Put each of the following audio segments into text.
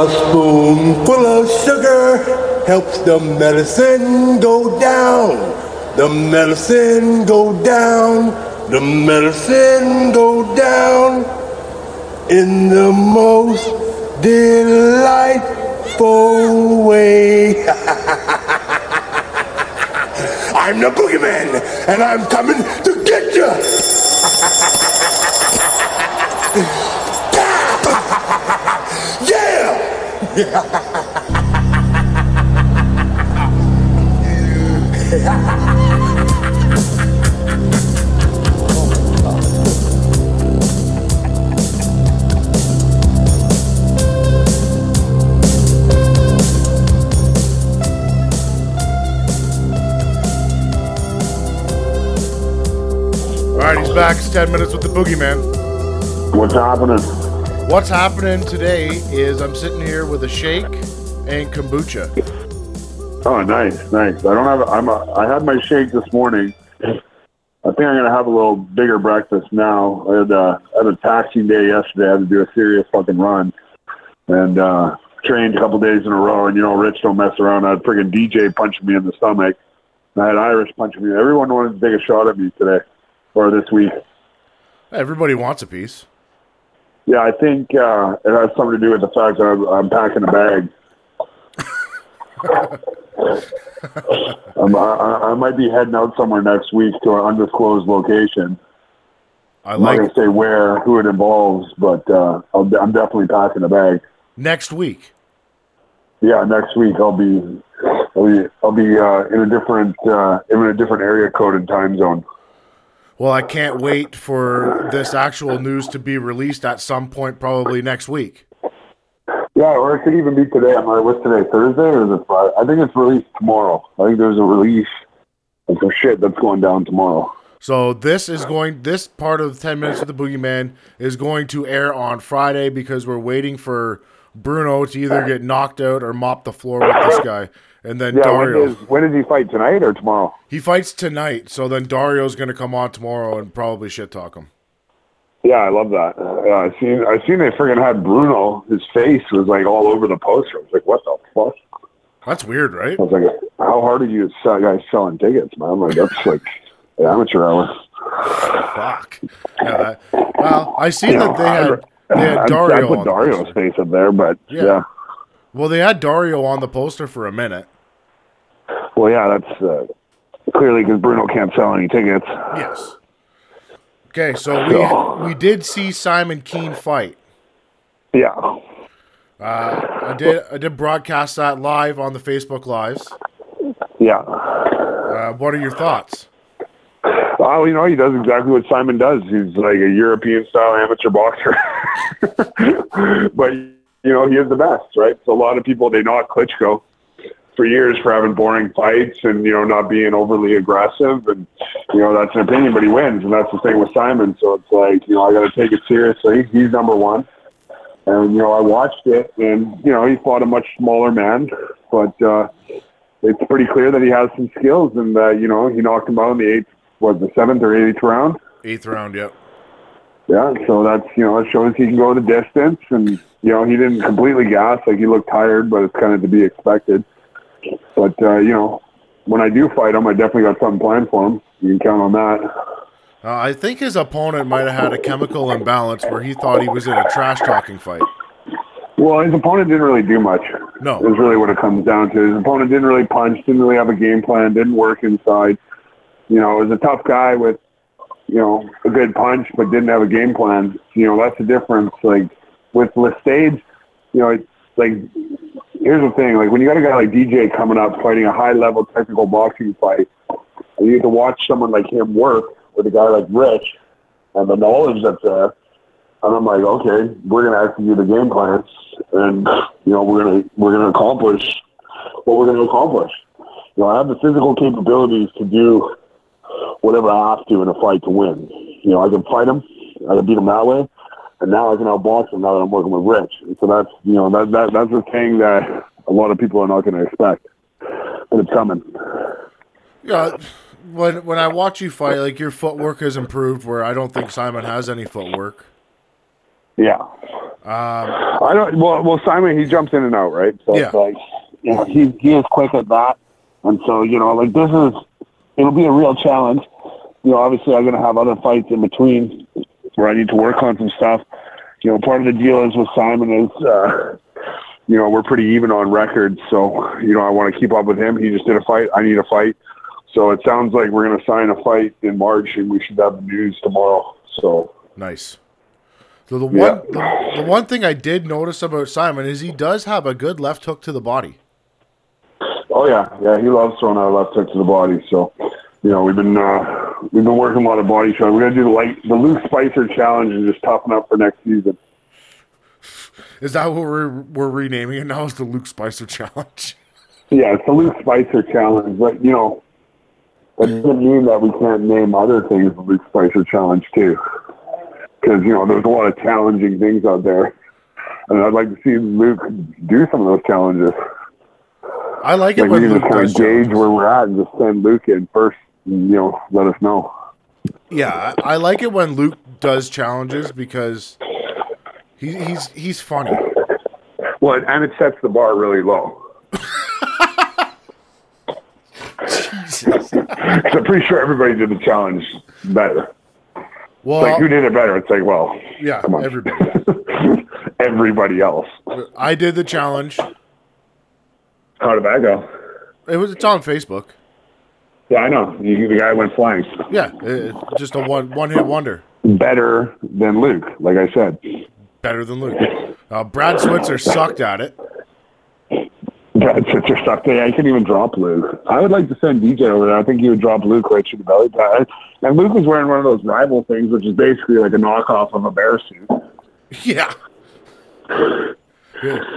A spoonful of sugar helps the medicine go down. The medicine go down. The medicine go down. In the most delightful way. I'm the Boogeyman, and I'm coming to get you. Yeah. All right, he's back. It's 10 minutes with the Boogeyman. What's happening? What's happening today is I'm sitting here with a shake and kombucha. Oh, nice, nice. I had my shake this morning. I think I'm gonna have a little bigger breakfast now. I had a taxi day yesterday. I had to do a serious fucking run and trained a couple days in a row. And you know, Rich don't mess around. I had friggin' DJ punching me in the stomach. And I had Irish punching me. Everyone wanted to take a shot at me today. Or this week. Everybody wants a piece. Yeah, I think it has something to do with the fact that I'm packing a bag. I might be heading out somewhere next week to an undisclosed location. I'm not going to say where, who it involves, but I'm definitely packing a bag. Next week? Yeah, next week I'll be in a different area code and time zone. Well, I can't wait for this actual news to be released at some point, probably next week. Yeah, or it could even be today. I'm like, what's today, Thursday or is it Friday? I think it's released tomorrow. I think there's a release of some shit that's going down tomorrow. So this part of 10 Minutes with the Boogeyman is going to air on Friday because we're waiting for Bruno to either get knocked out or mop the floor with this guy. And then Dario. When did he fight, tonight or tomorrow? He fights tonight, so then Dario's going to come on tomorrow and probably shit-talk him. Yeah, I love that. I seen they friggin' had Bruno. His face was, like, all over the poster. I was like, what the fuck? That's weird, right? I was like, how hard are you guys selling tickets, man? Like, that's, like, an amateur hour. Fuck. Yeah, well, I seen that they had Dario I put Dario's face up there, but, yeah. Well, they had Dario on the poster for a minute. Well, yeah, that's clearly because Bruno can't sell any tickets. Yes. Okay, so we did see Simon Kean fight. Yeah. I did broadcast that live on the Facebook Lives. Yeah. What are your thoughts? Oh, you know, he does exactly what Simon does. He's like a European-style amateur boxer. But... you know, he is the best, right? So a lot of people, they knock Klitschko for years for having boring fights and, you know, not being overly aggressive. And, you know, that's an opinion, but he wins. And that's the thing with Simon. So it's like, you know, I got to take it seriously. He's number one. And, you know, I watched it and, you know, he fought a much smaller man. But it's pretty clear that he has some skills. And, you know, he knocked him out in the 7th or 8th round? 8th round, yep. Yeah, so that's, you know, it shows he can go the distance. And, you know, he didn't completely gas. Like, he looked tired, but it's kind of to be expected. But, you know, when I do fight him, I definitely got something planned for him. You can count on that. I think his opponent might have had a chemical imbalance where he thought he was in a trash-talking fight. Well, his opponent didn't really do much. No. Is really what it comes down to. His opponent didn't really punch, didn't really have a game plan, didn't work inside. You know, it was a tough guy with, you know, a good punch, but didn't have a game plan. You know, that's the difference. Like, with Lestage, you know, it's like, here's the thing, like when you got a guy like DJ coming up fighting a high-level technical boxing fight, and you get to watch someone like him work with a guy like Rich, and the knowledge that's there, and I'm like, okay, we're going to execute the game plans, and, you know, we're going to accomplish what we're going to accomplish. You know, I have the physical capabilities to do whatever I have to in a fight to win. You know, I can fight him, I can beat him that way, and now I can outbox him now that I'm working with Rich. And so that's, you know, that's a thing that a lot of people are not going to expect. But it's coming. Yeah, when I watch you fight, like, your footwork has improved where I don't think Simon has any footwork. Yeah. I don't. Well, Simon, he jumps in and out, right? So yeah. It's like, you know, he is quick at that, and so, you know, like, this is, it'll be a real challenge. You know, obviously, I'm gonna have other fights in between where I need to work on some stuff. You know, part of the deal is with Simon is, you know, we're pretty even on record, so, you know, I want to keep up with him. He just did a fight. I need a fight. So it sounds like we're going to sign a fight in March, and we should have the news tomorrow. So nice. So the one thing I did notice about Simon is he does have a good left hook to the body. Oh yeah, he loves throwing out a left hook to the body. So, you know, we've been working a lot of body shots. We're going to do the Luke Spicer challenge and just topping up for next season. Is that what we're renaming it now? Is the Luke Spicer challenge? Yeah, it's the Luke Spicer challenge, but you know, that doesn't mean that we can't name other things the Luke Spicer challenge too. Because, you know, there's a lot of challenging things out there. And I'd like to see Luke do some of those challenges. I like it when we just kind of gauge where we're at and just send Luke in first and, you know, let us know. Yeah, I like it when Luke does challenges because he's funny. Well, and it sets the bar really low. Jesus. I'm pretty sure everybody did the challenge better. Well, like, who did it better? It's like, well, yeah, come on. Everybody. Everybody else. I did the challenge. How did that go? It's on Facebook. Yeah, I know. The guy went flying. Yeah, just a one-hit wonder. Better than Luke, like I said. Better than Luke. Brad Switzer sucked at it. Brad Switzer sucked at it. I couldn't even drop Luke. I would like to send DJ over there. I think he would drop Luke right through the belly pad. And Luke was wearing one of those rival things, which is basically like a knockoff of a bear suit. Yeah. Good.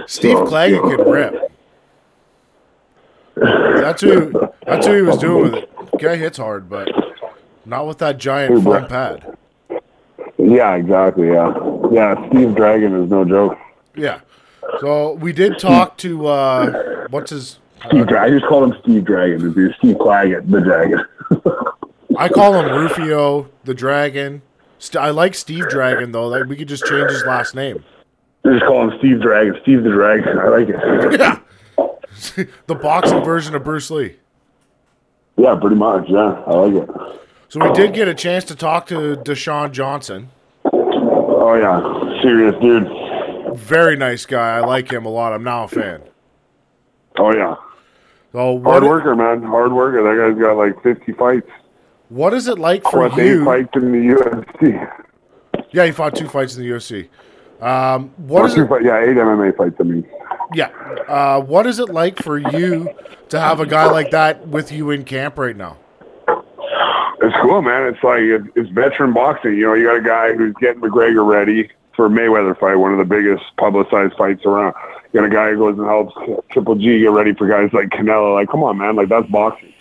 Steve Claggett could rip. That's who he was doing with it. Guy hits hard, but not with that giant foam pad. Yeah, exactly. Yeah. Steve Dragon is no joke. Yeah. So we did talk to what's his? Steve Dragon. I just called him Steve Dragon. It'd be Steve Claggett, the Dragon. I call him Rufio, the Dragon. I like Steve Dragon though. Like, we could just change his last name. I just call him Steve Dragon. Steve the Dragon. I like it. Yeah. The boxing version of Bruce Lee. Yeah, pretty much. Yeah, I like it. So we did get a chance to talk to Deshaun Johnson. Oh, yeah. Serious dude. Very nice guy. I like him a lot. I'm now a fan. Oh, yeah. So hard worker, man. Hard worker. That guy's got like 50 fights. What is it like for you? 8 fights in the UFC. Yeah, he fought 2 fights in the UFC. Yeah, 8 MMA fights, I mean. Yeah. What is it like for you to have a guy like that with you in camp right now? It's cool, man. It's like, it's veteran boxing. You know, you got a guy who's getting McGregor ready for a Mayweather fight, one of the biggest publicized fights around. You got a guy who goes and helps Triple G get ready for guys like Canelo. Like, come on, man. Like, that's boxing.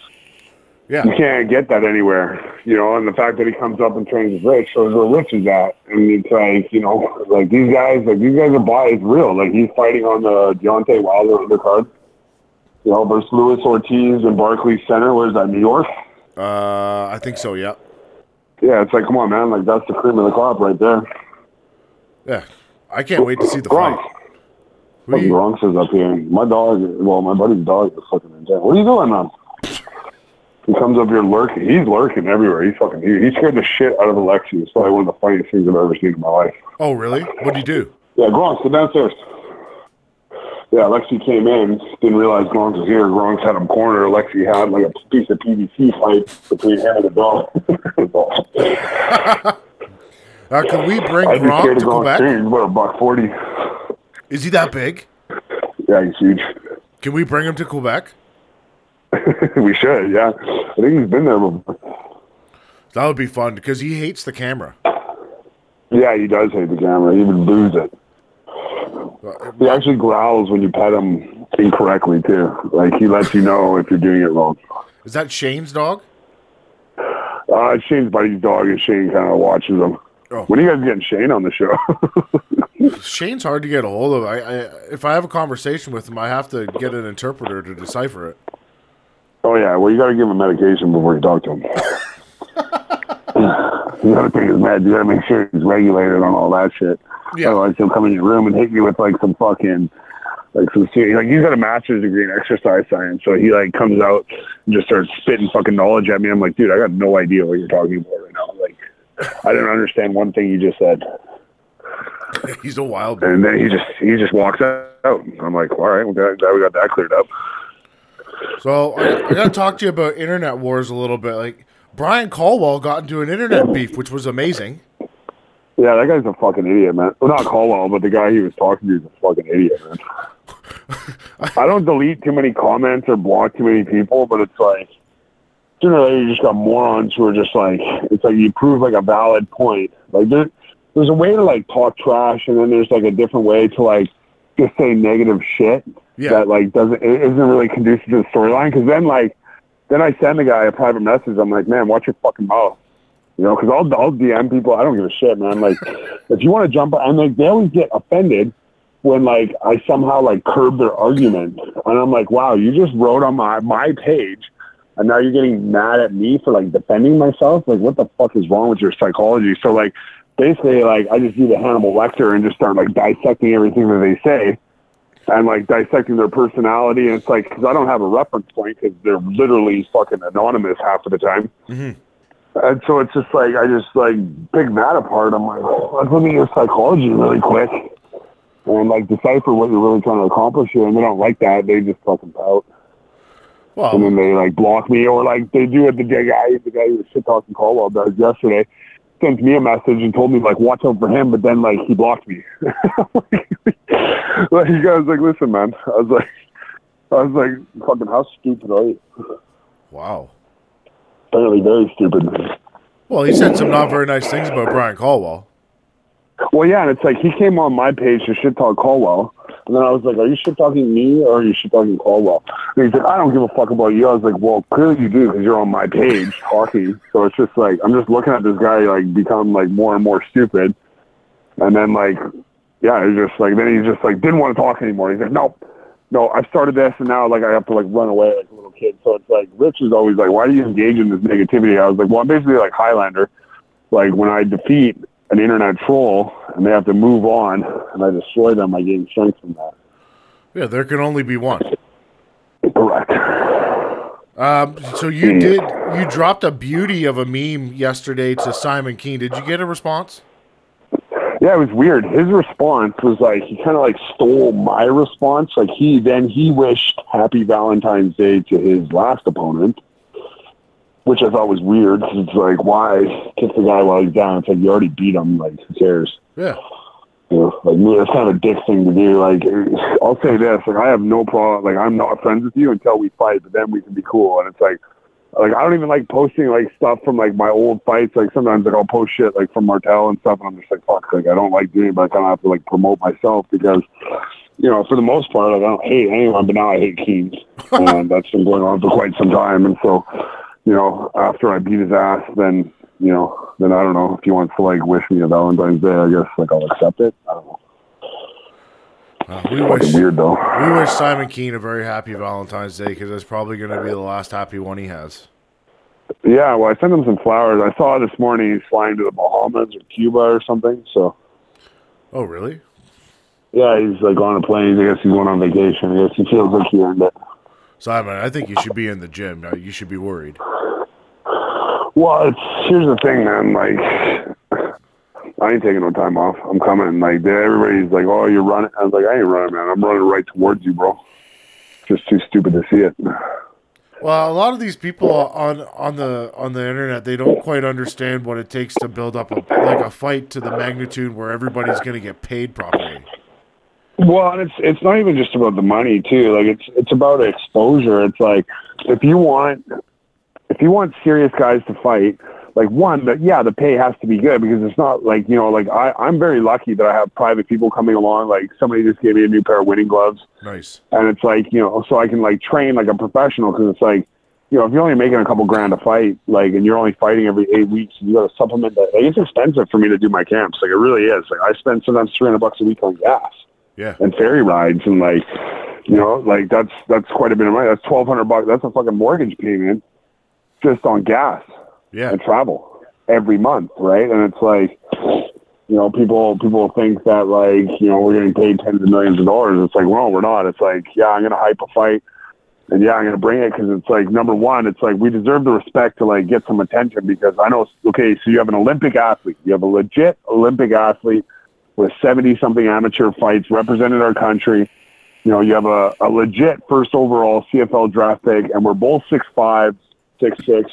Yeah. You can't get that anywhere, you know, and the fact that he comes up and trains with Rich shows where Rich is at. And it's like, you know, like these guys are bodies real. Like he's fighting on the Deontay Wilder undercard, you know, versus Luis Ortiz and Barclays Center. Where's that, New York? I think so, yeah. Yeah, it's like, come on, man. Like that's the cream of the crop right there. Yeah. I can't wait to see the Gronk fight. Gronk is up here. My buddy's dog is fucking insane. What are you doing, man? He comes up here lurking. He's lurking everywhere. He's fucking here. He scared the shit out of Alexi. It's probably one of the funniest things I've ever seen in my life. Oh, really? What'd he do? Yeah, Gronk, sit downstairs. Yeah, Alexi came in, didn't realize Gronk was here. Gronk's had him cornered. Alexi had like a piece of PVC pipe between him and the dog. Can we bring Gronk to Quebec? What, $140? Is he that big? Yeah, he's huge. Can we bring him to Quebec? We should, yeah. I think he's been there before. That would be fun because he hates the camera. Yeah, he does hate the camera. He even boos it. He actually growls when you pet him incorrectly too. Like he lets you know if you're doing it wrong. Is that Shane's dog? It's Shane's buddy's dog, and Shane kind of watches him. Oh. When are you guys getting Shane on the show? Shane's hard to get a hold of. If I have a conversation with him, I have to get an interpreter to decipher it. Oh, yeah. Well, you got to give him medication before you talk to him. He's got to take his meds. You got to make sure he's regulated on all that shit. Yeah. Otherwise, he'll come in your room and hit you with like some fucking, like some serious, like he's got a master's degree in exercise science. So he like comes out and just starts spitting fucking knowledge at me. I'm like, dude, I got no idea what you're talking about right now. Like, I didn't understand one thing you just said. He's a wild dude. And then he just walks out. I'm like, all right, we got that cleared up. So I got to talk to you about internet wars a little bit. Like Brian Caldwell got into an internet beef, which was amazing. Yeah, that guy's a fucking idiot, man. Well, not Caldwell, but the guy he was talking to is a fucking idiot, man. I don't delete too many comments or block too many people, but it's like, sooner or later, you just got morons who are just like, it's like you prove like a valid point. Like there's a way to like talk trash, and then there's like a different way to like just say negative shit. Yeah. That like isn't really conducive to the storyline. Because then I send the guy a private message. I'm like, man, watch your fucking mouth, you know? Because I'll DM people. I don't give a shit, man. I'm like, if you want to jump, I'm like, they always get offended when like I somehow like curb their argument, and I'm like, wow, you just wrote on my page, and now you're getting mad at me for like defending myself. Like, what the fuck is wrong with your psychology? So like, basically, like I just do the Hannibal Lecter and just start like dissecting everything that they say. And like dissecting their personality, and it's like, because I don't have a reference point because they're literally fucking anonymous half of the time, and so it's just like I just like pick that apart. I'm like, let's look at your psychology really quick and like decipher what you're really trying to accomplish here. And they don't like that; they just fucking pout. Well, and then they like block me, or like they do what the guy who was shit talking Caldwell does yesterday. Sent me a message and told me like watch out for him, but then like he blocked me. Like, you guys, like, listen, man. I was like, fucking, how stupid are you? Wow. Apparently, very stupid. Well, he said some not very nice things about Brian Caldwell. Well, yeah, and it's like he came on my page to shit talk Caldwell, and then I was like, are you shit talking me or are you shit talking Caldwell? And he's like, I don't give a fuck about you. I was like, well, clearly you do because you're on my page talking. So it's just like I'm just looking at this guy like become like more and more stupid, and then like. Yeah, he's just like, then he just like didn't want to talk anymore. He's like, no, I started this and now like I have to like run away like a little kid. So it's like, Rich is always like, why do you engage in this negativity? I was like, well, I'm basically like Highlander. Like when I defeat an internet troll and they have to move on and I destroy them, I gain strength from that. Yeah, there can only be one. Correct. So you dropped a beauty of a meme yesterday to Simon Kean. Did you get a response? Yeah, it was weird. His response was like, he kind of like stole my response. Like he wished happy Valentine's Day to his last opponent, which I thought was weird. Cause it's like, why kick the guy while he's down? It's like, you already beat him. Like, who cares? Yeah. You know, like, that's kind of a dick thing to do. Like, I'll say this, like, I have no problem. Like, I'm not friends with you until we fight, but then we can be cool. And it's like, I don't even like posting like stuff from like my old fights. Like sometimes like I'll post shit like from Martel and stuff, and I'm just like, fuck, like I don't like doing it, but I kind of have to like promote myself because, you know, for the most part, like, I don't hate anyone, but now I hate Keane. And that's been going on for quite some time. And so, you know, after I beat his ass, then, you know, then I don't know if he wants to like wish me a Valentine's Day, I guess like I'll accept it. I don't know. We wish Simon Kean a very happy Valentine's Day because that's probably going to be the last happy one he has. Yeah, well, I sent him some flowers. I saw this morning he's flying to the Bahamas or Cuba or something. So. Oh, really? Yeah, he's like on a plane. I guess he's going on vacation. I guess he feels like he earned it. Simon, I think you should be in the gym. Now you should be worried. Well, here's the thing, man. Like, I ain't taking no time off. I'm coming. Like, everybody's like, oh, you're running. I was like, I ain't running, man. I'm running right towards you, bro. Just too stupid to see it. Well, a lot of these people on the internet, they don't quite understand what it takes to build up a fight to the magnitude where everybody's going to get paid properly. Well, and it's not even just about the money, too. Like, it's about exposure. It's like, if you want serious guys to fight, like one, but yeah, the pay has to be good because it's not like, you know, like I'm very lucky that I have private people coming along. Like somebody just gave me a new pair of winning gloves. Nice. And it's like, you know, so I can like train like a professional because it's like, you know, if you're only making a couple grand a fight, like, and you're only fighting every 8 weeks, you got to supplement that. Like, it's expensive for me to do my camps. Like it really is. Like I spend sometimes $300 a week on gas. Yeah. And ferry rides and like, you know, like that's quite a bit of money. That's $1,200. That's a fucking mortgage payment just on gas. Yeah, and travel. every month, right? And it's like, you know, people think that, like, you know, we're getting paid tens of millions of dollars. It's like, well, we're not. It's like, yeah, I'm going to hype a fight, and yeah, I'm going to bring it, because it's like, number one, it's like, we deserve the respect to, like, get some attention, because I know, okay, so you have an Olympic athlete. You have a legit Olympic athlete with 70-something amateur fights, represented our country. You know, you have a legit first overall CFL draft pick, and we're both 6'5", 6'6".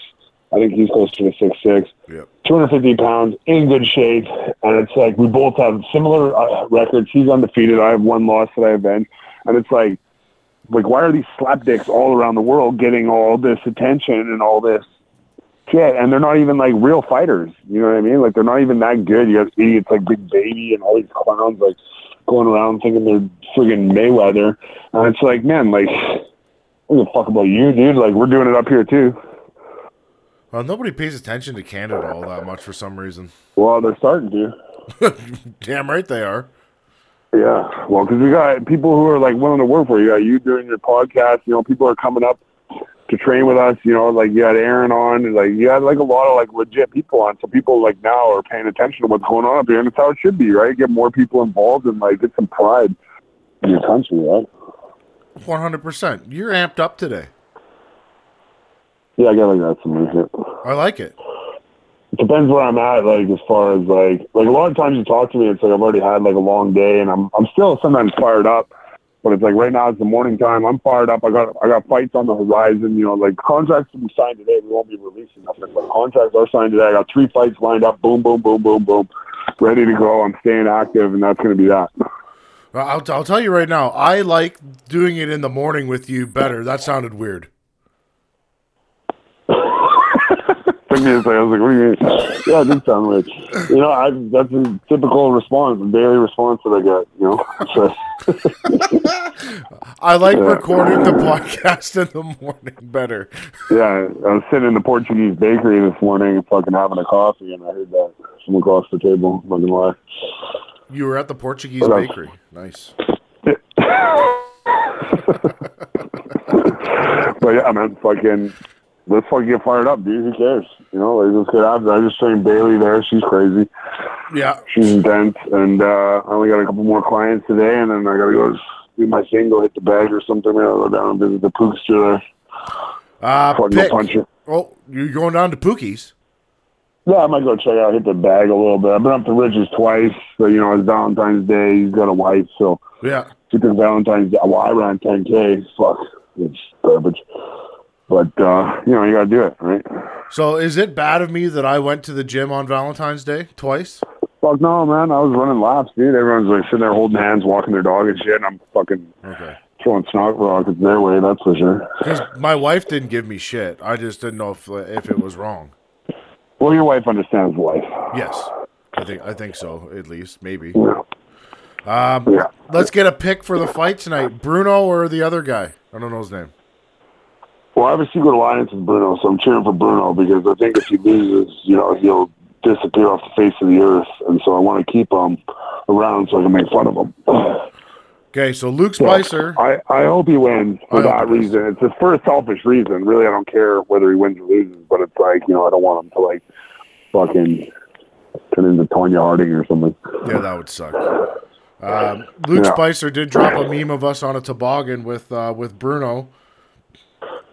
I think he's closer to 6'6". Yep. 250 pounds, in good shape. And it's like, we both have similar records. He's undefeated. I have one loss that I avenged. And it's like, why are these slapdicks all around the world getting all this attention and all this shit? And they're not even, like, real fighters. You know what I mean? Like, they're not even that good. You have idiots like Big Baby and all these clowns, like, going around thinking they're friggin' Mayweather. And it's like, man, like, what the fuck about you, dude? Like, we're doing it up here too. Well, nobody pays attention to Canada all that much for some reason. Well, they're starting to. Damn right they are. Yeah, well, because we got people who are, like, willing to work for you. You got you doing your podcast. You know, people are coming up to train with us. You know, like, you had Aaron on, and, like, you had, like, a lot of, like, legit people on. So people, like, now are paying attention to what's going on up here, and it's how it should be, right? Get more people involved and, like, get some pride in your country, right? 100%. You're amped up today. Yeah, I got, like, that some music. I like it. It depends where I'm at, like, as far as, like, a lot of times you talk to me, it's like I've already had, like, a long day, and I'm still sometimes fired up. But it's like, right now it's the morning time. I'm fired up. I got fights on the horizon. You know, like, contracts will be signed today. We won't be releasing nothing, but contracts are signed today. I got 3 fights lined up. Boom, boom, boom, boom, boom. Ready to go. I'm staying active, and that's going to be that. Well, I'll tell you right now, I like doing it in the morning with you better. That sounded weird. Took me a second. I was like, what do you mean? Yeah, it did sound weird. You know, that's a typical response, a daily response that I get, you know? So. I like recording the podcast in the morning better. Yeah, I was sitting in the Portuguese bakery this morning fucking having a coffee, and I heard that from across the table. I'm not gonna lie. You were at the Portuguese bakery. Nice. But yeah, man, fucking... Let's fucking get fired up, dude. Who cares? You know, like, let's get after. I just trained Bailey there. She's crazy. Yeah. She's intense. And I only got a couple more clients today, and then I got to go do my thing, go hit the bag or something. I go down and visit the Pooks to there. Fucking punch her. Oh, you're going down to Pookies? Yeah, I might go check out, hit the bag a little bit. I've been up to Ridge's twice. So, you know, it's Valentine's Day. He's got a wife. So, yeah. It's Valentine's Day. Well, I ran 10K. Fuck. It's garbage. But, you know, you got to do it, right? So is it bad of me that I went to the gym on Valentine's Day twice? Fuck no, man. I was running laps, dude. Everyone's, like, sitting there holding hands, walking their dog and shit. And I'm fucking throwing snot rockets their way, that's for sure. Because my wife didn't give me shit. I just didn't know if it was wrong. Well, your wife understands life. Yes. I think so, at least. Maybe. Yeah. Let's get a pick for the fight tonight. Bruno or the other guy? I don't know his name. Well, I have a secret alliance with Bruno, so I'm cheering for Bruno because I think if he loses, you know, he'll disappear off the face of the earth. And so I want to keep him around so I can make fun of him. Okay, so Luke Spicer. So I hope he wins for that reason. It's just for a selfish reason. Really, I don't care whether he wins or loses, but it's like, you know, I don't want him to, like, fucking turn into Tonya Harding or something. Yeah, that would suck. Luke Spicer did drop a meme of us on a toboggan with Bruno.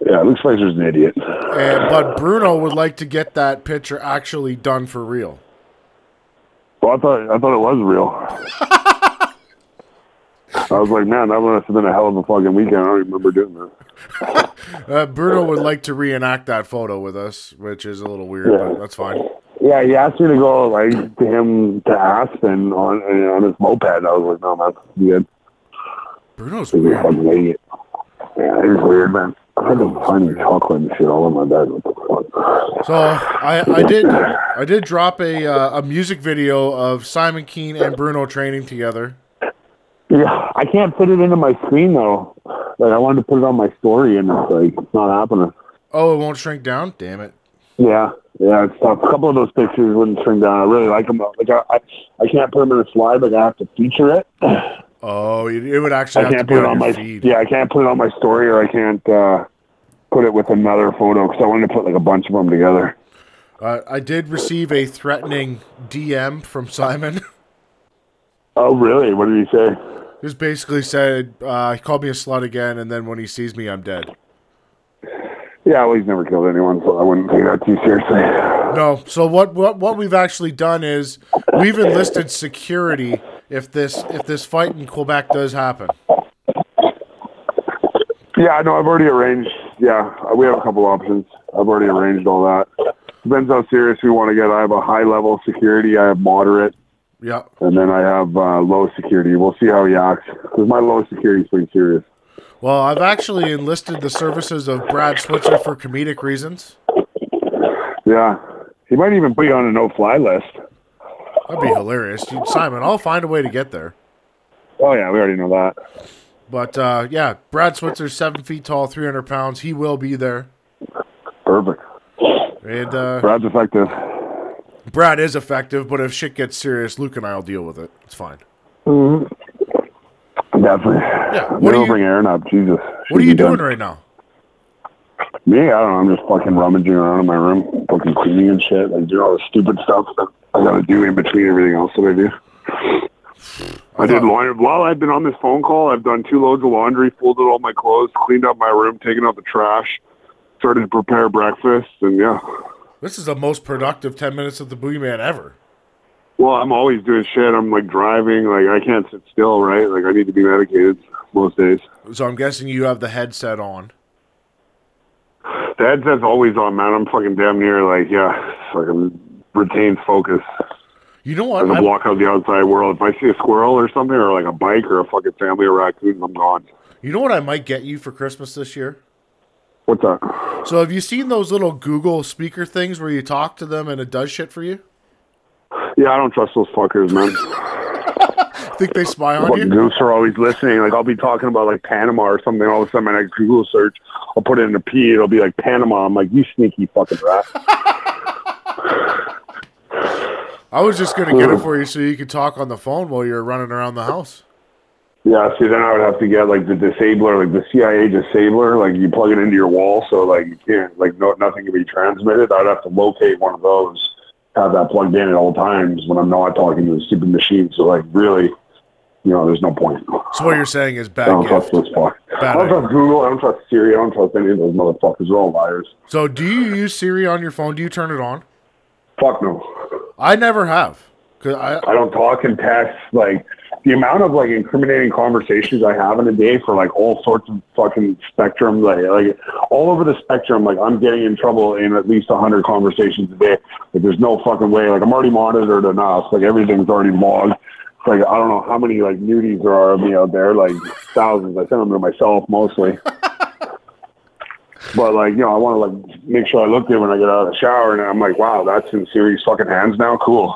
Yeah, Luke Spicer's an idiot. But Bruno would like to get that picture actually done for real. Well, I thought it was real. I was like, man, that must have been a hell of a fucking weekend. I don't remember doing that. Bruno would like to reenact that photo with us, which is a little weird, but that's fine. Yeah, he asked me to go, like, to him to Aspen on his moped. I was like, no, man, you good. Bruno's weird. He's an idiot. Yeah, he's weird, man. I had to find chocolate and shit all in my bed. So I did drop a music video of Simon Kean and Bruno training together. Yeah, I can't put it into my screen though. Like, I wanted to put it on my story, and it's like, it's not happening. Oh, it won't shrink down? Damn it. Yeah, it's tough. A couple of those pictures wouldn't shrink down. I really like them. Like, I can't put them in a slide. Like, I have to feature it. Oh, it would actually have to be on my feed. Yeah, I can't put it on my story, or I can't put it with another photo, because I wanted to put, like, a bunch of them together. I did receive a threatening DM from Simon. Oh, really? What did he say? Just basically said, he called me a slut again, and then when he sees me, I'm dead. Yeah, well, he's never killed anyone, so I wouldn't take that too seriously. No, so what we've actually done is we've enlisted security if this fight in Quebec does happen. Yeah, no, I've already arranged. Yeah, we have a couple options. I've already arranged all that. Depends how serious we want to get. I have a high level security. I have moderate. Yeah. And then I have low security. We'll see how he acts. Because my low security is pretty serious. Well, I've actually enlisted the services of Brad Switzer for comedic reasons. Yeah. He might even put you on a no-fly list. That'd be hilarious. Dude, Simon, I'll find a way to get there. Oh, yeah. We already know that. But, yeah, Brad Switzer's 7 feet tall, 300 pounds. He will be there. Perfect. And Brad's effective. Brad is effective, but if shit gets serious, Luke and I will deal with it. It's fine. Mm-hmm. Definitely. Yeah. We don't bring Aaron up. Jesus. What are you doing right now? Me? I don't know. I'm just fucking rummaging around in my room, fucking cleaning and shit. I do all the stupid stuff that I got to do in between everything else that I do. I did laundry. While I've been on this phone call, I've done 2 loads of laundry, folded all my clothes, cleaned up my room, taken out the trash, started to prepare breakfast, and yeah. This is the most productive 10 minutes of the Boogeyman ever. Well, I'm always doing shit. I'm like driving. Like I can't sit still, right? Like I need to be medicated most days. So I'm guessing you have the headset on. The headset's always on, man. I'm fucking damn near like, yeah, fucking retains focus. You know what? I walk out the outside world. If I see a squirrel or something, or like a bike, or a fucking family of raccoons, I'm gone. You know what I might get you for Christmas this year? What's that? So have you seen those little Google speaker things where you talk to them and it does shit for you? Yeah, I don't trust those fuckers, man. Think they spy on you? Goofs are always listening. Like I'll be talking about like Panama or something. All of a sudden, my next Google search, I'll put it in a P. It'll be like Panama. I'm like, you sneaky fucking rat. I was just going to get it for you so you could talk on the phone while you're running around the house. Yeah, see, then I would have to get, like, the disabler, like, the CIA disabler. Like, you plug it into your wall so, like, you can't, like, no, nothing can be transmitted. I'd have to locate one of those, have that plugged in at all times when I'm not talking to the stupid machine. So, like, really, you know, there's no point. So what you're saying is bad. I don't trust this fuck. I don't trust Google. I don't trust Siri. I don't trust any of those motherfuckers. They're all liars. So do you use Siri on your phone? Do you turn it on? Fuck no. I never have. Cause I don't talk and text. Like, the amount of, like, incriminating conversations I have in a day for, like, all sorts of fucking spectrum, like all over the spectrum, like, I'm getting in trouble in at least 100 conversations a day. Like, there's no fucking way. Like, I'm already monitored enough. Like, everything's already logged. It's like, I don't know how many, like, nudies there are of me out there. Like, thousands. I send them to myself, mostly. But, like, you know, I want to, like, make sure I look good when I get out of the shower. And I'm like, wow, that's in serious fucking hands now? Cool.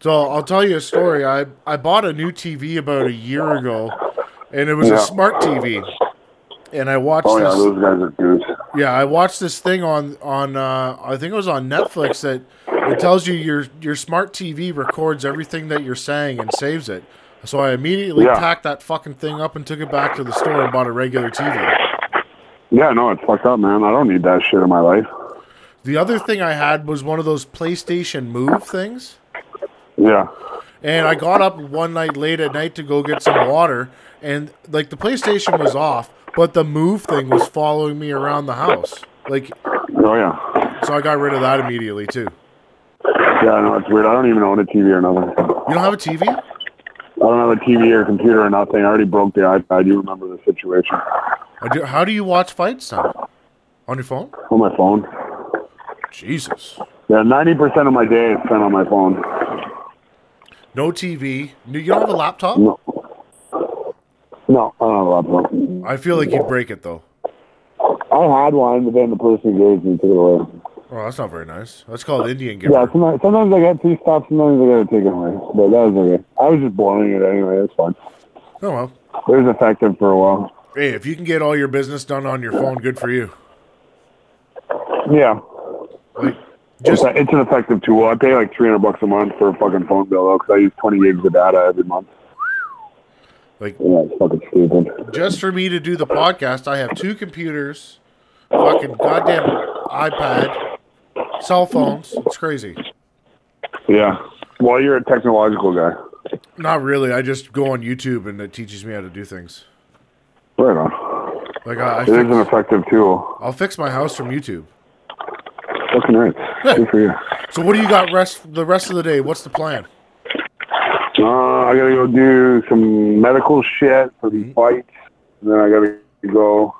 So I'll tell you a story. I bought a new TV about a year ago, and it was a smart TV. And I watched this. Oh, yeah, those guys are good. Yeah, I watched this thing on I think it was on Netflix that it tells you your smart TV records everything that you're saying and saves it. So I immediately packed that fucking thing up and took it back to the store and bought a regular TV. Yeah, no, it's fucked up, man. I don't need that shit in my life. The other thing I had was one of those PlayStation Move things. Yeah. And I got up one night late at night to go get some water, and, like, the PlayStation was off, but the Move thing was following me around the house. Like, oh, yeah. So I got rid of that immediately, too. Yeah, no, it's weird. I don't even own a TV or nothing. You don't have a TV? I don't have a TV or computer or nothing. I already broke the iPad. You remember the situation. How do you watch fights now? On your phone? On my phone. Jesus. Yeah, 90% of my day is spent on my phone. No TV. You don't have a laptop? No, I don't have a laptop. I feel like you'd break it, though. I had one, but then the person engaged and took it away. Oh, that's not very nice. That's called Indian giver. Yeah, sometimes I got two stops, sometimes I got to take it away. But that was okay. I was just blowing it anyway. That's fine. Oh, well. It was effective for a while. Hey, if you can get all your business done on your phone, good for you. Yeah. Like, it's an effective tool. I pay like $300 a month for a fucking phone bill, though, because I use 20 gigs of data every month. Like, yeah, it's fucking stupid. Just for me to do the podcast, I have 2 computers, fucking goddamn iPad, Cell phones. It's crazy. Yeah. Well, you're a technological guy. Not really. I just go on YouTube and it teaches me how to do things. Right on. Like it is an effective tool. I'll fix my house from YouTube. Fucking right. Good for you. So what do you got the rest of the day? What's the plan? I got to go do some medical shit for these fights. And then I got to go.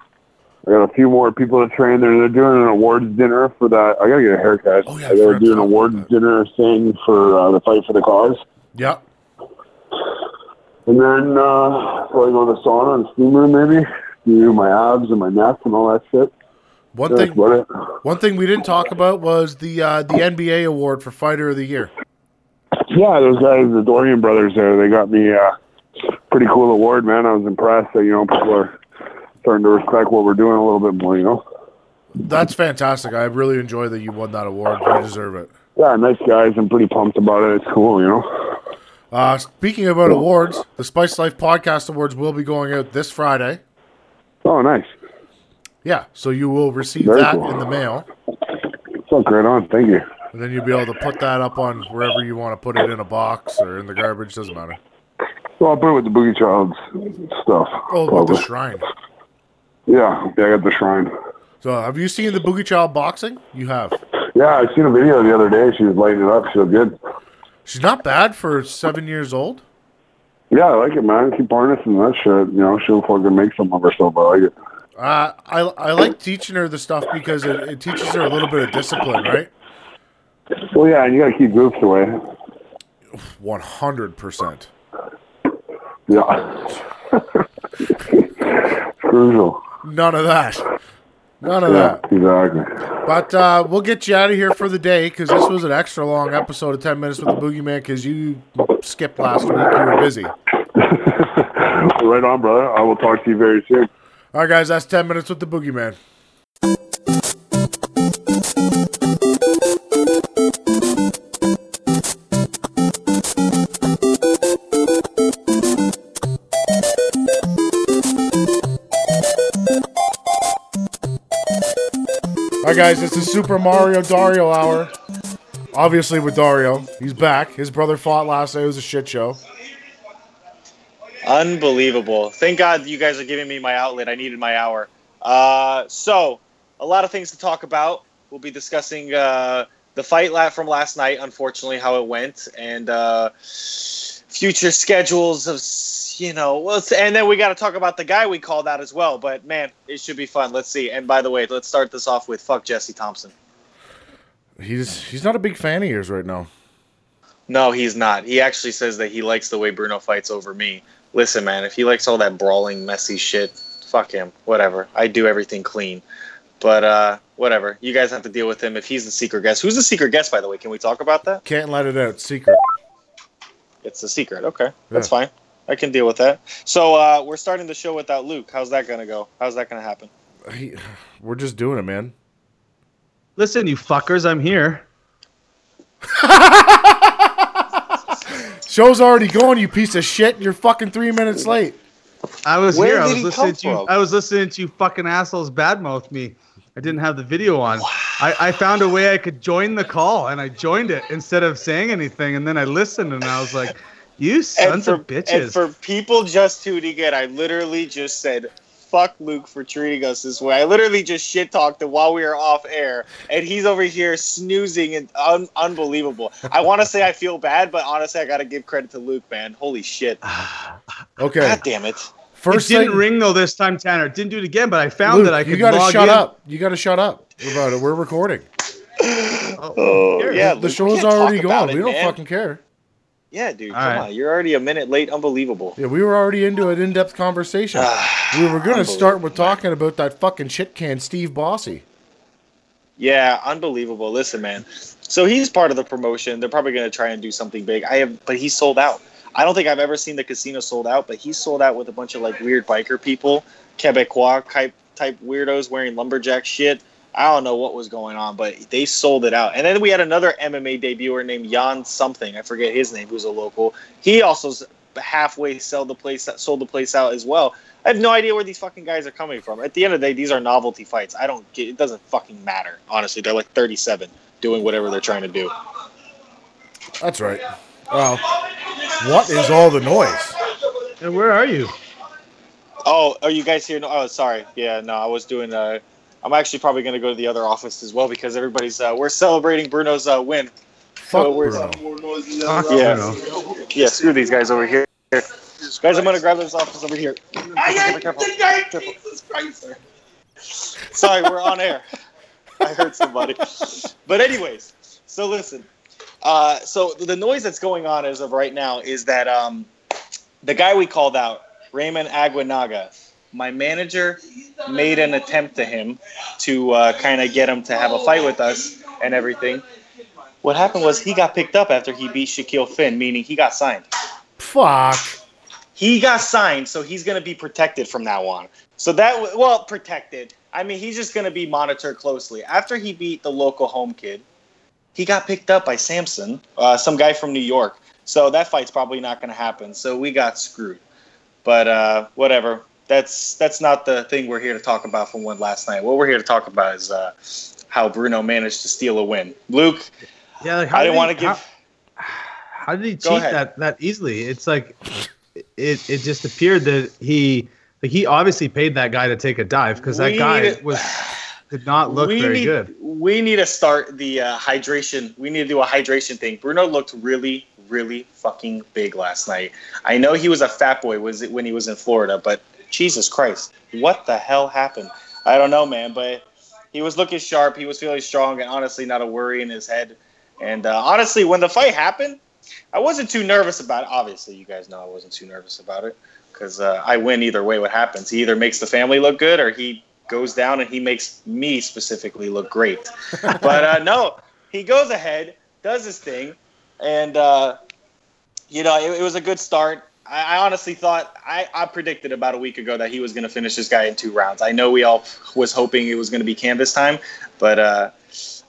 I got a few more people to train. They're doing an awards dinner for that. I got to get a haircut. Oh, yeah, I got to do an awards dinner thing for the fight for the cause. Yeah. And then probably go to the sauna and steam room maybe. Do my abs and my neck and all that shit. One thing we didn't talk about was the NBA award for Fighter of the Year. Yeah, those guys, the Dorian brothers there, they got me pretty cool award, man. I was impressed that, people are starting to respect what we're doing a little bit more, That's fantastic. I really enjoy that you won that award. You deserve it. Yeah, nice guys. I'm pretty pumped about it. It's cool, Speaking about awards, the Spice Life Podcast Awards will be going out this Friday. Oh, nice. Yeah, so you will receive that in the mail. Fuck right on. Thank you. And then you'll be able to put that up on wherever you want to put it, in a box or in the garbage. Doesn't matter. Well, I'll put it with the Boogie Child's stuff. Oh, with the shrine. Yeah, I got the shrine. So have you seen the Boogie Child boxing? You have. Yeah, I seen a video the other day. She was lighting it up. She was good. She's not bad for 7 years old. Yeah, I like it, man. Keep harnessing that shit. She'll fucking make some of herself. I like it. I like teaching her the stuff because it teaches her a little bit of discipline, right? Well, yeah, and you got to keep groups away. 100%. Yeah. Crucial. None of that. Exactly. But we'll get you out of here for the day because this was an extra long episode of 10 Minutes with the Boogeyman because you skipped last week. You were busy. Right on, brother. I will talk to you very soon. All right, guys, that's 10 Minutes with the Boogeyman. All right, guys, it's the Super Mario Dario Hour. Obviously with Dario. He's back. His brother fought last night. It was a shit show. Unbelievable. Thank God you guys are giving me my outlet. I needed my hour. So, a lot of things to talk about. We'll be discussing the fight from last night, unfortunately, how it went, and future schedules of, and then we got to talk about the guy we called out as well. But, man, it should be fun. Let's see. And, by the way, let's start this off with fuck Jesse Thompson. He's not a big fan of yours right now. No, he's not. He actually says that he likes the way Bruno fights over me. Listen, man, if he likes all that brawling, messy shit, fuck him. Whatever. I do everything clean. But whatever. You guys have to deal with him if he's the secret guest. Who's the secret guest, by the way? Can we talk about that? Can't let it out. It's secret. It's a secret. Okay. Yeah. That's fine. I can deal with that. So we're starting the show without Luke. How's that going to go? How's that going to happen? We're just doing it, man. Listen, you fuckers, I'm here. Show's already going, you piece of shit. You're fucking 3 minutes late. I was here. I was listening to you fucking assholes badmouth me. I didn't have the video on. Wow. I found a way I could join the call, and I joined it instead of saying anything. And then I listened, and I was like, you sons of bitches. And for people just tuning in, I literally just said, fuck Luke for treating us this way. I literally just shit-talked him while we were off air, and he's over here snoozing and unbelievable. I want to say I feel bad, but honestly, I got to give credit to Luke, man. Holy shit. Okay. God damn it. It didn't ring, though, this time, Tanner. It didn't do it again, but I found Luke, that I could log in. You got to shut up about it. We're recording. Yeah. The show's already gone. We don't fucking care. Yeah, dude, come on. You're already a minute late. Unbelievable. Yeah, we were already into an in-depth conversation. We were going to start with talking about that fucking shit can Steve Bossé. Yeah, unbelievable. Listen, man. So he's part of the promotion. They're probably going to try and do something big. But he's sold out. I don't think I've ever seen the casino sold out, but he's sold out with a bunch of like weird biker people, Quebecois type weirdos wearing lumberjack shit. I don't know what was going on, but they sold it out. And then we had another MMA debuter named Jan something. I forget his name, who's a local. He also halfway sold the place out as well. I have no idea where these fucking guys are coming from. At the end of the day, these are novelty fights. It doesn't fucking matter, honestly. They're like 37. doing whatever they're trying to do. That's right. Wow. What is all the noise? And where are you? Oh, are you guys here? Oh, sorry. Yeah, no, I was doing... I'm actually probably going to go to the other office as well because everybody's... we're celebrating Bruno's win. Fuck so Bruno. Yeah, screw these guys over here. Guys, I'm going to grab this office over here. Jesus Christ. Sorry, we're on air. I heard somebody. But anyways, so listen. So the noise that's going on as of right now is that the guy we called out, Raymond Aguinaga, my manager made an attempt to him to kind of get him to have a fight with us and everything. What happened was he got picked up after he beat Shaquille Finn, meaning he got signed. Fuck. He got signed, so he's going to be protected from now on. So that, well, protected. I mean, he's just going to be monitored closely. After he beat the local home kid, he got picked up by Samson, some guy from New York. So that fight's probably not going to happen. So we got screwed. But whatever. That's not the thing we're here to talk about from one last night. What we're here to talk about is how Bruno managed to steal a win. Luke, yeah, like I didn't want to give... How did he cheat that easily? It's like it just appeared that he obviously paid that guy to take a dive because that guy did not look very good. We need to start the hydration. We need to do a hydration thing. Bruno looked really, really fucking big last night. I know he was a fat boy when he was in Florida, but Jesus Christ, what the hell happened? I don't know, man, but he was looking sharp. He was feeling strong and honestly not a worry in his head. And honestly, when the fight happened, I wasn't too nervous about it. Obviously, you guys know I wasn't too nervous about it because I win either way what happens. He either makes the family look good or he goes down and he makes me specifically look great. But no, he goes ahead, does his thing, and, you know, it was a good start. I honestly thought I predicted about a week ago that he was going to finish this guy in 2 rounds. I know we all was hoping it was going to be canvas time, but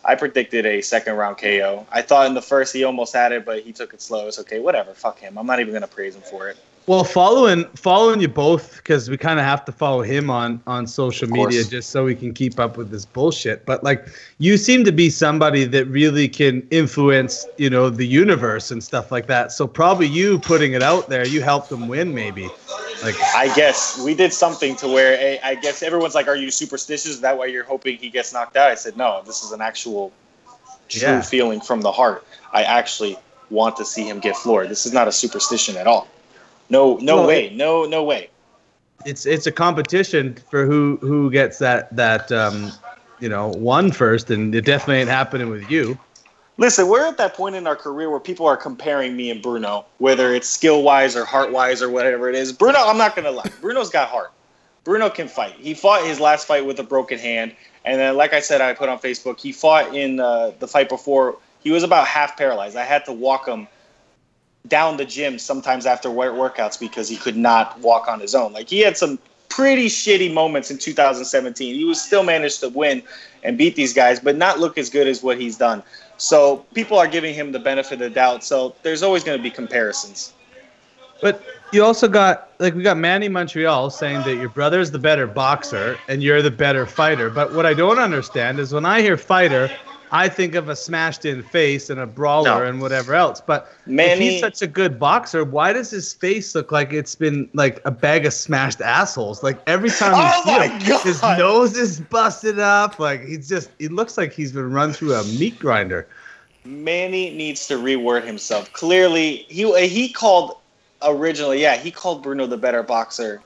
I predicted a second-round KO. I thought in the first he almost had it, but he took it slow. It's okay, whatever. Fuck him. I'm not even going to praise him for it. Well, following you both, because we kind of have to follow him on social media just so we can keep up with this bullshit. But, like, you seem to be somebody that really can influence, you know, the universe and stuff like that. So probably you putting it out there, you helped him win maybe. Like, I guess we did something to where I guess everyone's like, are you superstitious? Is that why you're hoping he gets knocked out? I said, no, this is an actual true feeling from the heart. I actually want to see him get floored. This is not a superstition at all. No way. It's a competition for who gets that you know, one first, and it definitely ain't happening with you. Listen, we're at that point in our career where people are comparing me and Bruno, whether it's skill wise or heart wise or whatever it is. Bruno, I'm not gonna lie, Bruno's got heart. Bruno can fight. He fought his last fight with a broken hand, and then, like I said, I put on Facebook, he fought in the fight before. He was about half paralyzed. I had to walk him down the gym sometimes after workouts because he could not walk on his own. Like, he had some pretty shitty moments in 2017. He was still managed to win and beat these guys, but not look as good as what he's done. So people are giving him the benefit of the doubt. So there's always going to be comparisons. But you also got, like, we got Manny Montreal saying that your brother's the better boxer and you're the better fighter. But what I don't understand is when I hear fighter, I think of a smashed-in face and a brawler and whatever else. But Manny, if he's such a good boxer, why does his face look like it's been like a bag of smashed assholes? Like, every time you see him, his nose is busted up. Like, it looks like he's been run through a meat grinder. Manny needs to reword himself. Clearly, he called originally, he called Bruno the better boxer.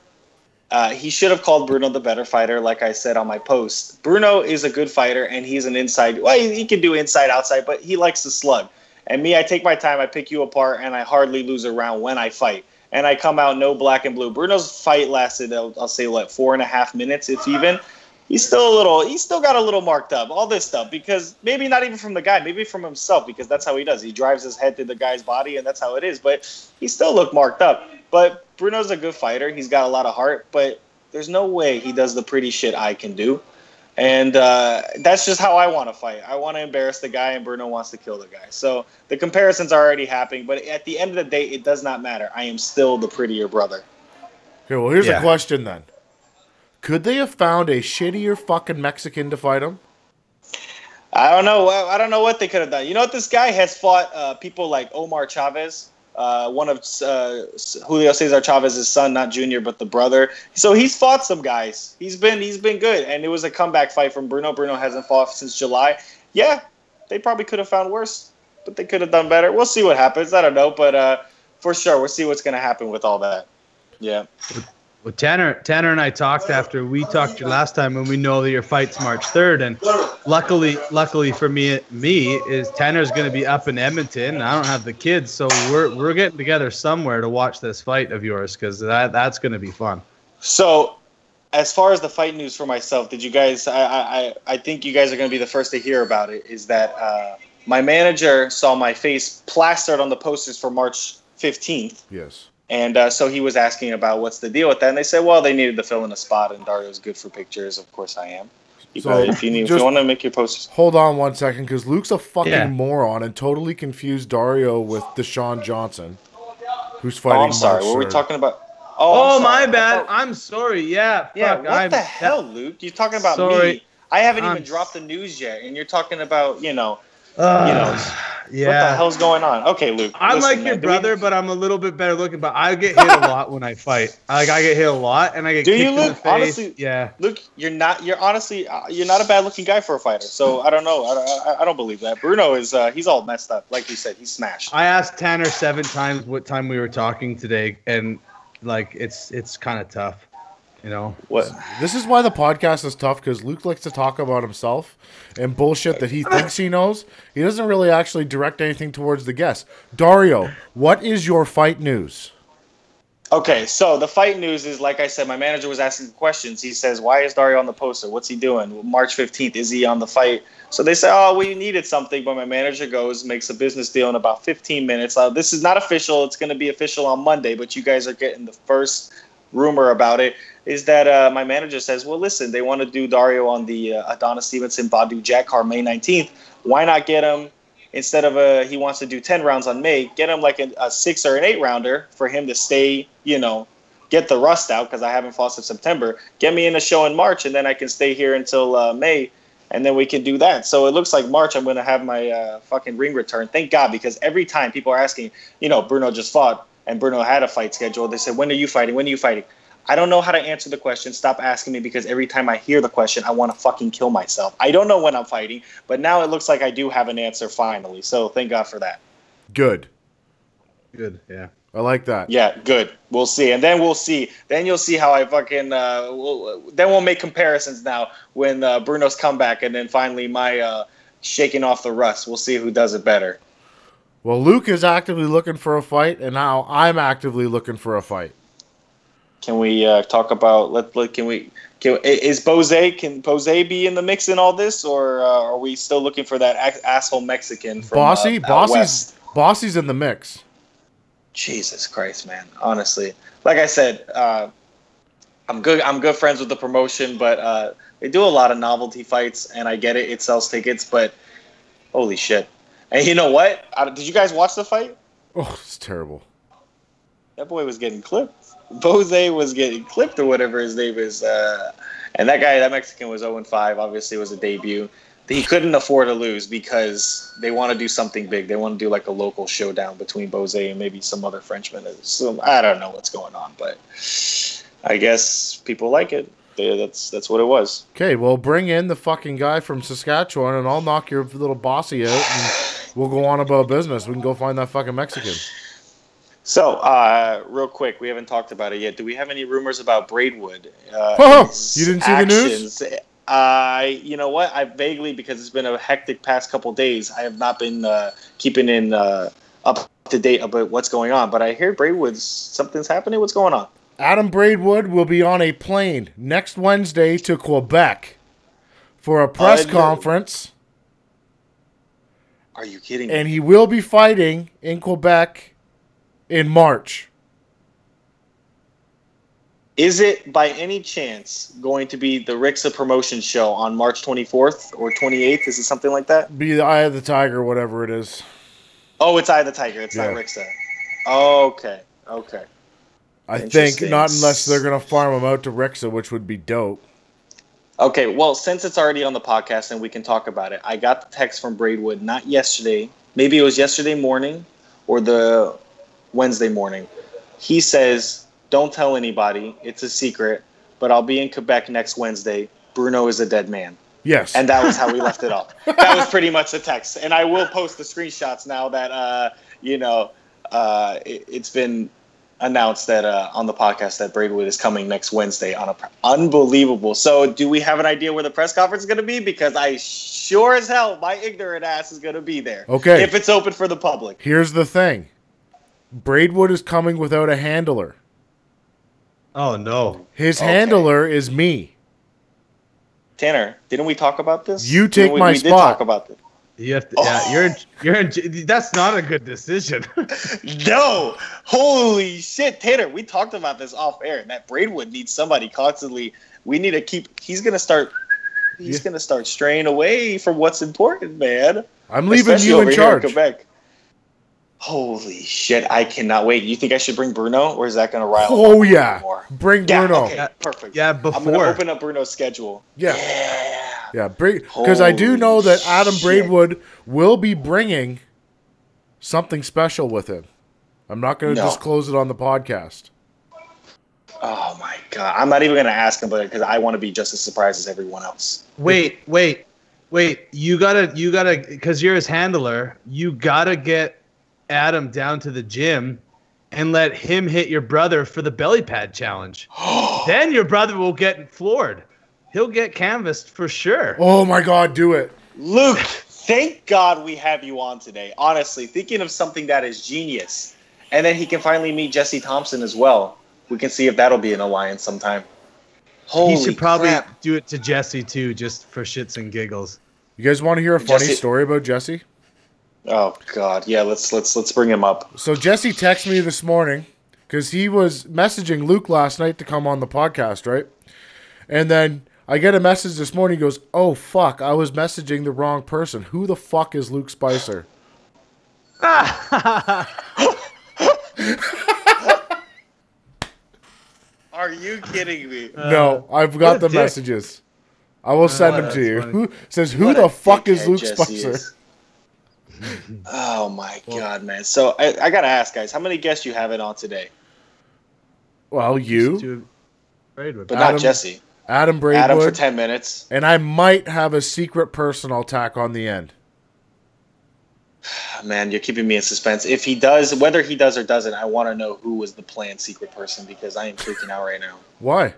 He should have called Bruno the better fighter, like I said on my post. Bruno is a good fighter, and he's an inside. Well, he can do inside, outside, but he likes to slug. And me, I take my time, I pick you apart, and I hardly lose a round when I fight. And I come out no black and blue. Bruno's fight lasted, I'll say, what, 4.5 minutes, if even. He's still got a little marked up, all this stuff, because maybe not even from the guy, maybe from himself, because that's how he does. He drives his head through the guy's body, and that's how it is. But he still looked marked up. But Bruno's a good fighter. He's got a lot of heart, but there's no way he does the pretty shit I can do. And that's just how I want to fight. I want to embarrass the guy, and Bruno wants to kill the guy. So the comparisons are already happening, but at the end of the day, it does not matter. I am still the prettier brother. Okay, well, here's a question then. Could they have found a shittier fucking Mexican to fight him? I don't know what they could have done. You know what? This guy has fought people like Omar Chavez, one of Julio Cesar Chavez's son, not Junior, but the brother. So he's fought some guys. He's been good, and it was a comeback fight from Bruno. Bruno hasn't fought since July. Yeah, they probably could have found worse, but they could have done better. We'll see what happens. I don't know, but for sure, we'll see what's going to happen with all that. Yeah. Well, Tanner and I talked after we talked last time, and we know that your fight's March 3rd. And luckily for me is Tanner's going to be up in Edmonton. I don't have the kids, so we're getting together somewhere to watch this fight of yours because that's going to be fun. So, as far as the fight news for myself, did you guys? I think you guys are going to be the first to hear about it. Is that my manager saw my face plastered on the posters for March 15th? Yes. And so he was asking about what's the deal with that. And they said, well, they needed to fill in a spot, and Dario's good for pictures. Of course I am. If you want to make your posters. Hold on one second, because Luke's a fucking moron and totally confused Dario with Deshaun Johnson, who's fighting March 3rd. Oh, I'm sorry. What were we talking about? Oh, my bad. I'm sorry. Yeah. Yeah. Fuck. What the hell, Luke? You're talking about me. I haven't even dropped the news yet, and you're talking about, what the hell's going on? Okay, Luke. I'm like your brother, but I'm a little bit better looking. But I get hit a lot when I fight. Like I get hit a lot, and I get. Do you, Luke? Honestly, yeah. Luke, you're not a bad looking guy for a fighter. So I don't know. I don't believe that. Bruno is. He's all messed up. Like you said, he's smashed. I asked Tanner 7 times what time we were talking today, and like it's kind of tough. You know what? This is why the podcast is tough, because Luke likes to talk about himself and bullshit that he thinks he knows. He doesn't really actually direct anything towards the guest. Dario, what is your fight news? Okay, so the fight news is, like I said, my manager was asking questions. He says, why is Dario on the poster? What's he doing? March 15th, is he on the fight? So they say, oh, we needed something, but my manager goes, makes a business deal in about 15 minutes. This is not official. It's going to be official on Monday, but you guys are getting the first rumor about it. Is that my manager says, well, listen, they want to do Dario on the Adonis Stevenson Badu Jackar May 19th. Why not get him, instead of he wants to do 10 rounds on May, get him like a 6 or an 8 rounder for him to stay, get the rust out, because I haven't fought since September. Get me in a show in March, and then I can stay here until May, and then we can do that. So it looks like March I'm going to have my fucking ring return. Thank God, because every time people are asking, Bruno just fought, and Bruno had a fight scheduled. They said, when are you fighting? I don't know how to answer the question. Stop asking me, because every time I hear the question, I want to fucking kill myself. I don't know when I'm fighting, but now it looks like I do have an answer finally. So thank God for that. Good. Yeah. I like that. Yeah, good. We'll see. And then we'll see. Then you'll see how I fucking then we'll make comparisons now when Bruno's comeback and then finally my shaking off the rust. We'll see who does it better. Well, Luke is actively looking for a fight, and now I'm actively looking for a fight. Can we talk about? Can Bossé be in the mix in all this, or are we still looking for that asshole Mexican from Bossé? Bossé's in the mix. Jesus Christ, man! Honestly, like I said, I'm good. I'm good friends with the promotion, but they do a lot of novelty fights, and I get it. It sells tickets, but holy shit! And you know what? Did you guys watch the fight? Oh, it's terrible. That boy was getting clipped. Bossé was getting clipped or whatever his name is. And that Mexican was 0-5. Obviously, it was a debut. He couldn't afford to lose because they want to do something big. They want to do like a local showdown between Bossé and maybe some other Frenchman. I don't know what's going on, but I guess people like it. That's what it was. Okay, well, bring in the fucking guy from Saskatchewan, and I'll knock your little Bossé out, and we'll go on about business. We can go find that fucking Mexican. So, real quick, we haven't talked about it yet. Do we have any rumors about Braidwood? You didn't see the news? You know what? I vaguely, because it's been a hectic past couple days, I have not been keeping in up to date about what's going on. But I hear something's happening. What's going on? Adam Braidwood will be on a plane next Wednesday to Quebec for a press conference. Are you kidding me? And he will be fighting in Quebec in March. Is it by any chance going to be the Rixa Promotion show on March 24th or 28th? Is it something like that? Be the Eye of the Tiger, whatever it is. Oh, it's Eye of the Tiger. It's not Rixa. Okay. I think not, unless they're going to farm him out to Rixa, which would be dope. Okay, well, since it's already on the podcast and we can talk about it, I got the text from Braidwood, not yesterday. Maybe it was yesterday morning or the Wednesday morning. He says, don't tell anybody. It's a secret, but I'll be in Quebec next Wednesday. Bruno is a dead man. Yes. And that was how we left it off. That was pretty much the text. And I will post the screenshots now that, it's been announced that on the podcast that Braidwood is coming next Wednesday on a unbelievable. So do we have an idea where the press conference is going to be? Because I sure as hell, my ignorant ass is going to be there. Okay. If it's open for the public. Here's the thing. Braidwood is coming without a handler. Oh, no. His handler is me. Tanner, didn't we talk about this? You take my spot. We did talk about this. You have to, you're that's not a good decision. No. Holy shit, Tanner, we talked about this off air. That Braidwood needs somebody constantly. We need to keep he's going to start straying away from what's important, man. I'm leaving you in charge. Holy shit, I cannot wait. You think I should bring Bruno, or is that going to rile up? Oh, yeah. More? Bring Bruno. Okay, perfect. Yeah, before. I'm going to open up Bruno's schedule. Yeah. Because I do know that Adam Braidwood will be bringing something special with him. I'm not going to disclose it on the podcast. Oh, my God. I'm not even going to ask him about it because I want to be just as surprised as everyone else. Wait. You gotta, because you're his handler, you got to get Adam down to the gym and let him hit your brother for the belly pad challenge. Then your brother will get floored. He'll get canvassed for sure. Oh my God, do it. Luke, thank God we have you on today. Honestly, thinking of something that is genius. And then he can finally meet Jesse Thompson as well. We can see if that'll be an alliance sometime. Holy crap. He should probably do it to Jesse too, just for shits and giggles. You guys want to hear a funny story about Jesse? Oh God, yeah. Let's bring him up. So Jesse texted me this morning because he was messaging Luke last night to come on the podcast, right? And then I get a message this morning. He goes, "Oh fuck, I was messaging the wrong person. Who the fuck is Luke Spicer?" Are you kidding me? No, I've got the messages. I will send them to you. Funny. Who the fuck is Luke Spicer? Oh my God, man. So I gotta ask, guys, how many guests you having on today? Well, you, Braidwood, but not Jesse. Adam Braidwood. Adam for 10 minutes. And I might have a secret person I'll tack on the end. Man, you're keeping me in suspense. If he does, whether he does or doesn't, I want to know who was the planned secret person because I am freaking out right now. Why?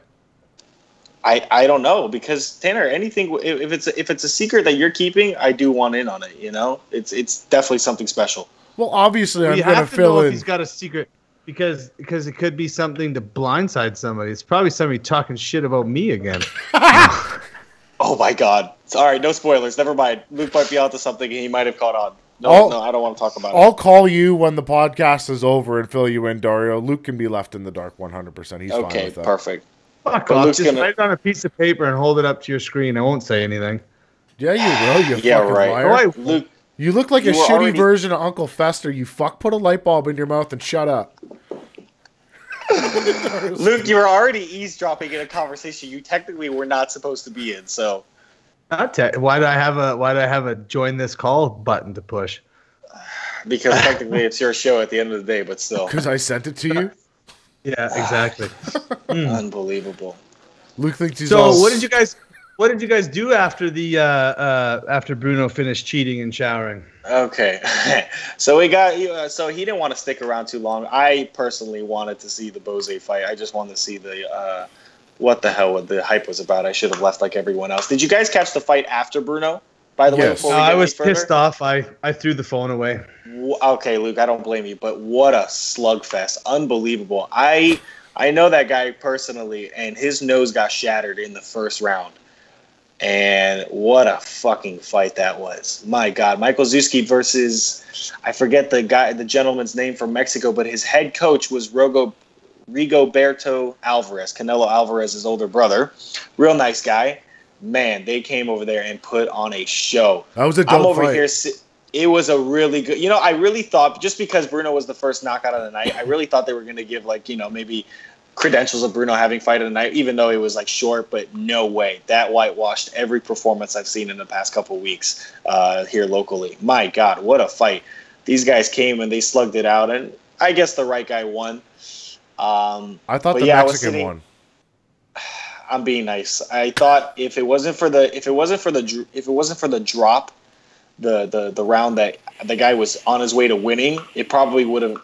I don't know because Tanner, anything if it's a secret that you're keeping, I do want in on it. You know, it's definitely something special. Well, obviously, I'm gonna fill in. If he's got a secret because it could be something to blindside somebody. It's probably somebody talking shit about me again. Oh my God! All right, no spoilers. Never mind. Luke might be onto something, and he might have caught on. No, I don't want to talk about it. I'll call you when the podcast is over and fill you in, Dario. Luke can be left in the dark 100%. He's fine with that. Okay, perfect. Fuck off. Just write it on a piece of paper and hold it up to your screen. I won't say anything. Yeah, you will. You fucking liar. Oh, Luke, you look like a shitty version of Uncle Fester. You fuck. Put a light bulb in your mouth and shut up. Luke, you were already eavesdropping in a conversation you technically were not supposed to be in. So, why do I have a join this call button to push? Because technically it's your show at the end of the day, but still. Because I sent it to you. Yeah, exactly. Unbelievable. Luke thinks he's so. What did you guys do after the after Bruno finished cheating and showering? Okay, so we got so he didn't want to stick around too long. I personally wanted to see the Bossé fight. I just wanted to see the what the hell the hype was about. I should have left like everyone else. Did you guys catch the fight after Bruno? By the way, before we get I was pissed off. I threw the phone away. Okay, Luke, I don't blame you, but what a slugfest. Unbelievable. I know that guy personally, and his nose got shattered in the first round. And what a fucking fight that was. My God, Michael Zuski versus, I forget the gentleman's name from Mexico, but his head coach was Rigoberto Alvarez, Canelo Alvarez's older brother. Real nice guy. Man, they came over there and put on a show. That was a dope fight. It was a really good. You know, I really thought just because Bruno was the first knockout of the night, I really thought they were going to give like maybe credentials of Bruno having fight of the night, even though it was like short, but no way. That whitewashed every performance I've seen in the past couple of weeks here locally. My God, what a fight. These guys came and they slugged it out, and I guess the right guy won. I thought the Mexican won. I'm being nice. I thought if it wasn't for the drop, the round that the guy was on his way to winning, he probably would have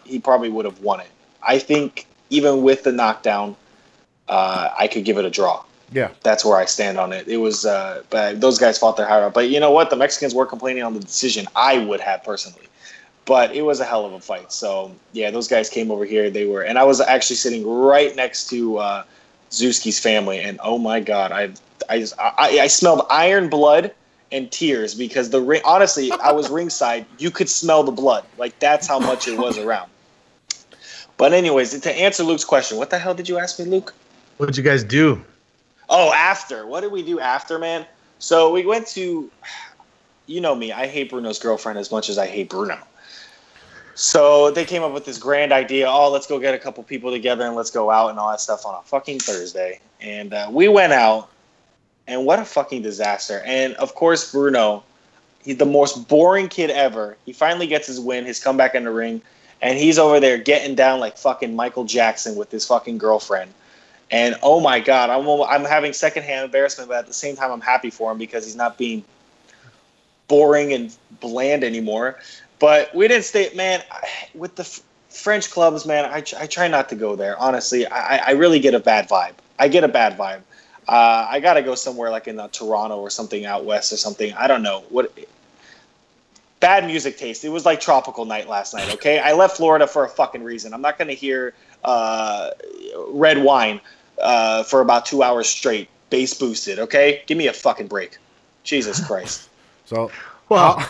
won it. I think even with the knockdown, I could give it a draw. Yeah, that's where I stand on it. It was, but those guys fought their higher up. But you know what? The Mexicans were complaining on the decision. I would have personally. But it was a hell of a fight. So, yeah, those guys came over here. They were – and I was actually sitting right next to Zuski's family. And, oh, my God, I smelled iron blood and tears because the ring – honestly, I was ringside. You could smell the blood. Like, that's how much it was around. But anyways, to answer Luke's question, what the hell did you ask me, Luke? What did you guys do? Oh, after. What did we do after, man? So we went to – you know me. I hate Bruno's girlfriend as much as I hate Bruno. So they came up with this grand idea. Oh, let's go get a couple people together and let's go out and all that stuff on a fucking Thursday. And we went out, and what a fucking disaster. And, of course, Bruno, he's the most boring kid ever. He finally gets his win, his comeback in the ring, and he's over there getting down like fucking Michael Jackson with his fucking girlfriend. And, oh, my God, I'm having secondhand embarrassment, but at the same time I'm happy for him because he's not being boring and bland anymore. But we didn't stay, man. With the French clubs, man, I try not to go there. Honestly, I really get a bad vibe. I gotta go somewhere like in Toronto or something out west or something. I don't know what. Bad music taste. It was like tropical night last night. Okay, I left Florida for a fucking reason. I'm not gonna hear red wine for about 2 hours straight, bass boosted. Okay, give me a fucking break. Jesus Christ. So well.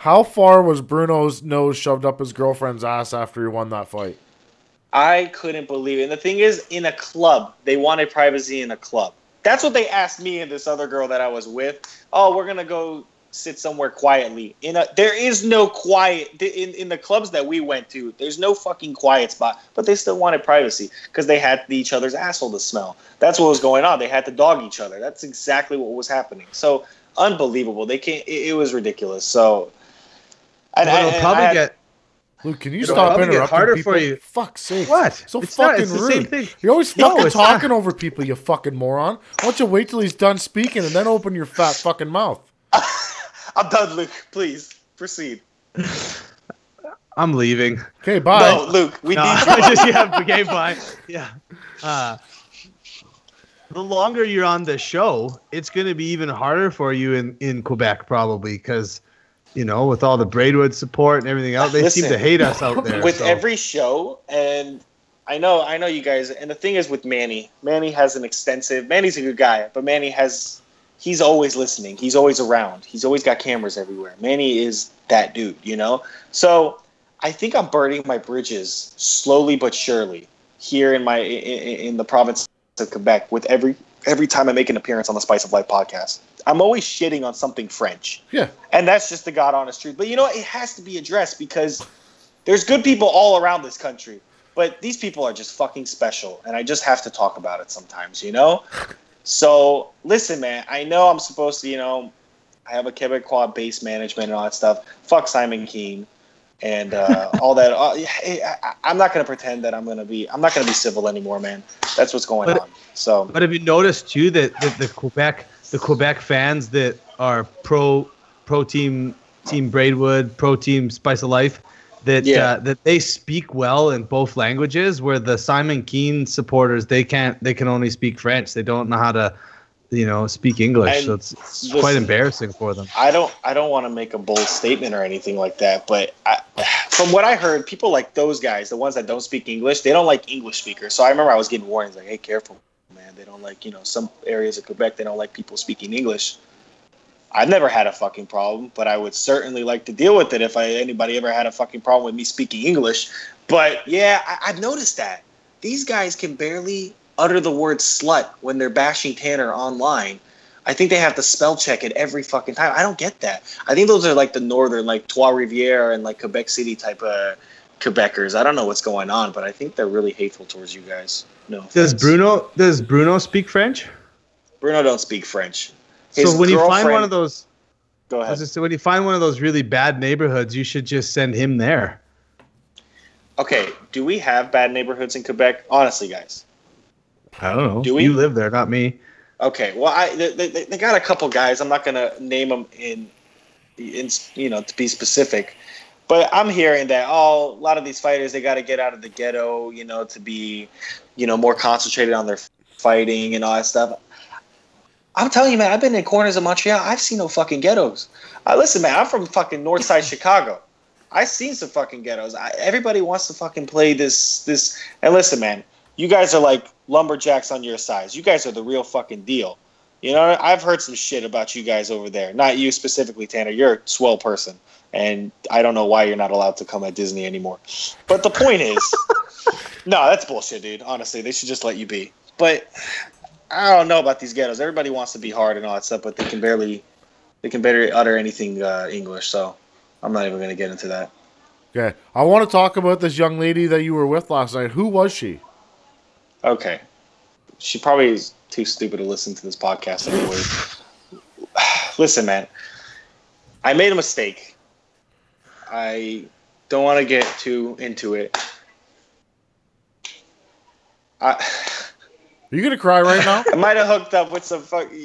How far was Bruno's nose shoved up his girlfriend's ass after he won that fight? I couldn't believe it. And the thing is, in a club, they wanted privacy in a club. That's what they asked me and this other girl that I was with. Oh, we're going to go sit somewhere quietly. There is no quiet. In the clubs that we went to, there's no fucking quiet spot. But they still wanted privacy because they had each other's asshole to smell. That's what was going on. They had to dog each other. That's exactly what was happening. So unbelievable. It was ridiculous. So... Luke, can you stop interrupting harder people? For you. Fuck's sake. What? So it's fucking not, rude. You're always fucking talking over people, you fucking moron. Why don't you wait till he's done speaking and then open your fat fucking mouth? I'm done, Luke. Please, proceed. I'm leaving. Okay, bye. No, Luke, we need you. Okay, bye. Yeah. The longer you're on the show, it's going to be even harder for you in Quebec probably because... You know, with all the Braidwood support and everything else, they seem to hate us out there. Every show, and I know you guys. And the thing is with Manny, Manny's a good guy, but he's always listening. He's always around. He's always got cameras everywhere. Manny is that dude, you know? So I think I'm burning my bridges slowly but surely here in the province of Quebec with every time I make an appearance on the Spice of Life podcast. I'm always shitting on something French. Yeah. And that's just the God-honest truth. But you know what? It has to be addressed because there's good people all around this country. But these people are just fucking special. And I just have to talk about it sometimes, you know? So, listen, man. I know I'm supposed to, you know, I have a Quebecois base management and all that stuff. Fuck Simon Kean and all that. I'm not going to pretend that I'm not going to be civil anymore, man. That's what's going on. So. But have you noticed, too, that the Quebec fans that are pro team Braidwood, pro team Spice of Life, that they speak well in both languages. Where the Simon Kean supporters, they can only speak French. They don't know how to, you know, speak English. So it's quite embarrassing for them. I don't want to make a bold statement or anything like that. But from what I heard, people like those guys, the ones that don't speak English, they don't like English speakers. So I remember I was getting warnings like, "Hey, careful." Man, they don't like, you know, some areas of Quebec, they don't like people speaking English. I've never had a fucking problem, but I would certainly like to deal with it if anybody ever had a fucking problem with me speaking English. But, yeah, I've noticed that. These guys can barely utter the word slut when they're bashing Tanner online. I think they have to spell check it every fucking time. I don't get that. I think those are like the northern, like Trois-Rivières and like Quebec City type of Quebecers. I don't know what's going on, but I think they're really hateful towards you guys. No offense. Does Bruno speak French? Bruno don't speak French. His so when you find one of those, go ahead. So when you find one of those really bad neighborhoods, you should just send him there. Okay, do we have bad neighborhoods in Quebec? Honestly, guys, I don't know. Do we? You live there, not me. Okay, well, they got a couple guys. I'm not gonna name them in to be specific, but I'm hearing that a lot of these fighters, they got to get out of the ghetto, to be, more concentrated on their fighting and all that stuff. I'm telling you, man, I've been in corners of Montreal. I've seen no fucking ghettos. Listen, man, I'm from fucking Northside Chicago. I've seen some fucking ghettos. Everybody wants to fucking play this. And listen, man, you guys are like lumberjacks on your sides. You guys are the real fucking deal. I've heard some shit about you guys over there. Not you specifically, Tanner. You're a swell person. And I don't know why you're not allowed to come at Disney anymore. But the point is, no, that's bullshit, dude. Honestly, they should just let you be. But I don't know about these ghettos. Everybody wants to be hard and all that stuff, but they can barely utter anything English. So I'm not even going to get into that. Okay. I want to talk about this young lady that you were with last night. Who was she? Okay. She probably is too stupid to listen to this podcast anyway. Listen, man, I made a mistake. I don't want to get too into it. Are you going to cry right now? I might have hooked up with some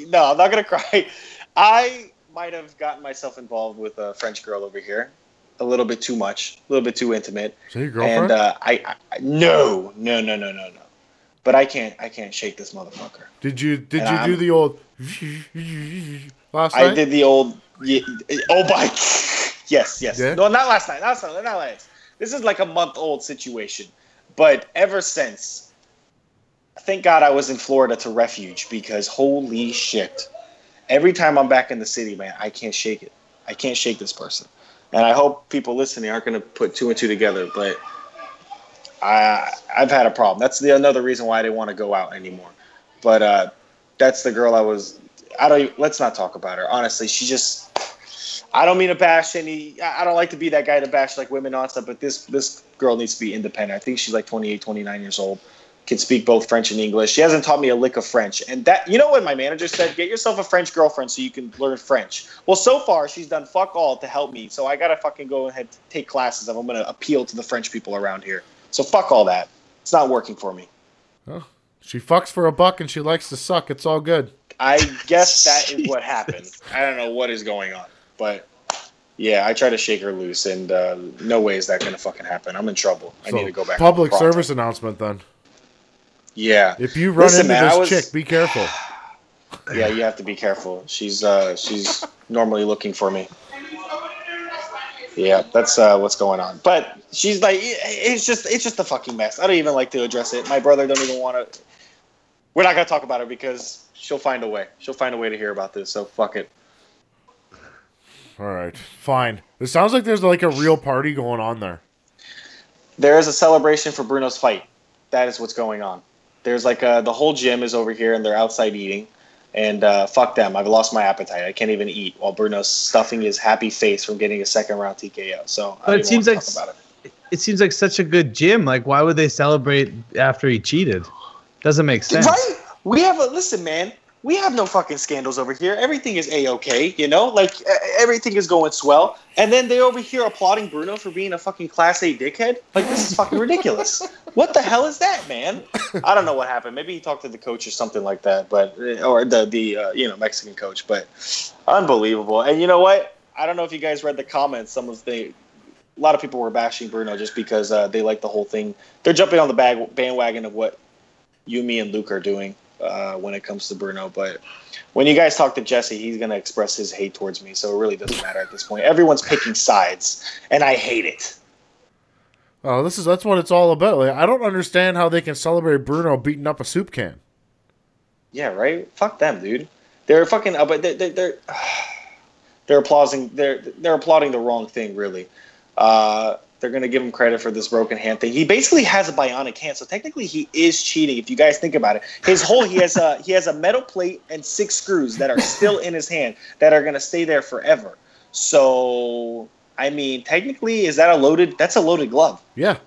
No, I'm not going to cry. I might have gotten myself involved with a French girl over here. A little bit too much. A little bit too intimate. Is that your girlfriend? And No. But I can't shake this motherfucker. Did you do the old last night? I did the old yes. Yeah. No, not last night. This is like a month old situation. But ever since, thank God I was in Florida to refuge, because holy shit. Every time I'm back in the city, man, I can't shake it. I can't shake this person. And I hope people listening aren't going to put two and two together, but I've had a problem. That's another reason why I didn't want to go out anymore. But that's the girl let's not talk about her. Honestly, she just, I don't mean to bash I don't like to be that guy to bash like women on stuff, but this girl needs to be independent. I think she's like 28, 29 years old, can speak both French and English. She hasn't taught me a lick of French. And that, what my manager said, get yourself a French girlfriend so you can learn French. Well, so far she's done fuck all to help me. So I got to fucking go ahead and take classes. I'm going to appeal to the French people around here. So fuck all that. It's not working for me. Oh, she fucks for a buck and she likes to suck. It's all good. I guess that is what happened. I don't know what is going on. But yeah, I try to shake her loose, and no way is that going to fucking happen. I'm in trouble. I need to go back. Public service announcement then. Yeah. If you run into this chick, be careful. Yeah, you have to be careful. She's normally looking for me. Yeah, that's what's going on. But she's like, it's just a fucking mess. I don't even like to address it. My brother don't even want to. We're not gonna talk about it because she'll find a way. She'll find a way to hear about this. So fuck it. All right, fine. It sounds like there's like a real party going on there. There is a celebration for Bruno's fight. That is what's going on. There's like the whole gym is over here, and they're outside eating. And fuck them. I've lost my appetite. I can't even eat while Bruno's stuffing his happy face from getting a second round TKO. So I don't want to talk about it. It seems like such a good gym. Like, why would they celebrate after he cheated? Doesn't make sense. Right? Listen, man. We have no fucking scandals over here. Everything is A-OK, Like, everything is going swell. And then they're over here applauding Bruno for being a fucking Class A dickhead? Like, this is fucking ridiculous. What the hell is that, man? I don't know what happened. Maybe he talked to the coach or something like that, or the Mexican coach. But unbelievable. And you know what? I don't know if you guys read the comments. A lot of people were bashing Bruno just because they like the whole thing. They're jumping on the bandwagon of what you, me, and Luke are doing. When it comes to Bruno, but when you guys talk to Jesse, he's going to express his hate towards me, so it really doesn't matter at this point. Everyone's picking sides, and I hate it. Oh, that's what it's all about. Like, I don't understand how they can celebrate Bruno beating up a soup can. Yeah, right? Fuck them, dude. They're fucking they're applauding the wrong thing, really. They're going to give him credit for this broken hand thing. He basically has a bionic hand, so technically he is cheating if you guys think about it. He has a metal plate and 6 screws that are still in his hand that are going to stay there forever. So I mean, technically, is that a loaded? That's a loaded glove. Yeah.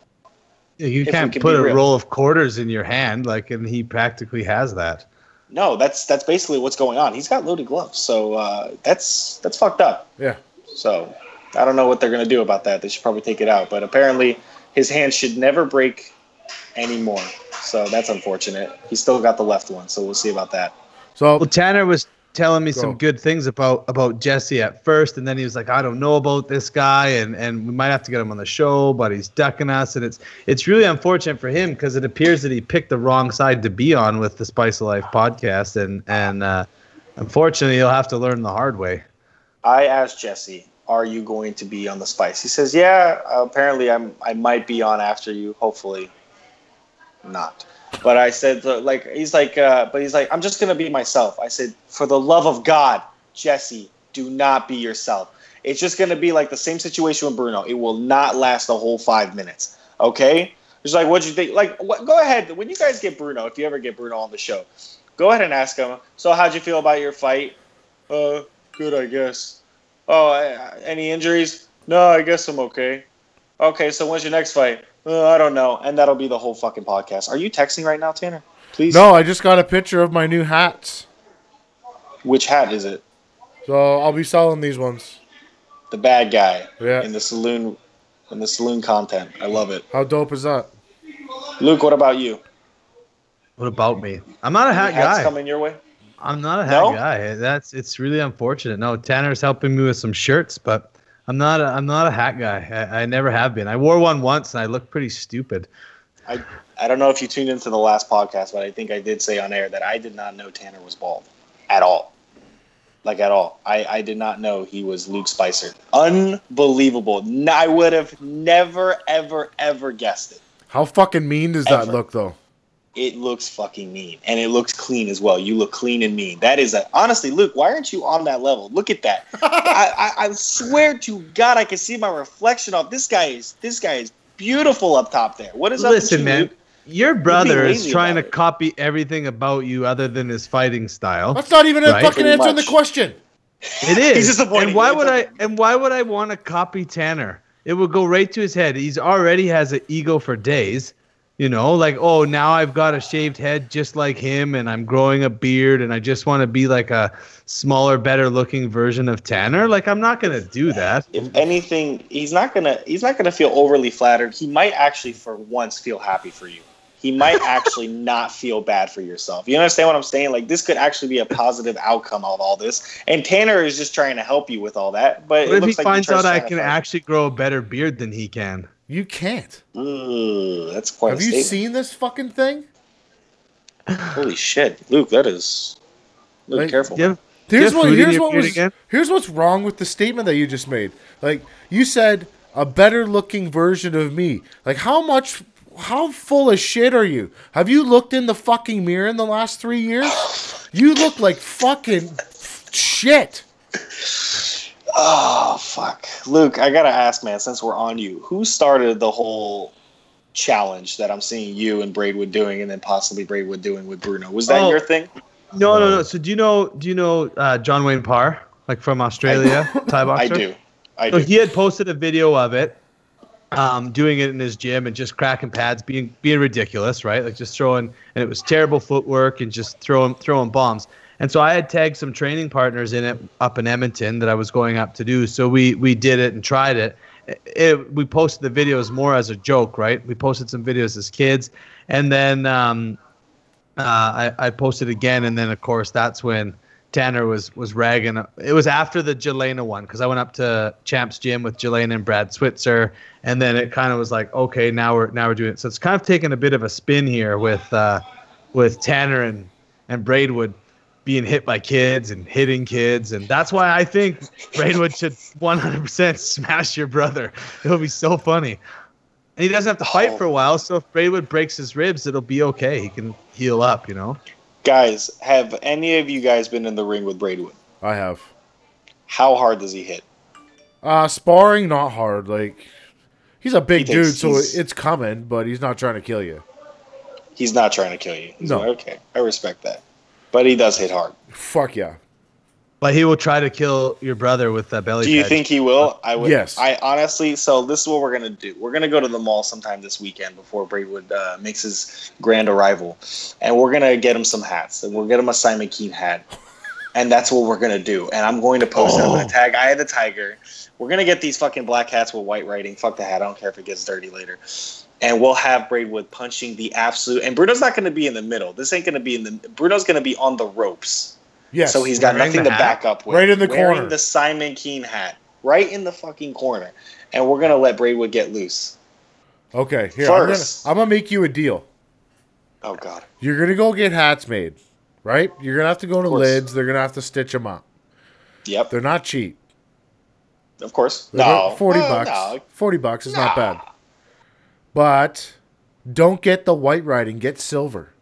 You can't put a roll of quarters in your hand, like, and he practically has that. No, that's basically what's going on. He's got loaded gloves, so that's fucked up. Yeah. So I don't know what they're gonna do about that. They should probably take it out. But apparently, his hand should never break anymore. So that's unfortunate. He's still got the left one, so we'll see about that. So Tanner was telling me some good things about Jesse at first, and then he was like, I don't know about this guy, and we might have to get him on the show, but he's ducking us, and it's really unfortunate for him because it appears that he picked the wrong side to be on with the Spice of Life podcast, and unfortunately he'll have to learn the hard way. I asked Jesse, are you going to be on the Spice? He says, yeah, apparently I might be on after you, hopefully not. But I said, like, he's like, I'm just going to be myself. I said, for the love of God, Jesse, do not be yourself. It's just going to be like the same situation with Bruno. It will not last the whole 5 minutes. Okay? He's like, what'd you think? Like, go ahead. When you guys get Bruno, if you ever get Bruno on the show, go ahead and ask him, so how'd you feel about your fight? Good, I guess. Oh, any injuries? No, I guess I'm okay. Okay, so when's your next fight? I don't know. And that'll be the whole fucking podcast. Are you texting right now, Tanner? Please. No, I just got a picture of my new hats. Which hat is it? So I'll be selling these ones. The bad guy. Yeah. In the saloon content. I love it. How dope is that? Luke, what about you? What about me? I'm not a hat guy. Hats coming your way? I'm not a hat guy. It's really unfortunate. No, Tanner's helping me with some shirts, but I'm not a hat guy. I never have been. I wore one once, and I looked pretty stupid. I don't know if you tuned into the last podcast, but I think I did say on air that I did not know Tanner was bald at all. Like, at all. I did not know he was Luke Spicer. Unbelievable. I would have never, ever, ever guessed it. How fucking mean does that look, though? It looks fucking mean, and it looks clean as well. You look clean and mean. That is honestly, Luke, why aren't you on that level? Look at that. I swear to God, I can see my reflection off. This guy is beautiful up top there. What is up? Listen, man, Luke? Your brother is trying to copy everything about you other than his fighting style. That's not even a fucking answer on the question. It is. He's disappointing. And why would I want to copy Tanner? It would go right to his head. He's already has an ego for days. You know, like, oh, now I've got a shaved head just like him, and I'm growing a beard, and I just want to be like a smaller, better-looking version of Tanner. Like, I'm not gonna do that. If anything, he's not gonna feel overly flattered. He might actually, for once, feel happy for you. He might actually not feel bad for yourself. You understand what I'm saying? Like, this could actually be a positive outcome of all this. And Tanner is just trying to help you with all that. But what if he finds out I can actually grow a better beard than he can? You can't. Ooh, that's quite. Have you seen this fucking thing? Holy shit, Luke! That is. Luke, like, careful. Here's what's wrong with the statement that you just made. Like, you said, a better-looking version of me. Like, how much? How full of shit are you? Have you looked in the fucking mirror in the last 3 years? You look like fucking shit. Oh, fuck. Luke, I got to ask, man, since we're on you, who started the whole challenge that I'm seeing you and Braidwood doing, and then possibly Braidwood doing with Bruno? Was that your thing? No. So do you know John Wayne Parr, like, from Australia, Thai boxer? I do. So he had posted a video of it, doing it in his gym and just cracking pads, being ridiculous, right? Like, just throwing, and it was terrible footwork and just throwing bombs. And so I had tagged some training partners in it up in Edmonton that I was going up to do. So we did it and tried it. We posted the videos more as a joke, right? We posted some videos as kids. And then I posted again. And then, of course, that's when Tanner was ragging. It was after the Jelena one, because I went up to Champ's gym with Jelena and Brad Switzer. And then it kind of was like, okay, now we're doing it. So it's kind of taken a bit of a spin here with Tanner and Braidwood being hit by kids and hitting kids. And that's why I think Braidwood should 100% smash your brother. It'll be so funny. And he doesn't have to fight for a while, so if Braidwood breaks his ribs, it'll be okay. He can heal up, you know? Guys, have any of you guys been in the ring with Braidwood? I have. How hard does he hit? Sparring, not hard. Like, he's a big dude, so it's coming, but he's not trying to kill you. He's not trying to kill you. No. Okay, I respect that. But he does hit hard. Fuck yeah. But he will try to kill your brother with that belly. Do you think he will? I would. Yes. I honestly. So this is what we're gonna do. We're gonna go to the mall sometime this weekend before Braidwood makes his grand arrival, and we're gonna get him some hats. And we'll get him a Simon Kean hat, and that's what we're gonna do. And I'm going to post it. I'm gonna tag Eye of the Tiger. We're gonna get these fucking black hats with white writing. Fuck the hat. I don't care if it gets dirty later. And we'll have Braidwood punching the absolute. And Bruno's not gonna be in the middle. This ain't gonna be in the. Bruno's gonna be on the ropes. Yes. So he's got nothing to back up with. Right in the corner. Wearing the Simon Kean hat. Right in the fucking corner. And we're going to let Braidwood get loose. Okay. Here, first. I'm going to make you a deal. Oh, God. You're going to go get hats made, right? You're going to have to go to Lids. They're going to have to stitch them up. Yep. They're not cheap. Of course. They're no. 40 bucks. No. 40 bucks is not bad. But don't get the white writing. Get silver.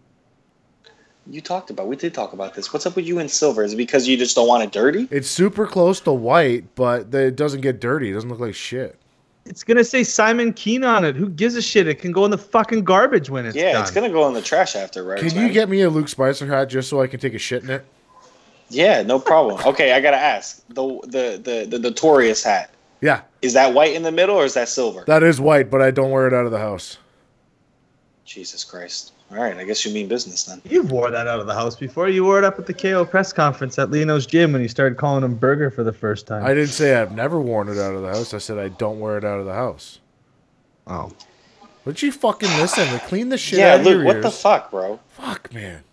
You talked about. We did talk about this. What's up with you and silver? Is it because you just don't want it dirty? It's super close to white, but it doesn't get dirty. It doesn't look like shit. It's going to say Simon Kean on it. Who gives a shit? It can go in the fucking garbage when it's done. It's going to go in the trash after, right? Can you get me a Luke Spicer hat just so I can take a shit in it? Yeah, no problem. Okay, I got to ask. The notorious hat. Yeah. Is that white in the middle or is that silver? That is white, but I don't wear it out of the house. Jesus Christ. All right, I guess you mean business then. You wore that out of the house before. You wore it up at the KO press conference at Lino's gym when you started calling him Burger for the first time. I didn't say I've never worn it out of the house. I said I don't wear it out of the house. Oh. Would you fucking listen to clean the shit out of your ears? Yeah, Luke, what the fuck, bro? Fuck, man.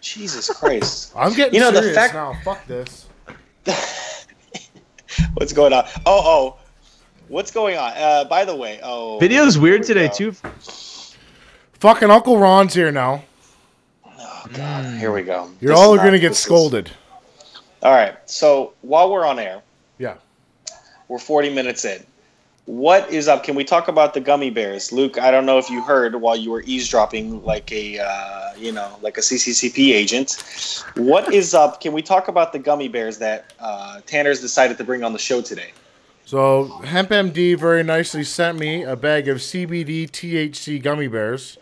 Jesus Christ. I'm getting serious now. Fuck this. What's going on? Oh. What's going on? By the way, video's weird today, too. Fucking Uncle Ron's here now. Oh, God. Here we go. You're all going to get scolded. All right. So while we're on air, we're 40 minutes in. What is up? Can we talk about the gummy bears? Luke, I don't know if you heard while you were eavesdropping like a, like a CCCP agent. What is up? Can we talk about the gummy bears that Tanner's decided to bring on the show today? So HempMD very nicely sent me a bag of CBD THC gummy bears.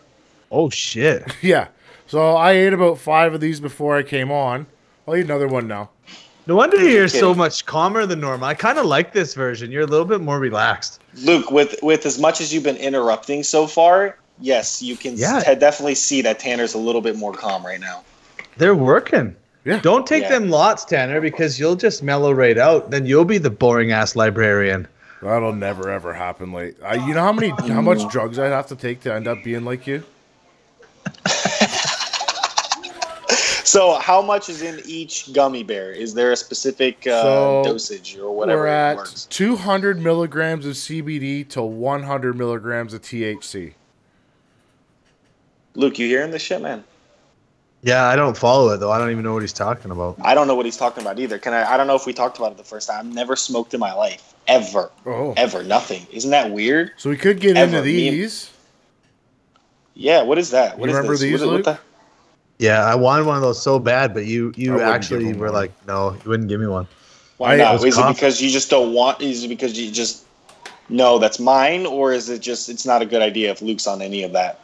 Oh, shit. Yeah. So I ate about 5 of these before I came on. I'll eat another one now. No wonder you're so much calmer than normal. I kind of like this version. You're a little bit more relaxed. Luke, with as much as you've been interrupting so far, yes, you can definitely see that Tanner's a little bit more calm right now. They're working. Yeah. Don't take them lots, Tanner, because you'll just mellow right out. Then you'll be the boring-ass librarian. That'll never, ever happen. Like, you know how much drugs I'd have to take to end up being like you? So how much is in each gummy bear? Is there a specific dosage or whatever? We're at 200 milligrams of CBD to 100 milligrams of THC. Luke, you hearing this shit, man? Yeah, I don't follow it, though. I don't even know what he's talking about. I don't know what he's talking about either. I don't know if we talked about it the first time. I've never smoked in my life. Ever. Oh. Ever. Nothing. Isn't that weird? So we could get into these. What is that? What you is remember this? These, Luke? Yeah, I wanted one of those so bad, but you actually were like, no, you wouldn't give me one. Why not? Is it because you just don't want? Is it because you just, no, that's mine? Or is it just, it's not a good idea if Luke's on any of that?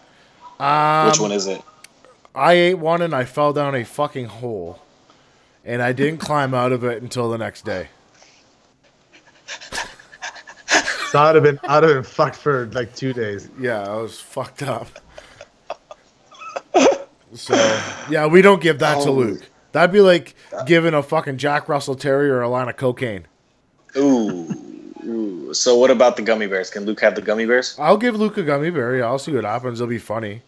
Which one is it? I ate one and I fell down a fucking hole, and I didn't climb out of it until the next day. So I'd have been fucked for like 2 days. Yeah, I was fucked up. So yeah, we don't give that to Luke. That'd be like giving a fucking Jack Russell Terrier a line of cocaine. Ooh. So what about the gummy bears? Can Luke have the gummy bears? I'll give Luke a gummy bear. Yeah, I'll see what happens. It'll be funny.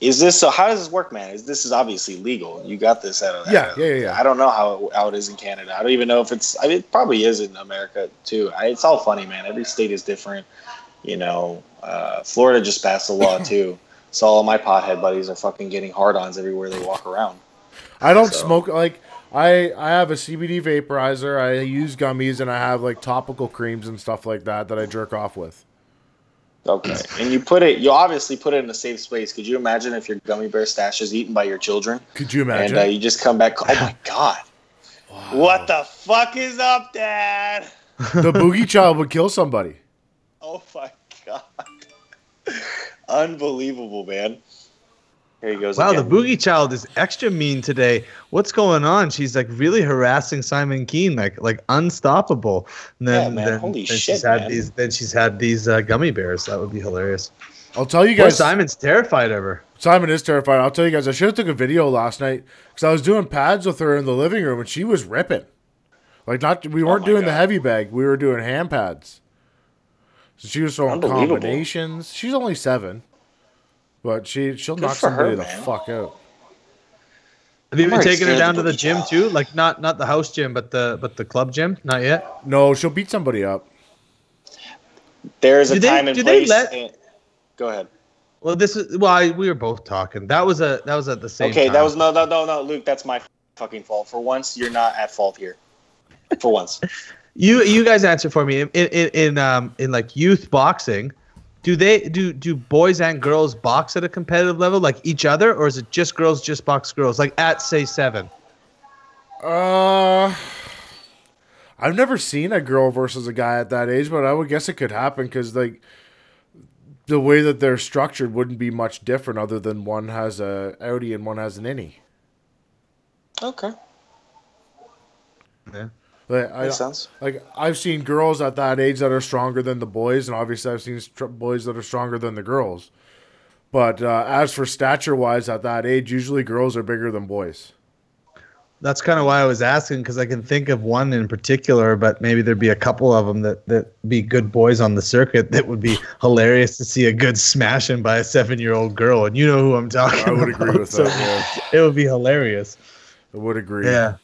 Is this so? How does this work, man? This is obviously legal. You got this out of I don't know how it is in Canada. I don't even know if it's. I mean, it probably is in America too. It's all funny, man. Every state is different. Florida just passed a law too, so all my pothead buddies are fucking getting hard-ons everywhere they walk around. I don't smoke. Like I have a CBD vaporizer. I use gummies, and I have like topical creams and stuff like that I jerk off with. Okay, and you obviously put it in a safe space. Could you imagine if your gummy bear stash is eaten by your children? Could you imagine? And you just come back, oh my God. Wow. What the fuck is up, Dad? The Boogie Child would kill somebody. Oh my God. Unbelievable, man. Here he goes. Wow, again. The Boogie Child is extra mean today. What's going on? She's like really harassing Simon Kean, like unstoppable. And then, yeah, man. Then she's had these gummy bears. That would be hilarious. I'll tell you guys. Boy, Simon's terrified of her. Simon is terrified. I'll tell you guys. I should have took a video last night because I was doing pads with her in the living room and she was ripping. Like not, we weren't doing God. The heavy bag. We were doing hand pads. So she was throwing combinations. She's only 7. But she'll knock somebody the fuck out. Have you been taking her down to the gym too? Like not the house gym, but the club gym? Not yet? No, she'll beat somebody up. There's a time and place. Go ahead. Well, we were both talking. That was at the same time. Okay, that was no, Luke, that's my fucking fault. For once, you're not at fault here. For once. You guys answer for me in like youth boxing. Do boys and girls box at a competitive level, like each other, or is it just girls just box girls, like at say 7? I've never seen a girl versus a guy at that age, but I would guess it could happen because like the way that they're structured wouldn't be much different, other than one has a outie and one has an innie. Okay. Yeah. Makes sense. Like I've seen girls at that age that are stronger than the boys, and obviously I've seen boys that are stronger than the girls. But as for stature-wise, at that age, usually girls are bigger than boys. That's kind of why I was asking, because I can think of one in particular, but maybe there'd be a couple of them that be good boys on the circuit that would be hilarious to see a good smashing by a 7-year-old girl, and you know who I'm talking about. I would agree with that. Yeah. It would be hilarious. I would agree. Yeah.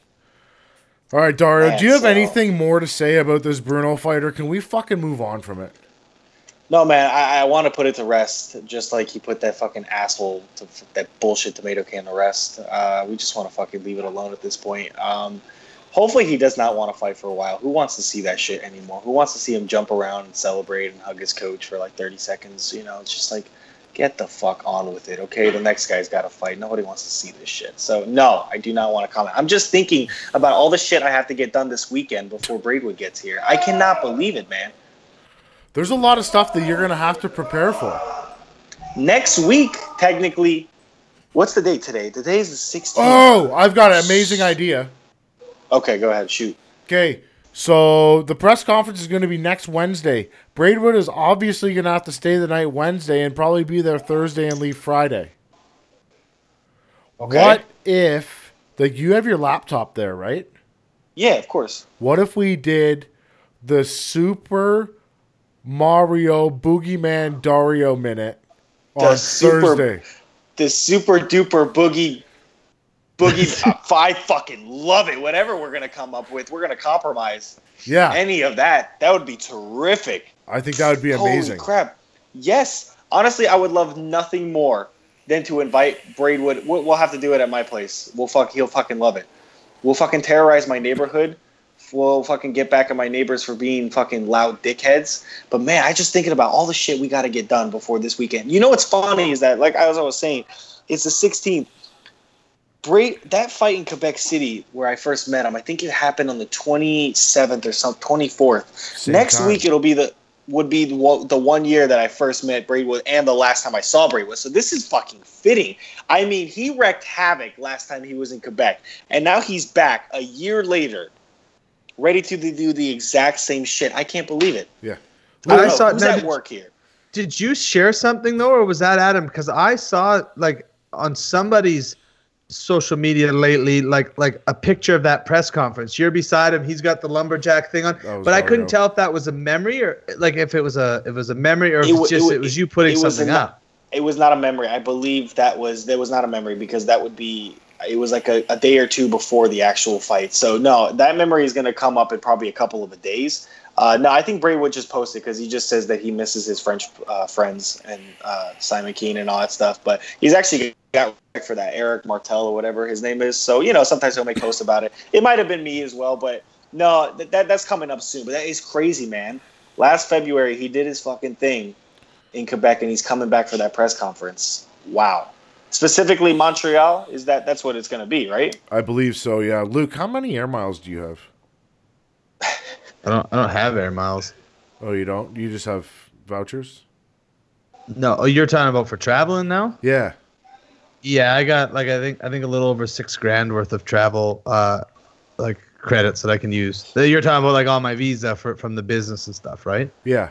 All right, Dario, do you have anything more to say about this Bruno fight, or can we fucking move on from it? No, man, I want to put it to rest, just like he put that fucking asshole, that bullshit tomato can to rest. We just want to fucking leave it alone at this point. Hopefully he does not want to fight for a while. Who wants to see that shit anymore? Who wants to see him jump around and celebrate and hug his coach for like 30 seconds? You know, it's just like, get the fuck on with it, okay? The next guy's got to fight. Nobody wants to see this shit. So, no, I do not want to comment. I'm just thinking about all the shit I have to get done this weekend before Braidwood gets here. I cannot believe it, man. There's a lot of stuff that you're going to have to prepare for. Next week, technically. What's the date today? Today's the 16th. Oh, I've got an amazing idea. Okay, go ahead. Shoot. Okay, so the press conference is going to be next Wednesday. Braidwood is obviously going to have to stay the night Wednesday and probably be there Thursday and leave Friday. Okay. What if, like, you have your laptop there, right? Yeah, of course. What if we did the Super Mario Boogeyman Dario Minute on Thursday? The super duper Boogie, I fucking love it. Whatever we're going to come up with, we're going to compromise. Yeah. Any of that. That would be terrific. I think that would be amazing. Holy crap. Yes. Honestly, I would love nothing more than to invite Braidwood. We'll have to do it at my place. He'll fucking love it. We'll fucking terrorize my neighborhood. We'll fucking get back at my neighbors for being fucking loud dickheads. But man, I just thinking about all the shit we got to get done before this weekend. You know what's funny is that, like as I was saying, it's the 16th. That fight in Quebec City where I first met him, I think it happened on the 27th or some 24th. Next week it'll be the 1 year that I first met Braidwood and the last time I saw Braidwood. So this is fucking fitting. I mean, he wrecked havoc last time he was in Quebec, and now he's back a year later, ready to do the exact same shit. I can't believe it. Yeah, work here? Did you share something though, or was that Adam? Because I saw like on somebody's social media lately, like a picture of that press conference. You're beside him. He's got the lumberjack thing on, but I couldn't tell if that was a memory or like if it was a memory or if it was you putting something up. It was not a memory. I believe that was not a memory because that would be. It was like a day or two before the actual fight. So no, that memory is going to come up in probably a couple of days. No, I think Braidwood just posted because he just says that he misses his French friends and Simon Kean and all that stuff. But he's actually got respect for that Eric Martel or whatever his name is. So, you know, sometimes he'll make posts about it. It might have been me as well, but no, that's coming up soon. But that is crazy, man. Last February, he did his fucking thing in Quebec, and he's coming back for that press conference. Wow. Specifically Montreal, that's what it's going to be, right? I believe so, yeah. Luke, how many air miles do you have? I don't have air miles. Oh, you don't? You just have vouchers? No. Oh, you're talking about for traveling now? Yeah. Yeah, I got like I think a little over $6,000 worth of travel like credits that I can use. You're talking about like all my visa from the business and stuff, right? Yeah.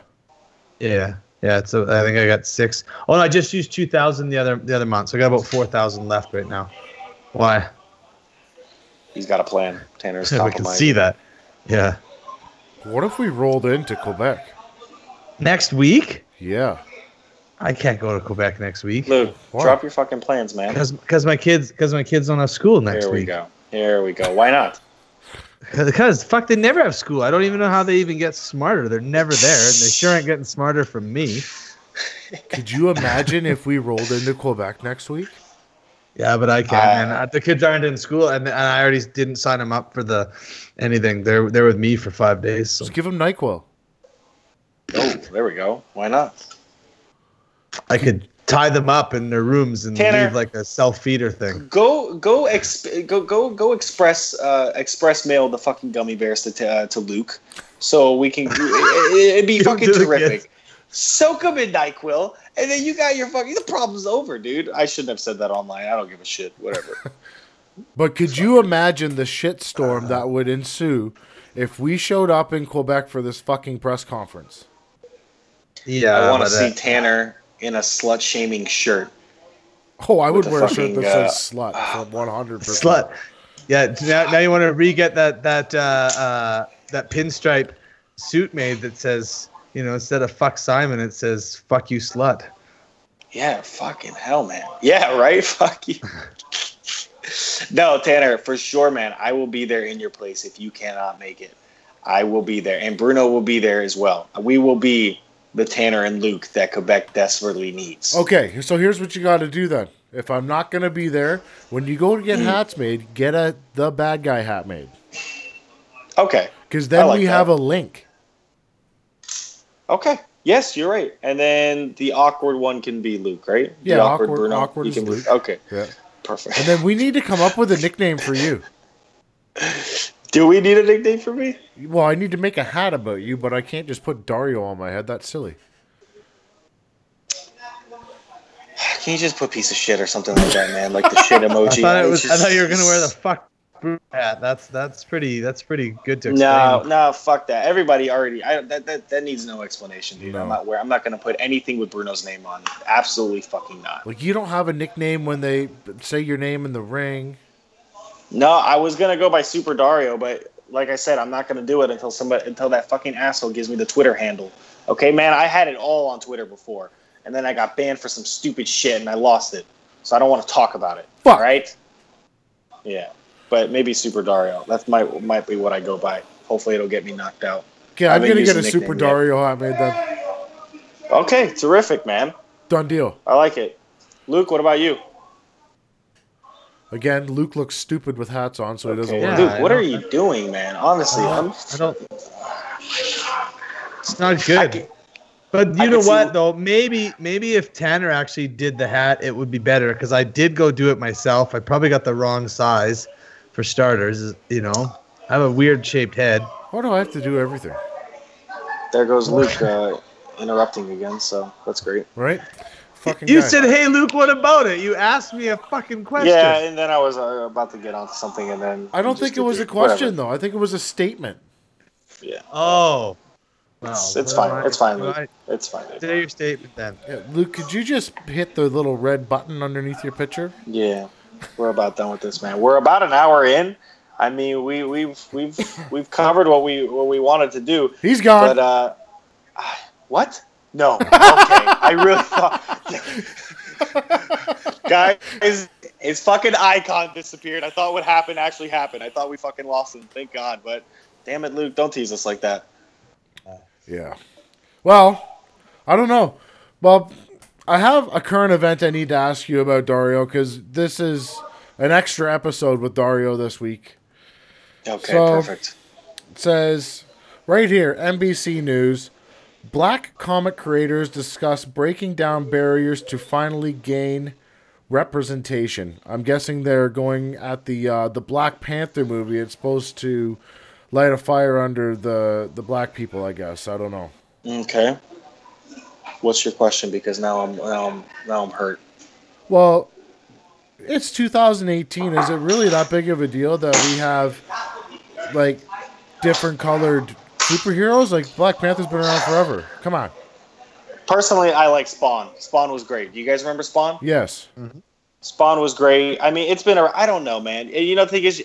Yeah. Yeah, so I think I got 6. Oh, no, I just used 2,000 the other month, so I got about 4,000 left right now. Why? He's got a plan. Tanner's top of mind. We can see that. Yeah. What if we rolled into Quebec next week? Yeah. I can't go to Quebec next week. Luke, why? Drop your fucking plans, man. Because my kids don't have school next week. Here we go. Why not? Because fuck, they never have school. I don't even know how they even get smarter. They're never there, and they sure aren't getting smarter from me. Could you imagine if we rolled into Quebec next week? Yeah, but I can't. The kids aren't in school, and I already didn't sign them up for anything. They're with me for 5 days. So. Just give them NyQuil. Oh, there we go. Why not? I could tie them up in their rooms and Tanner, leave like a self-feeder thing. Go express mail the fucking gummy bears to Luke, so we can. It'd be fucking terrific. Soak them in NyQuil, and then you got your fucking. The problem's over, dude. I shouldn't have said that online. I don't give a shit. Whatever. But could you imagine the shitstorm that would ensue if we showed up in Quebec for this fucking press conference? Yeah, I want to see Tanner in a slut-shaming shirt. Oh, I would wear a shirt that says "slut" for 100%. Slut. Yeah. Now you want to re-get that pinstripe suit made that says, you know, instead of "fuck Simon," it says "fuck you, slut." Yeah. Fucking hell, man. Yeah. Right. Fuck you. No, Tanner, for sure, man. I will be there in your place if you cannot make it. I will be there, and Bruno will be there as well. We will be the Tanner and Luke that Quebec desperately needs. Okay, so here's what you got to do then. If I'm not going to be there, when you go to get hats made, get the bad guy hat made. Okay. Because then we have a link. Okay. Yes, you're right. And then the awkward one can be Luke, right? Yeah, the awkward Bruno. Awkward you can Luke. Okay. Yeah. Perfect. And then we need to come up with a nickname for you. Do we need a nickname for me? Well, I need to make a hat about you, but I can't just put Dario on my head. That's silly. Can you just put piece of shit or something like that, man? Like the shit emoji. I thought you were gonna wear the fuck hat. That's pretty good to explain. No, fuck that. Everybody already. That needs no explanation, dude. No. I'm not gonna put anything with Bruno's name on it. Absolutely fucking not. Like you don't have a nickname when they say your name in the ring. No, I was gonna go by Super Dario, but like I said, I'm not gonna do it until that fucking asshole gives me the Twitter handle. Okay, man, I had it all on Twitter before, and then I got banned for some stupid shit, and I lost it. So I don't want to talk about it. Fuck. All right? Yeah, but maybe Super Dario. That might be what I go by. Hopefully, it'll get me knocked out. Okay, I'm gonna get a Super Dario hat made then. Okay, terrific, man. Done deal. I like it. Luke, what about you? Again, Luke looks stupid with hats on, so he doesn't work. Luke, what are you doing, man? Honestly, I don't. It's not good. But you know what, though? Maybe if Tanner actually did the hat, it would be better because I did go do it myself. I probably got the wrong size for starters. You know, I have a weird shaped head. Why do I have to do everything? There goes Luke interrupting again. So that's great, right? You said, "Hey, Luke, what about it?" You asked me a fucking question. Yeah, and then I was about to get onto something, and then I don't think it was a question, though. I think it was a statement. Yeah. Oh. Wow. It's fine, Luke. It's fine. Say your statement then. Yeah, Luke, could you just hit the little red button underneath your picture? Yeah. We're about done with this, man. We're about an hour in. I mean, we've covered what we wanted to do. He's gone. But what? No, okay. I really thought, guys, his fucking icon disappeared. I thought what happened actually happened. I thought we fucking lost him. Thank God. But damn it, Luke, don't tease us like that. Yeah. Well, I don't know. Well, I have a current event I need to ask you about, Dario, because this is an extra episode with Dario this week. Okay, so, perfect. It says right here, NBC News. Black comic creators discuss breaking down barriers to finally gain representation. I'm guessing they're going at the Black Panther movie. It's supposed to light a fire under the black people, I guess. I don't know. Okay. What's your question? Because now I'm hurt. Well, it's 2018. Is it really that big of a deal that we have, like, different colored superheroes? Like, Black Panther's been around forever. Come on. Personally, I like Spawn. Spawn was great. Do you guys remember Spawn? Yes. Mm-hmm. Spawn was great. I mean, it's been I don't know, man. You know, the thing is,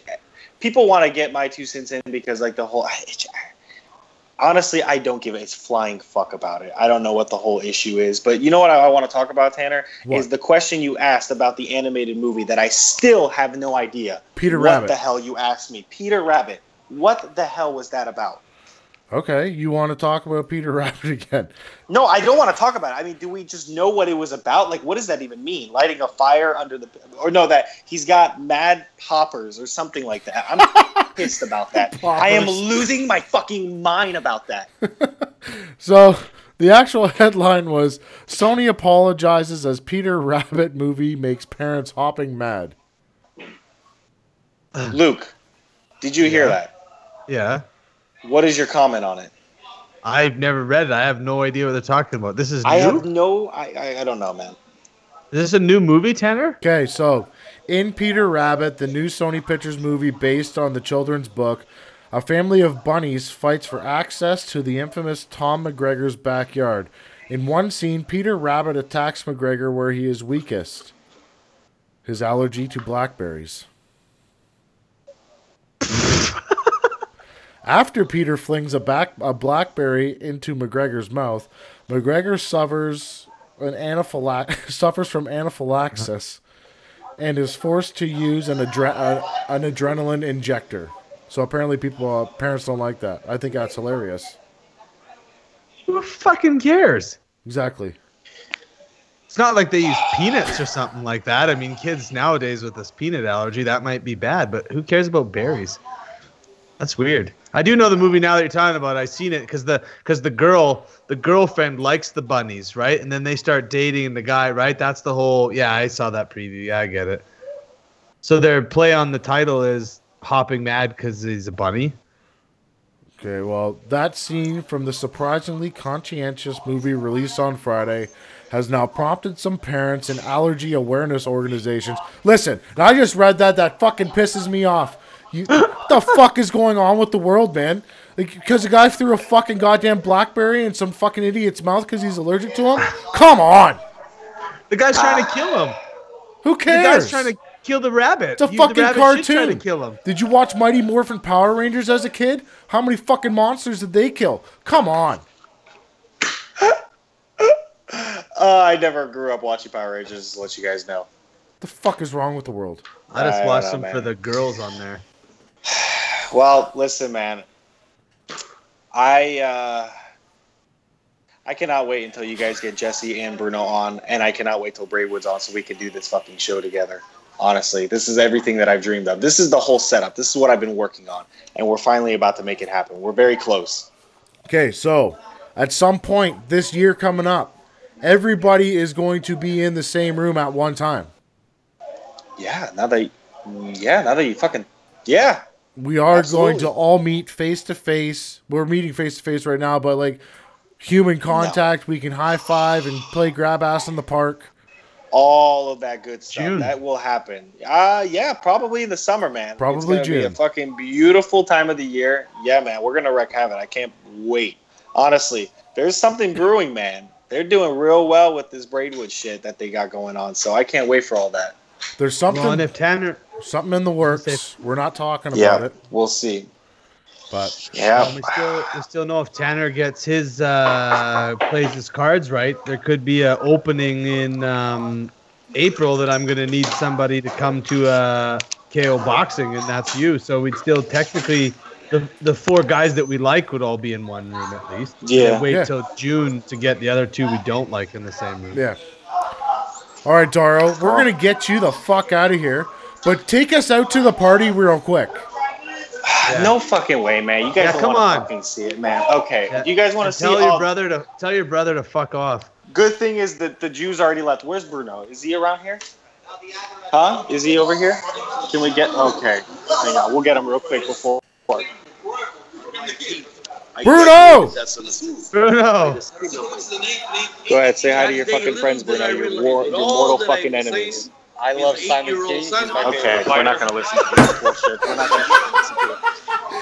people want to get my 2 cents in because, like, the whole. Honestly, I don't give a flying fuck about it. I don't know what the whole issue is. But you know what I want to talk about, Tanner? What? Is the question you asked about the animated movie that I still have no idea. Peter Rabbit. What the hell you asked me? Peter Rabbit. What the hell was that about? Okay, you want to talk about Peter Rabbit again? No, I don't want to talk about it. I mean, do we just know what it was about? Like, what does that even mean? Lighting a fire under the... Or no, that he's got mad poppers or something like that. I'm pissed about that. Poppers. I am losing my fucking mind about that. So, the actual headline was, Sony apologizes as Peter Rabbit movie makes parents hopping mad. Luke, did you hear that? Yeah. What is your comment on it? I've never read it. I have no idea what they're talking about. This is new? I don't know, man. Is this a new movie, Tanner? Okay, so in Peter Rabbit, the new Sony Pictures movie based on the children's book, a family of bunnies fights for access to the infamous Tom McGregor's backyard. In one scene, Peter Rabbit attacks McGregor where he is weakest. His allergy to blackberries. After Peter flings a blackberry into McGregor's mouth, McGregor suffers from anaphylaxis and is forced to use an adrenaline injector. So apparently parents don't like that. I think that's hilarious. Who fucking cares? Exactly. It's not like they use peanuts or something like that. I mean, kids nowadays with this peanut allergy, that might be bad, but who cares about berries? That's weird. I do know the movie now that you're talking about. I've seen it because the girlfriend likes the bunnies, right? And then they start dating the guy, right? That's the whole. Yeah, I saw that preview. Yeah, I get it. So their play on the title is hopping mad because he's a bunny. Okay, well, that scene from the surprisingly conscientious movie released on Friday has now prompted some parents and allergy awareness organizations. Listen, I just read that. That fucking pisses me off. What the fuck is going on with the world, man? Because the guy threw a fucking goddamn blackberry in some fucking idiot's mouth because he's allergic to him? Come on! The guy's trying to kill him. Who cares? The guy's trying to kill the rabbit. It's a fucking cartoon. To kill him. Did you watch Mighty Morphin Power Rangers as a kid? How many fucking monsters did they kill? Come on. I never grew up watching Power Rangers, to let you guys know. The fuck is wrong with the world? I just watched them for the girls on there. Well, listen, man. I cannot wait until you guys get Jesse and Bruno on, and I cannot wait till Braidwood's on so we can do this fucking show together. Honestly, this is everything that I've dreamed of. This is the whole setup. This is what I've been working on, and we're finally about to make it happen. We're very close. Okay, so at some point this year coming up, everybody is going to be in the same room at one time. Yeah. We are absolutely going to all meet face-to-face. We're meeting face-to-face right now, but, like, human contact. No. We can high-five and play grab-ass in the park. All of that good stuff. June. That will happen. Yeah, probably in the summer, man. Probably it's June. It's going to be a fucking beautiful time of the year. Yeah, man, we're going to wreck havoc. I can't wait. Honestly, there's something brewing, man. They're doing real well with this Braidwood shit that they got going on, so I can't wait for all that. There's something, well, something in the works. We're not talking about it. We'll see. But yeah, we still know if Tanner gets his plays his cards right, there could be an opening in April that I'm going to need somebody to come to KO Boxing, and that's you. So we'd still technically the four guys that we like would all be in one room at least. Yeah. Wait till June to get the other two we don't like in the same room. Yeah. All right, Dario, we're going to get you the fuck out of here, but take us out to the party real quick. Yeah. No fucking way, man. You guys don't want to fucking see it, man. Okay, you guys want to see it? Tell your brother to fuck off. Good thing is that the Jews already left. Where's Bruno? Is he around here? Huh? Is he over here? Can we get... Okay, hang on. We'll get him real quick before... Bruno! Bruno! Go ahead, say hi to your fucking friends, Bruno. Your mortal fucking enemies. I love Simon Kean. Okay, we're not going to listen to this bullshit. We're not going to listen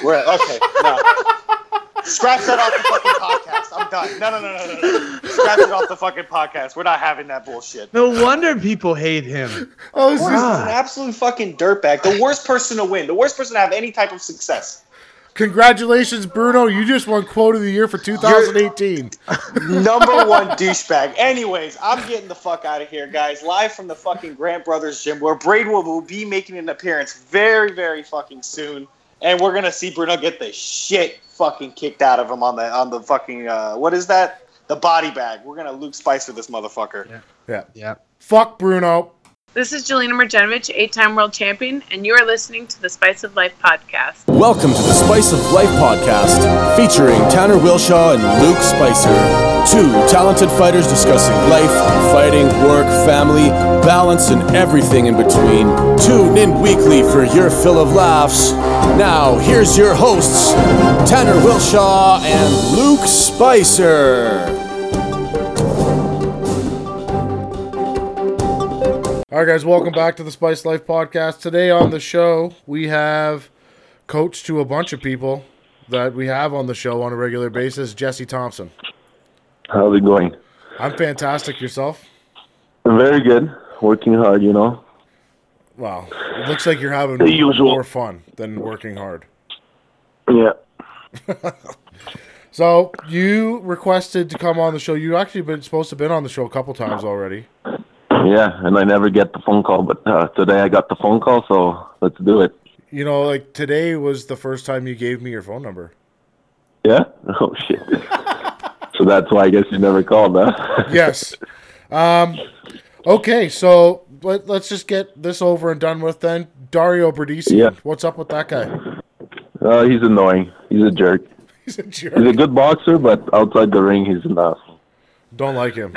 to it. Okay, no. Scratch that off the fucking podcast. I'm done. No. Scratch it off the fucking podcast. We're not having that bullshit. No wonder people hate him. Oh, he's an absolute fucking dirtbag. The worst person to win. The worst person to have any type of success. Congratulations, Bruno. You just won Quote of the Year for 2018. Number one douchebag. Anyways, I'm getting the fuck out of here, guys. Live from the fucking Grant Brothers Gym, where Braidwood will be making an appearance very, very fucking soon. And we're going to see Bruno get the shit fucking kicked out of him on the fucking, what is that? The body bag. We're going to Luke Spicer this motherfucker. Yeah. Fuck Bruno. This is Jelena Marjanovic, 8-time world champion, and you are listening to the Spice of Life Podcast. Welcome to the Spice of Life Podcast, featuring Tanner Wilshaw and Luke Spicer. Two talented fighters discussing life, fighting, work, family, balance, and everything in between. Tune in weekly for your fill of laughs. Now, here's your hosts, Tanner Wilshaw and Luke Spicer. All right, guys, welcome back to the Spice Life Podcast. Today on the show, we have coach to a bunch of people that we have on the show on a regular basis, Jesse Thompson. How's it going? I'm fantastic. Yourself? Very good. Working hard, you know. Wow. It looks like you're having more fun than working hard. Yeah. So you requested to come on the show. You actually been supposed to have been on the show a couple times already. Yeah, and I never get the phone call, but today I got the phone call, so let's do it. You know, like, today was the first time you gave me your phone number. Yeah? Oh, shit. So that's why I guess you never called, huh? Yes. Okay, so let's just get this over and done with then. Dario Berdisi, yeah. What's up with that guy? He's annoying. He's a jerk. He's a jerk. He's a good boxer, but outside the ring, he's an asshole. Don't like him.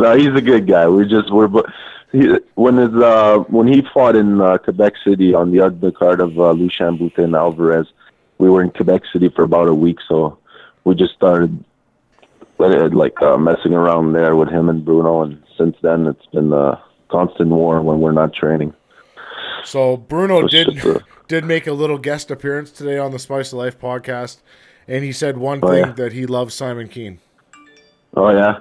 No, he's a good guy. When he fought in Quebec City on the undercard of Lucien Boutin and Alvarez, we were in Quebec City for about a week, so we just started messing around there with him and Bruno, and since then it's been a constant war when we're not training. So Bruno did make a little guest appearance today on the Spice of Life Podcast, and he said one thing that he loves Simon Kean. Oh, yeah.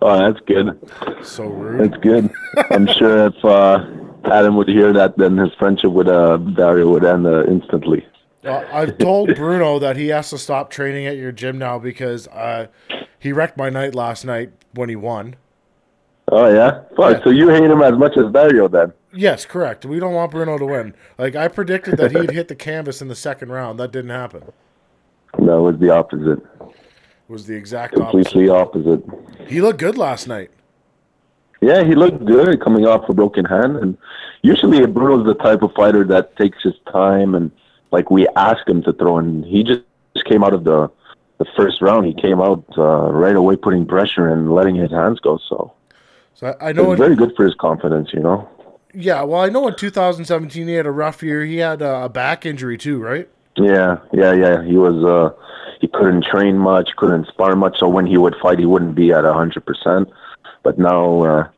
Oh, that's good. So rude. That's good. I'm sure if Adam would hear that, then his friendship with Dario would end instantly. I've told Bruno that he has to stop training at your gym now because he wrecked my night last night when he won. Oh, yeah? Fuck, yeah. So you hate him as much as Dario then? Yes, correct. We don't want Bruno to win. Like, I predicted that he'd hit the canvas in the second round. That didn't happen. No, it was the opposite. Was the exact completely opposite. He looked good last night. Yeah, he looked good coming off a broken hand, and usually Bruno's the type of fighter that takes his time, and like we ask him to throw, and he just came out of the first round. He came out right away, putting pressure and letting his hands go. So I know it's very good for his confidence, you know. Yeah, well, I know in 2017 he had a rough year. He had a back injury too, right? Yeah. He was. He couldn't train much, couldn't spar much, so when he would fight, he wouldn't be at 100%. But now,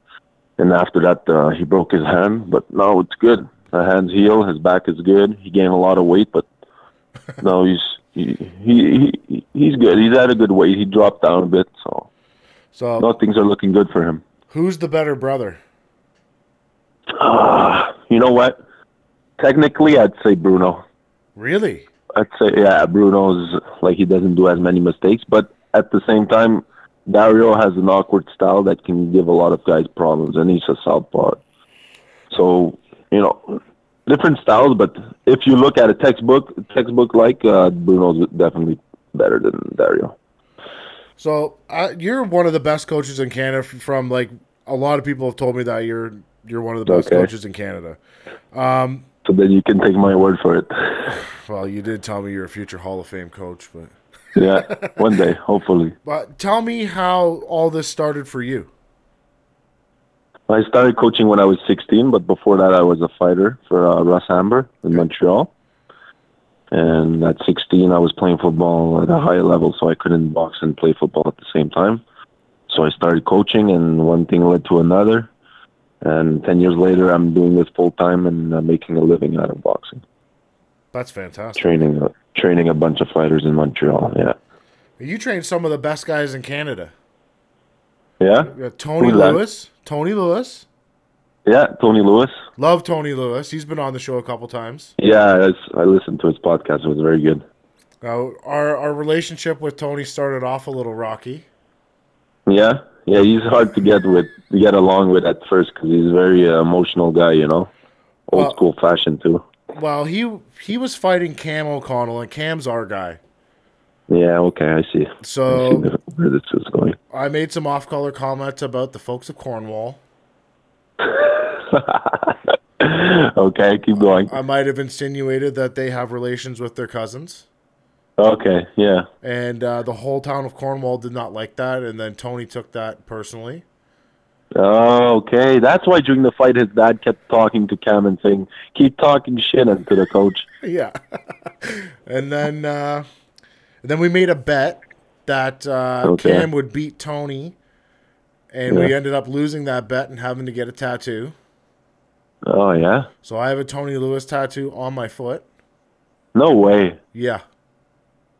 and after that, he broke his hand, but now it's good. The hands heal, his back is good. He gained a lot of weight, but no, he's good. He's at a good weight. He dropped down a bit, so no, things are looking good for him. Who's the better brother? You know what? Technically, I'd say Bruno. Really? I'd say, yeah, Bruno's, like, he doesn't do as many mistakes, but at the same time, Dario has an awkward style that can give a lot of guys problems, and he's a southpaw. So, you know, different styles, but if you look at a textbook-like, Bruno's definitely better than Dario. So, you're one of the best coaches in Canada from, like, a lot of people have told me that you're one of the best coaches in Canada. So then you can take my word for it. Well, you did tell me you're a future Hall of Fame coach, but yeah, one day, hopefully. But tell me how all this started for you. I started coaching when I was 16, but before that I was a fighter for Russ Amber in Montreal. And at 16, I was playing football at a high level, so I couldn't box and play football at the same time. So I started coaching, and one thing led to another. And 10 years later, I'm doing this full-time and making a living out of boxing. That's fantastic. Training a bunch of fighters in Montreal, yeah. You trained some of the best guys in Canada. Yeah? Tony Lewis. Yeah, Tony Lewis. Love Tony Lewis. He's been on the show a couple times. Yeah, I listened to his podcast. It was very good. Our relationship with Tony started off a little rocky. Yeah, he's hard to get along with at first because he's a very emotional guy, you know, old school fashion too. Well, he was fighting Cam O'Connell, and Cam's our guy. Yeah, okay, I see. So I see where this is going. I made some off-color comments about the folks of Cornwall. Okay, keep going. I might have insinuated that they have relations with their cousins. Okay, yeah. And the whole town of Cornwall did not like that, and then Tony took that personally. Oh, okay. That's why during the fight his dad kept talking to Cam and saying, keep talking shit to the coach. Yeah. And then we made a bet that Cam would beat Tony, and we ended up losing that bet and having to get a tattoo. Oh, yeah? So I have a Tony Lewis tattoo on my foot. No way. Yeah.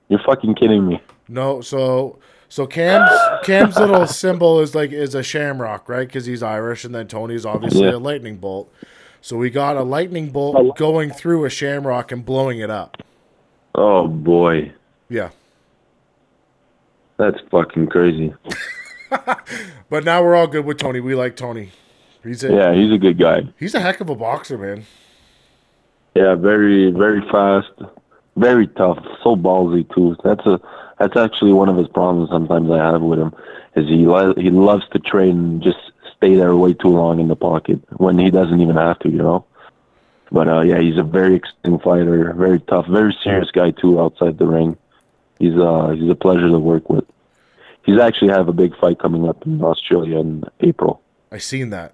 You're fucking kidding me. No, so Cam's little symbol is a shamrock, right? Because he's Irish, and then Tony's obviously a lightning bolt. So we got a lightning bolt going through a shamrock and blowing it up. Oh boy. Yeah. That's fucking crazy. But now we're all good with Tony. We like Tony. He's a good guy. He's a heck of a boxer, man. Yeah, very very fast. Very tough, so ballsy too. That's actually one of his problems. Sometimes I have with him is he loves to train and just stay there way too long in the pocket when he doesn't even have to, you know. But he's a very exciting fighter, very tough, very serious guy too outside the ring. He's a pleasure to work with. He's actually have a big fight coming up in Australia in April. I seen that.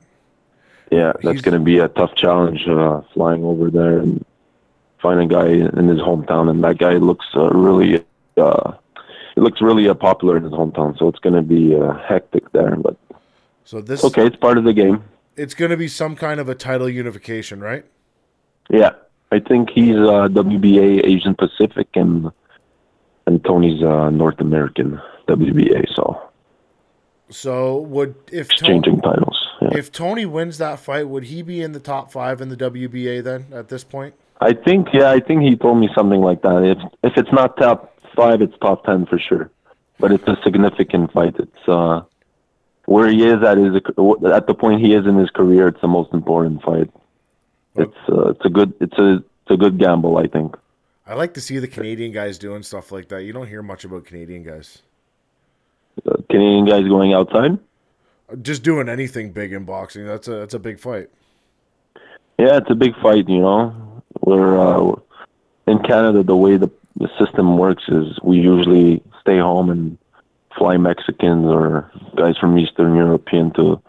Yeah, that's going to be a tough challenge flying over there and find a guy in his hometown, and that guy looks really popular in his hometown, so it's going to be hectic there. But it's part of the game. It's going to be some kind of a title unification, right? Yeah, I think he's WBA Asian Pacific, and Tony's North American WBA. So would if exchanging titles? Yeah. If Tony wins that fight, would he be in the top 5 in the WBA then at this point? I think he told me something like that. If it's not top 5, it's top 10 for sure. But it's a significant fight. It's where he is at the point he is in his career. It's the most important fight. It's a good gamble, I think. I like to see the Canadian guys doing stuff like that. You don't hear much about Canadian guys. Canadian guys going outside, just doing anything big in boxing. That's a big fight. Yeah, it's a big fight, you know. We're in Canada. The way the system works is we usually stay home and fly Mexicans or guys from Eastern European to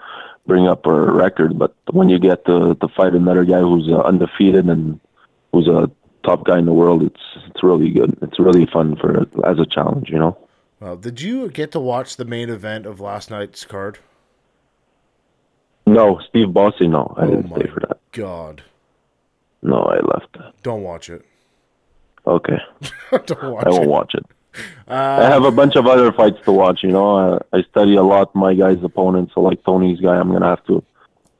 bring up our record. But when you get to fight another guy who's undefeated and who's a top guy in the world, it's really good. It's really fun as a challenge, you know. Well, did you get to watch the main event of last night's card? No, Steve Bossé, no. I didn't stay for that. God. No, I left that. Don't watch it. Okay. I won't watch it. I have a bunch of other fights to watch, you know. I study a lot my guy's opponents, so like Tony's guy, I'm going to have to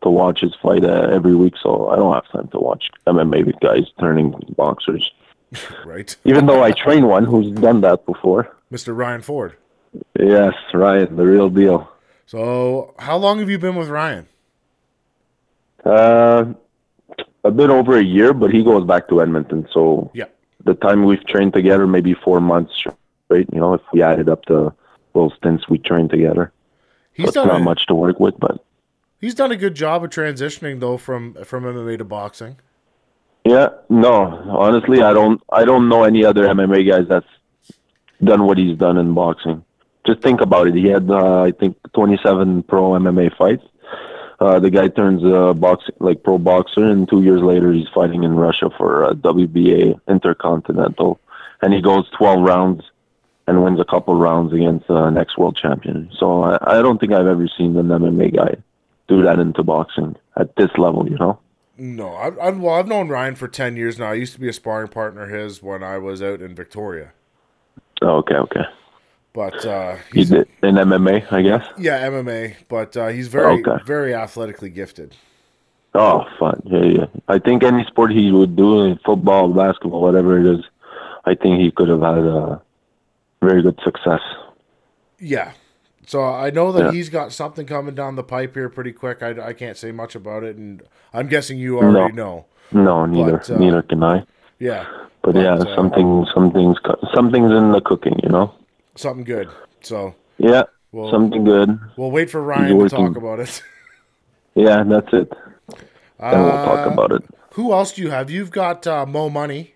watch his fight every week, so I don't have time to watch MMA guys turning boxers. Right. Even though I train one who's done that before. Mr. Ryan Ford. Yes, Ryan, the real deal. So, how long have you been with Ryan? A bit over a year, but he goes back to Edmonton. So the time we've trained together, maybe 4 months straight. You know, if we added up the little stints we trained together, not much to work with. But he's done a good job of transitioning though from MMA to boxing. Yeah, no, honestly, I don't know any other MMA guys that's done what he's done in boxing. Just think about it. He had, 27 pro MMA fights. The guy turns pro boxer, and 2 years later he's fighting in Russia for WBA Intercontinental, and he goes 12 rounds and wins a couple rounds against an ex-world champion. So I don't think I've ever seen an MMA guy do that into boxing at this level, you know? No, I've known Ryan for 10 years now. I used to be a sparring partner of his when I was out in Victoria. Oh, okay. But he's in MMA, I guess. Yeah, MMA, but he's very athletically gifted. Oh, fun! Yeah. I think any sport he would do, football, basketball, whatever it is, I think he could have had a very good success. Yeah. So I know that he's got something coming down the pipe here pretty quick. I can't say much about it, and I'm guessing you already know. No, neither. But, neither can I. Yeah. But yeah, something's in the cooking, you know. Something good. So yeah, something good. We'll wait for Ryan to talk about it. Yeah, that's it. Then we'll talk about it. Who else do you have? You've got Mo Money.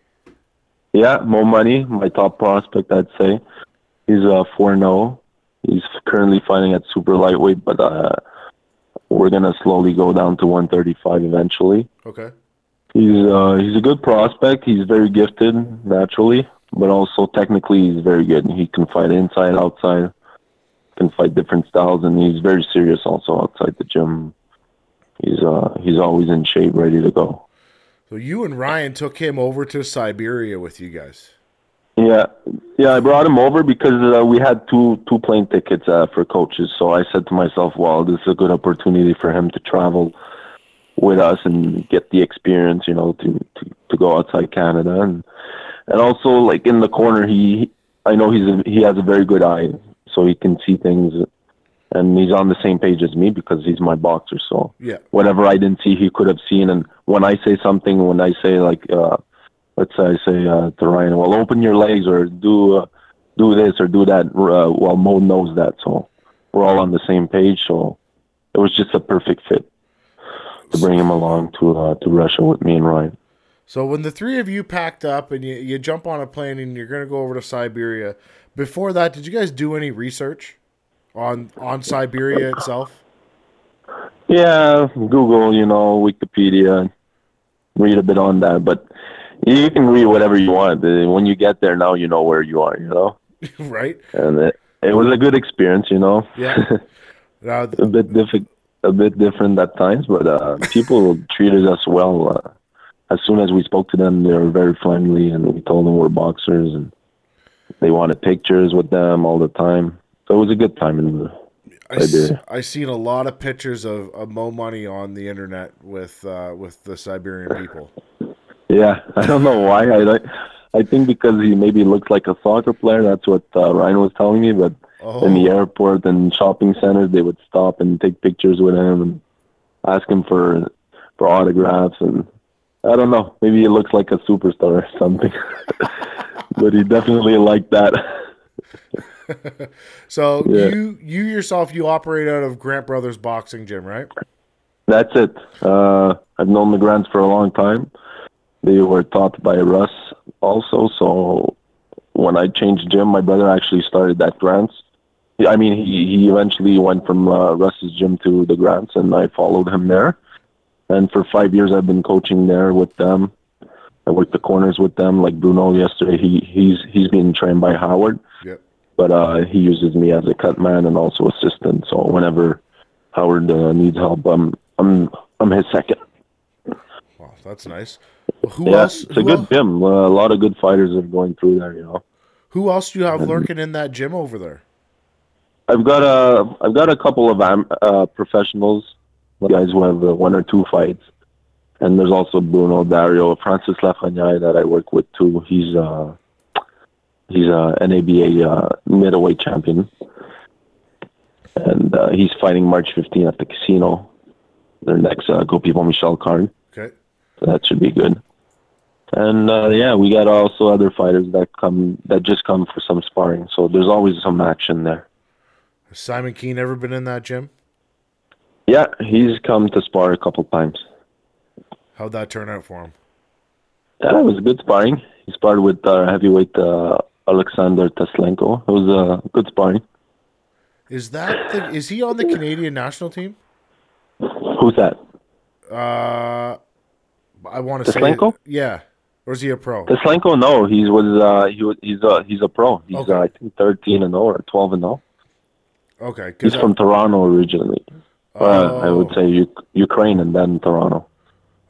Yeah, Mo Money, my top prospect, I'd say. He's 4-0. He's currently fighting at super lightweight, but we're gonna slowly go down to 135 eventually. Okay. He's a good prospect. He's very gifted naturally, but also technically he's very good. He can fight inside, outside, can fight different styles, and he's very serious also outside the gym. He's always in shape, ready to go. So you and Ryan took him over to Siberia with you guys. Yeah, I brought him over because we had two plane tickets for coaches. So I said to myself, well, this is a good opportunity for him to travel with us and get the experience, you know, to go outside Canada. And also, like, in the corner, he has a very good eye, so he can see things. And he's on the same page as me because he's my boxer. So whatever I didn't see, he could have seen. And when I say something, like, let's say I say to Ryan, well, open your legs or do this or do that. Well, Mo knows that. So we're all on the same page. So it was just a perfect fit to bring him along to Russia with me and Ryan. So when the three of you packed up and you jump on a plane and you're going to go over to Siberia, before that, did you guys do any research on Siberia itself? Yeah, Google, you know, Wikipedia, read a bit on that. But you can read whatever you want. When you get there now, you know where you are, you know? Right. And it was a good experience, you know? Yeah. A bit different at times, but people treated us well. As soon as we spoke to them, they were very friendly, and we told them we're boxers, and they wanted pictures with them all the time. So it was a good time. I've seen a lot of pictures of Mo Money on the internet with the Siberian people. Yeah, I don't know why. I think because he maybe looks like a soccer player. That's what Ryan was telling me. But in the airport and shopping centers, they would stop and take pictures with him and ask him for autographs and. I don't know. Maybe he looks like a superstar or something. But he definitely liked that. So yeah. You yourself, you operate out of Grant Brothers Boxing Gym, right? That's it. I've known the Grants for a long time. They were taught by Russ also. So when I changed gym, my brother actually started at Grants. I mean, he eventually went from Russ's gym to the Grants, and I followed him there. And for 5 years, I've been coaching there with them. I worked the corners with them. Like Bruno yesterday, he's being trained by Howard. Yep. But he uses me as a cut man and also assistant. So whenever Howard needs help, I'm his second. Wow, that's nice. Well, who else? It's a good gym. A lot of good fighters are going through there, you know. Who else do you have lurking in that gym over there? I've got a couple of professionals. Guys who have one or two fights, and there's also Bruno, Dario, Francis Lafreniere that I work with too. He's a NABA middleweight champion, and he's fighting March 15th at the casino. Their next Groupe Yvon Michel card. Okay, so that should be good. And we got also other fighters that just come for some sparring. So there's always some action there. Has Simon Kean ever been in that gym? Yeah, he's come to spar a couple times. How'd that turn out for him? Yeah, it was good sparring. He sparred with heavyweight Alexander Teslenko. It was good sparring. Is he on the Canadian national team? Who's that? I want to say Teslenko. Yeah, or is he a pro? Teslenko, no, he's a pro. He's I think 13-0 or 12-0. Okay, he's from Toronto originally. I would say Ukraine and then Toronto.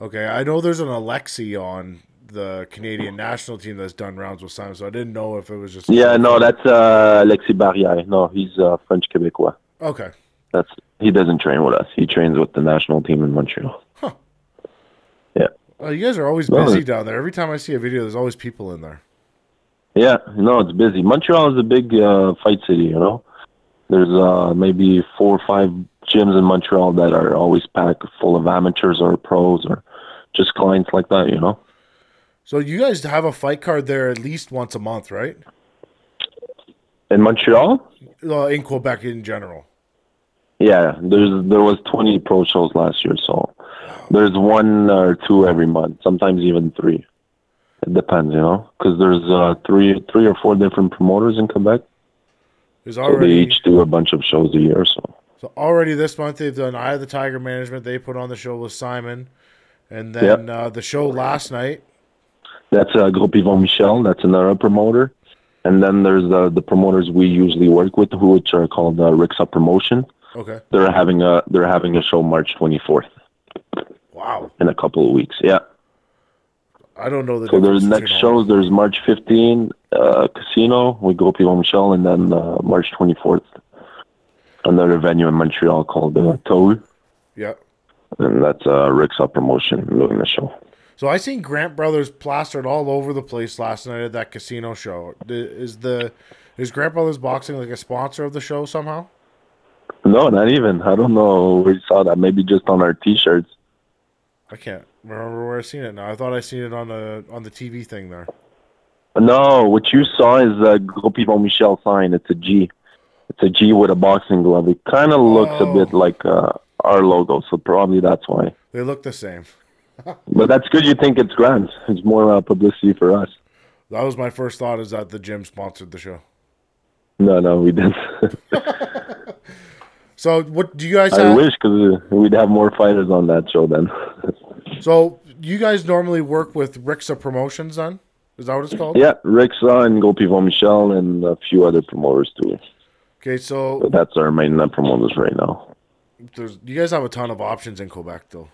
Okay, I know there's an Alexi on the Canadian national team that's done rounds with Simon, so I didn't know if it was just... Yeah, no, that's Alexi Barriaire. No, he's French Quebecois. Okay. He doesn't train with us. He trains with the national team in Montreal. Huh. Yeah. You guys are always busy down there. Every time I see a video, there's always people in there. Yeah, no, it's busy. Montreal is a big fight city, you know? There's maybe 4 or 5 gyms in Montreal that are always packed full of amateurs or pros or just clients like that, you know? So you guys have a fight card there at least once a month, right? In Montreal? In Quebec in general. Yeah, there was 20 pro shows last year, so there's 1 or 2 every month, sometimes even 3. It depends, you know, because there's three or four different promoters in Quebec. So they each do a bunch of shows a year, so already this month they've done Eye of the Tiger Management. They put on the show with Simon, and then the show last night. That's Groupe Yvon Michel. That's another promoter. And then there's the promoters we usually work with, which are called Rixa Promotion. Okay. They're having a show March 24th. Wow. In a couple of weeks, yeah. I don't know the difference. So there's next shows. There's March 15th, Casino with Groupe Yvon Michel, and then March 24th, another venue in Montreal called Toul. Yeah. And that's Rixa Promotion doing the show. So I seen Grant Brothers plastered all over the place last night at that casino show. Is Grant Brothers Boxing like a sponsor of the show somehow? No, not even. I don't know where you saw that. Maybe just on our T-shirts. I can't remember where I seen it now. I thought I seen it on the TV thing there. No, what you saw is a Groupe Yvon Michel sign. It's a G. It's a G with a boxing glove. It kind of looks a bit like our logo, so probably that's why. They look the same. But that's good you think it's grand. It's more publicity for us. That was my first thought, is that the gym sponsored the show. No, we didn't. So what do you guys have? I wish, because we'd have more fighters on that show then. So you guys normally work with Rixa Promotions then? Is that what it's called? Yeah, Rixa and Groupe Yvon Michel and a few other promoters too. Okay, so... But that's our main promoters right now. You guys have a ton of options in Quebec though.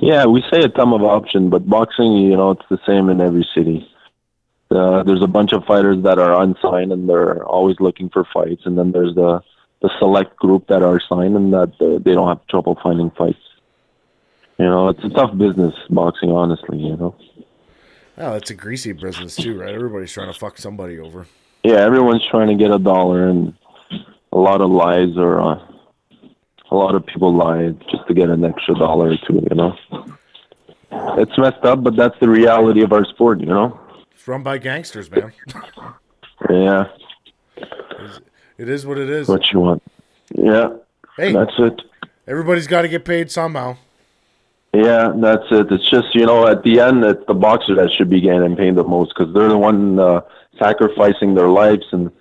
Yeah, we say a ton of options, but boxing, you know, it's the same in every city. There's a bunch of fighters that are unsigned, and they're always looking for fights. And then there's the select group that are signed, and that they don't have trouble finding fights. You know, it's a tough business, boxing, honestly, you know. Oh, it's a greasy business too, right? Everybody's trying to fuck somebody over. Yeah, everyone's trying to get a dollar, and a lot of lies are... A lot of people lie just to get an extra dollar or two, you know. It's messed up, but that's the reality of our sport, you know. It's run by gangsters, man. Yeah. It is what it is. What you want. Yeah. Hey. That's it. Everybody's got to get paid somehow. Yeah, that's it. It's just, you know, at the end, it's the boxer that should be getting paid the most, because they're the one sacrificing their lives. And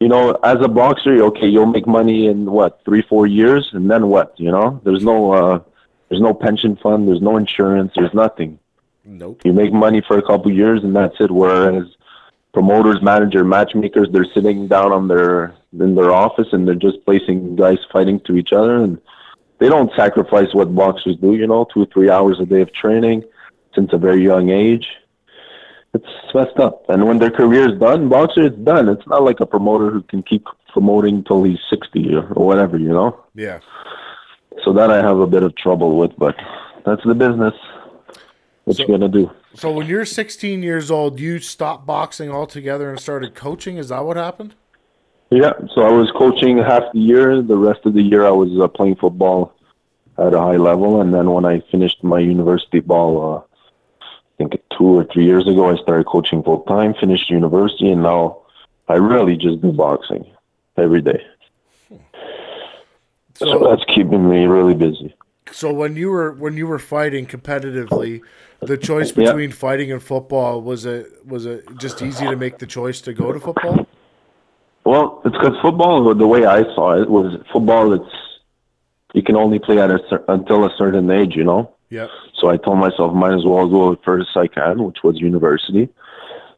you know, as a boxer, okay, you'll make money in, 3-4 years, and then what, you know? There's no pension fund, there's no insurance, there's nothing. Nope. You make money for a couple years, and that's it, whereas promoters, managers, matchmakers, they're sitting down in their office, and they're just placing guys fighting to each other, and they don't sacrifice what boxers do, you know, 2 or 3 hours a day of training since a very young age. It's messed up. And when their career is done, boxer, it's done. It's not like a promoter who can keep promoting till he's 60 or whatever, you know? Yeah. So that I have a bit of trouble with, but that's the business. What you going to do? So when you're 16 years old, you stopped boxing altogether and started coaching? Is that what happened? Yeah. So I was coaching half the year. The rest of the year I was playing football at a high level. And then when I finished my university ball... I think 2 or 3 years ago, I started coaching full-time, finished university, and now I really just do boxing every day. So that's keeping me really busy. So when you were fighting competitively, the choice between fighting and football, was it just easy to make the choice to go to football? Well, it's because football, the way I saw it, was football, you can only play until a certain age, you know? Yeah. So I told myself, might as well go as far as I can, which was university.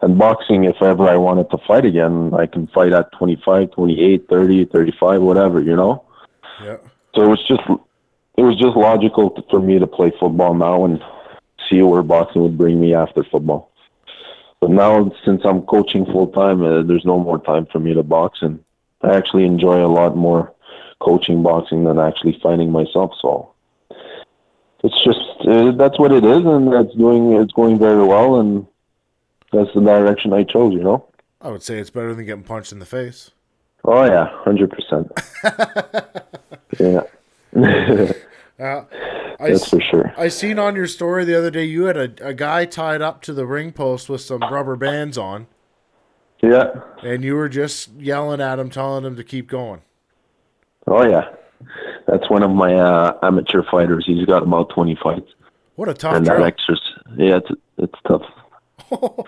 And boxing, if ever I wanted to fight again, I can fight at 25, 28, 30, 35, whatever, you know? Yeah. So it was just logical for me to play football now and see where boxing would bring me after football. But now, since I'm coaching full-time, there's no more time for me to box, and I actually enjoy a lot more coaching boxing than actually fighting myself. So it's just that's what it is, and it's going very well, and that's the direction I chose, you know? I would say it's better than getting punched in the face. Oh, yeah, 100%. Yeah. That's for sure. I seen on your story the other day you had a guy tied up to the ring post with some rubber bands on. Yeah. And you were just yelling at him, telling him to keep going. Oh, yeah. That's one of my amateur fighters. He's got about 20 fights. What a tough job. Yeah, it's tough.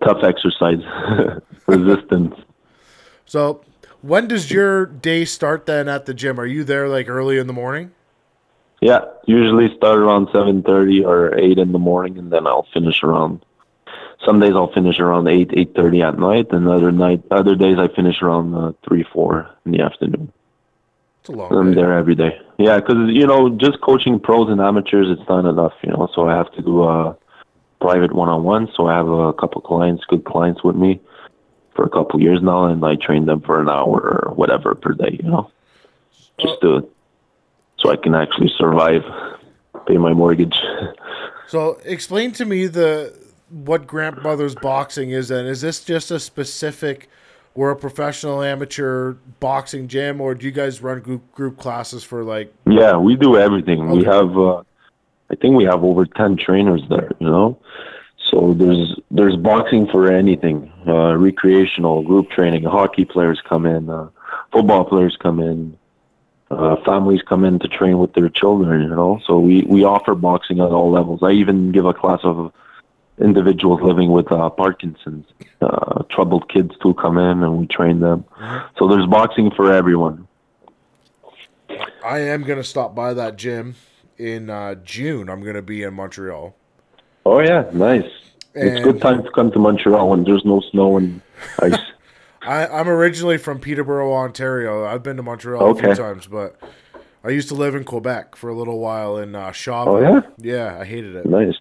Tough exercise. Resistance. So when does your day start then at the gym? Are you there like early in the morning? Yeah, usually start around 7:30 or 8 in the morning, and then I'll finish around. Some days I'll finish around 8:30 at night, and other days I finish around 3-4 in the afternoon. It's a long day. I'm there every day. Yeah, because just coaching pros and amateurs, it's not enough, So I have to do private one-on-one. So I have a couple clients, good clients with me for a couple years now, and I train them for an hour or whatever per day, just do it so I can actually survive, pay my mortgage. So explain to me what Grant Brothers Boxing is then. Is this just a specific, we're a professional amateur boxing gym, or do you guys run group classes for like? Yeah, we do everything. Okay. We have, I think we have over 10 trainers there, So there's boxing for anything, recreational, group training. Hockey players come in, football players come in, families come in to train with their children, So we offer boxing at all levels. I even give a class of individuals living with Parkinson's, troubled kids who come in, and we train them. So there's boxing for everyone. I am going to stop by that gym in June. I'm going to be in Montreal. Oh, yeah, nice. And it's a good time to come to Montreal when there's no snow and ice. I'm originally from Peterborough, Ontario. I've been to Montreal a few times, but I used to live in Quebec for a little while in Chauvin. Oh, yeah? Yeah, I hated it. Nice.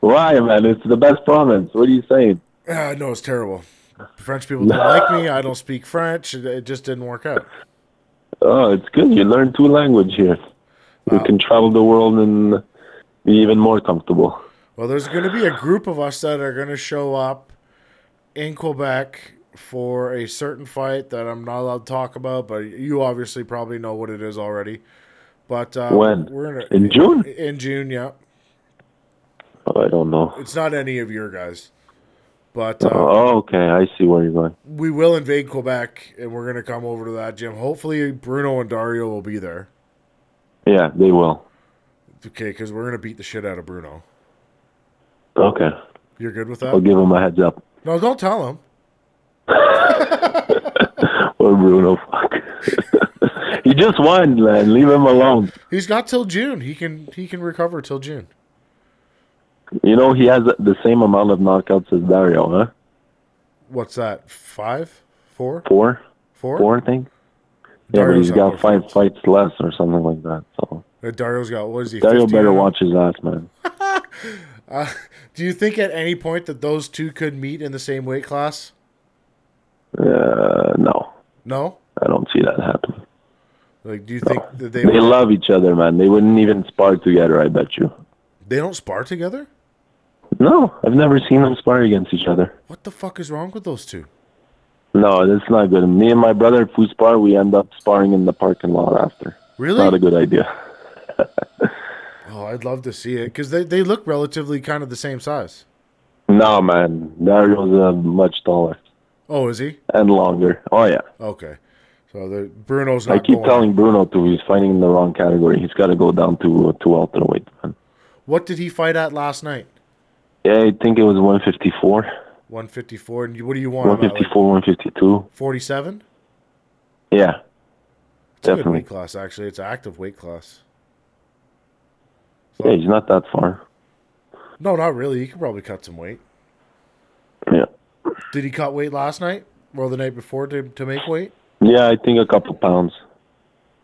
Why, man? It's the best province. What are you saying? No, it's terrible. French people don't like me. I don't speak French. It just didn't work out. Oh, it's good. You learn two languages here. Wow. You can travel the world and be even more comfortable. Well, there's going to be a group of us that are going to show up in Quebec for a certain fight that I'm not allowed to talk about, but you obviously probably know what it is already. But when? We're in June? In June, yeah. Oh, I don't know. It's not any of your guys. But okay. I see where you're going. We will invade Quebec, and we're going to come over to that gym. Hopefully, Bruno and Dario will be there. Yeah, they will. Okay, because we're going to beat the shit out of Bruno. Okay. You're good with that? I'll give him a heads up. No, don't tell him. Poor Bruno, fuck. He just won, man. Leave him alone. He's got till June. He can recover till June. He has the same amount of knockouts as Dario, huh? What's that? 5? 4? 4? 4? 4, I think. Yeah, but he's got 5 fights less or something like that. So Dario's got, what is he, Dario 15? Better watch his ass, man. Do you think at any point that those two could meet in the same weight class? No. No? I don't see that happening. Like, do you think that they... They love each other, man. They wouldn't even spar together, I bet you. They don't spar together? No, I've never seen them spar against each other. What the fuck is wrong with those two? No, that's not good. Me and my brother, if we spar, we end up sparring in the parking lot after. Really? Not a good idea. Oh, I'd love to see it, because they look relatively kind of the same size. No, man. Dario's much taller. Oh, is he? And longer. Oh, yeah. Okay. So Bruno's not going. I keep telling Bruno, he's fighting in the wrong category. He's got to go down to welterweight, man. What did he fight at last night? Yeah, I think it was 154. 154. And what do you want? 154, about, like, 152. 47? Yeah. It's definitely. A good weight class, actually. It's an active weight class. So, yeah, he's not that far. No, not really. He could probably cut some weight. Yeah. Did he cut weight last night or the night before to make weight? Yeah, I think a couple pounds.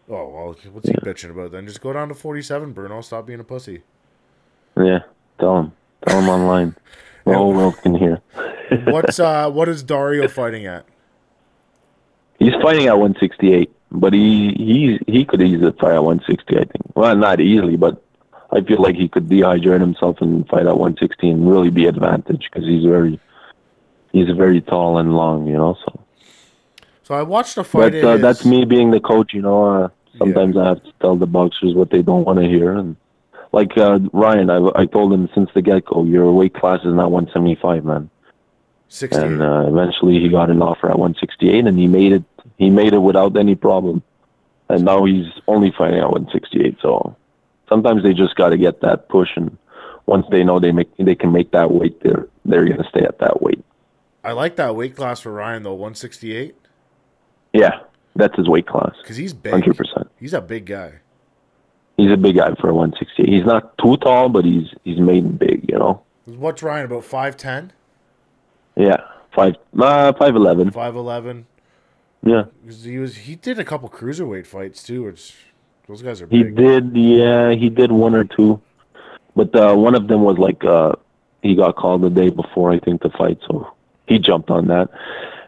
Oh, well, what's he bitching about then? Just go down to 47, Bruno. Stop being a pussy. Yeah, tell him. Tell him online. The whole world can hear. What is Dario fighting at? He's fighting at 168, but he could easily fight at 160, I think. Well, not easily, but I feel like he could dehydrate himself and fight at 160 and really be advantaged because he's very tall and long, you know. So I watched a fight. But, that's me being the coach, you know. Sometimes I have to tell the boxers what they don't want to hear. And like Ryan, I told him since the get-go, your weight class is not 175, man. 68. And eventually he got an offer at 168, and he made it without any problem. And now he's only fighting at 168. So sometimes they just got to get that push, and once they know they can make that weight, they're going to stay at that weight. I like that weight class for Ryan though, 168. Yeah, that's his weight class. Because he's big. 100%. He's a big guy. He's a big guy for 168. He's not too tall, but he's made big, you know. What's Ryan, about 5'10"? Yeah, 5'11". 5'11". Yeah. He did a couple cruiserweight fights too, which those guys are big. He did, yeah. He did one or two, but one of them was like he got called the day before, I think, the fight, so he jumped on that.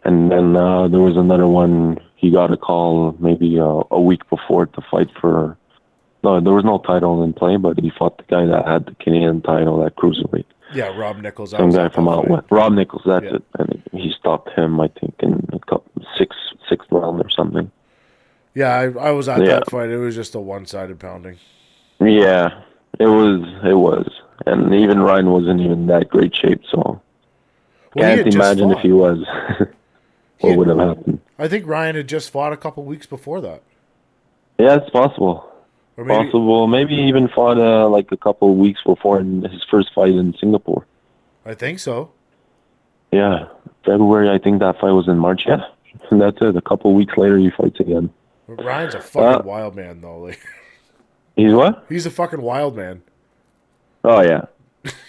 And then there was another one. He got a call maybe a week before to fight for. No, there was no title in play, but he fought the guy that had the Canadian title at cruiserweight. Yeah, Rob Nichols. Some guy from out west. Rob Nichols, that's it. And he stopped him, I think, in a couple, sixth round or something. Yeah, I was at that fight. It was just a one-sided pounding. Yeah, it was, and even Ryan wasn't even that great shape, so can't imagine if he was. What would have happened? I think Ryan had just fought a couple weeks before that. Yeah, it's possible. Or maybe, even fought like a couple weeks before in his first fight in Singapore. I think so. Yeah, February. I think that fight was in March. Yeah, and that's it. A couple weeks later, he fights again. But Ryan's a fucking wild man, though. Like, he's what? He's a fucking wild man. Oh yeah.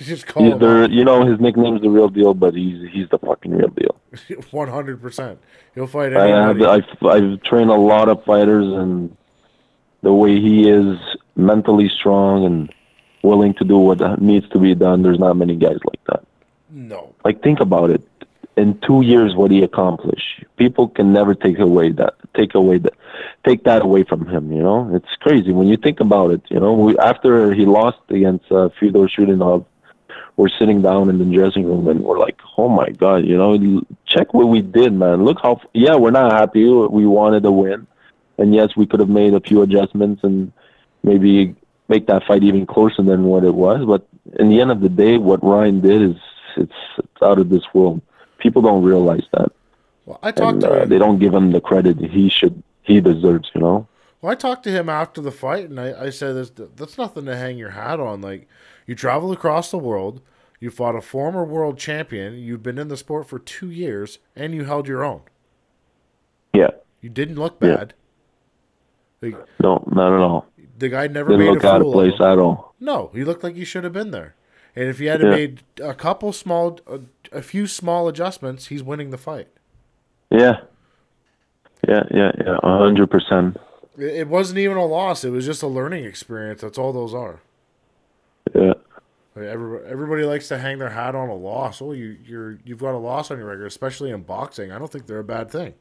Just call him the, you know, his nickname's the real deal, but he's the fucking real deal. 100%. He'll fight anybody. I've trained a lot of fighters, and the way he is mentally strong and willing to do what needs to be done, there's not many guys like that. No. Like, think about it. In 2 years, what he accomplished. People can never take that away from him, you know? It's crazy when you think about it, you know? After he lost against Fyodor Shudinov, we're sitting down in the dressing room and we're like, oh my God, you know, check what we did, man. Look how, we're not happy. We wanted a win. And yes, we could have made a few adjustments and maybe make that fight even closer than what it was. But in the end of the day, what Ryan did is it's out of this world. People don't realize that. Well, I talked to him. They don't give him the credit he deserves, you know? Well, I talked to him after the fight, and I said, that's nothing to hang your hat on. Like, you traveled across the world, you fought a former world champion, you've been in the sport for 2 years, and you held your own. Yeah. You didn't look bad. Like, no, not at all. The guy never didn't made look a out fool of place of him. At all. No, he looked like he should have been there. And if he had made a few small adjustments, he's winning the fight. Yeah, 100%. It wasn't even a loss. It was just a learning experience. That's all those are. Yeah. Like everybody likes to hang their hat on a loss. Oh, you've got a loss on your record, especially in boxing. I don't think they're a bad thing.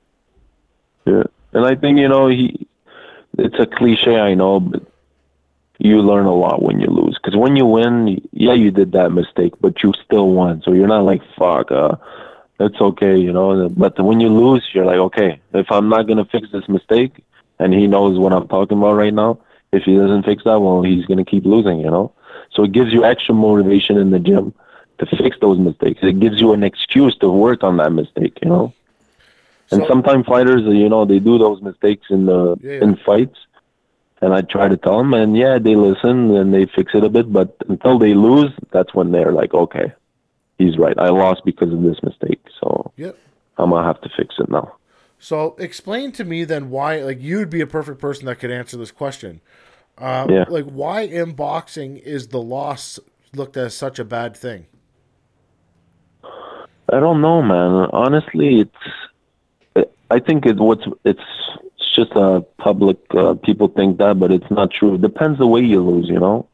Yeah, and I think, you know, it's a cliche, I know, but you learn a lot when you lose. Because when you win, yeah, you did that mistake, but you still won. So you're not like, fuck, it's okay, you know. But when you lose, you're like, okay, if I'm not going to fix this mistake, and he knows what I'm talking about right now, if he doesn't fix that, well, he's going to keep losing, you know. So it gives you extra motivation in the gym to fix those mistakes. It gives you an excuse to work on that mistake, you know. And sometimes fighters, you know, they do those mistakes in fights. And I try to tell them, and they listen, and they fix it a bit. But until they lose, that's when they're like, okay, he's right. I lost because of this mistake, so I'm going to have to fix it now. So explain to me then why, like, you'd be a perfect person that could answer this question. Like, why in boxing is the loss looked as such a bad thing? I don't know, man. Honestly, I think it's just a public, people think that, but it's not true. It depends the way you lose, you know?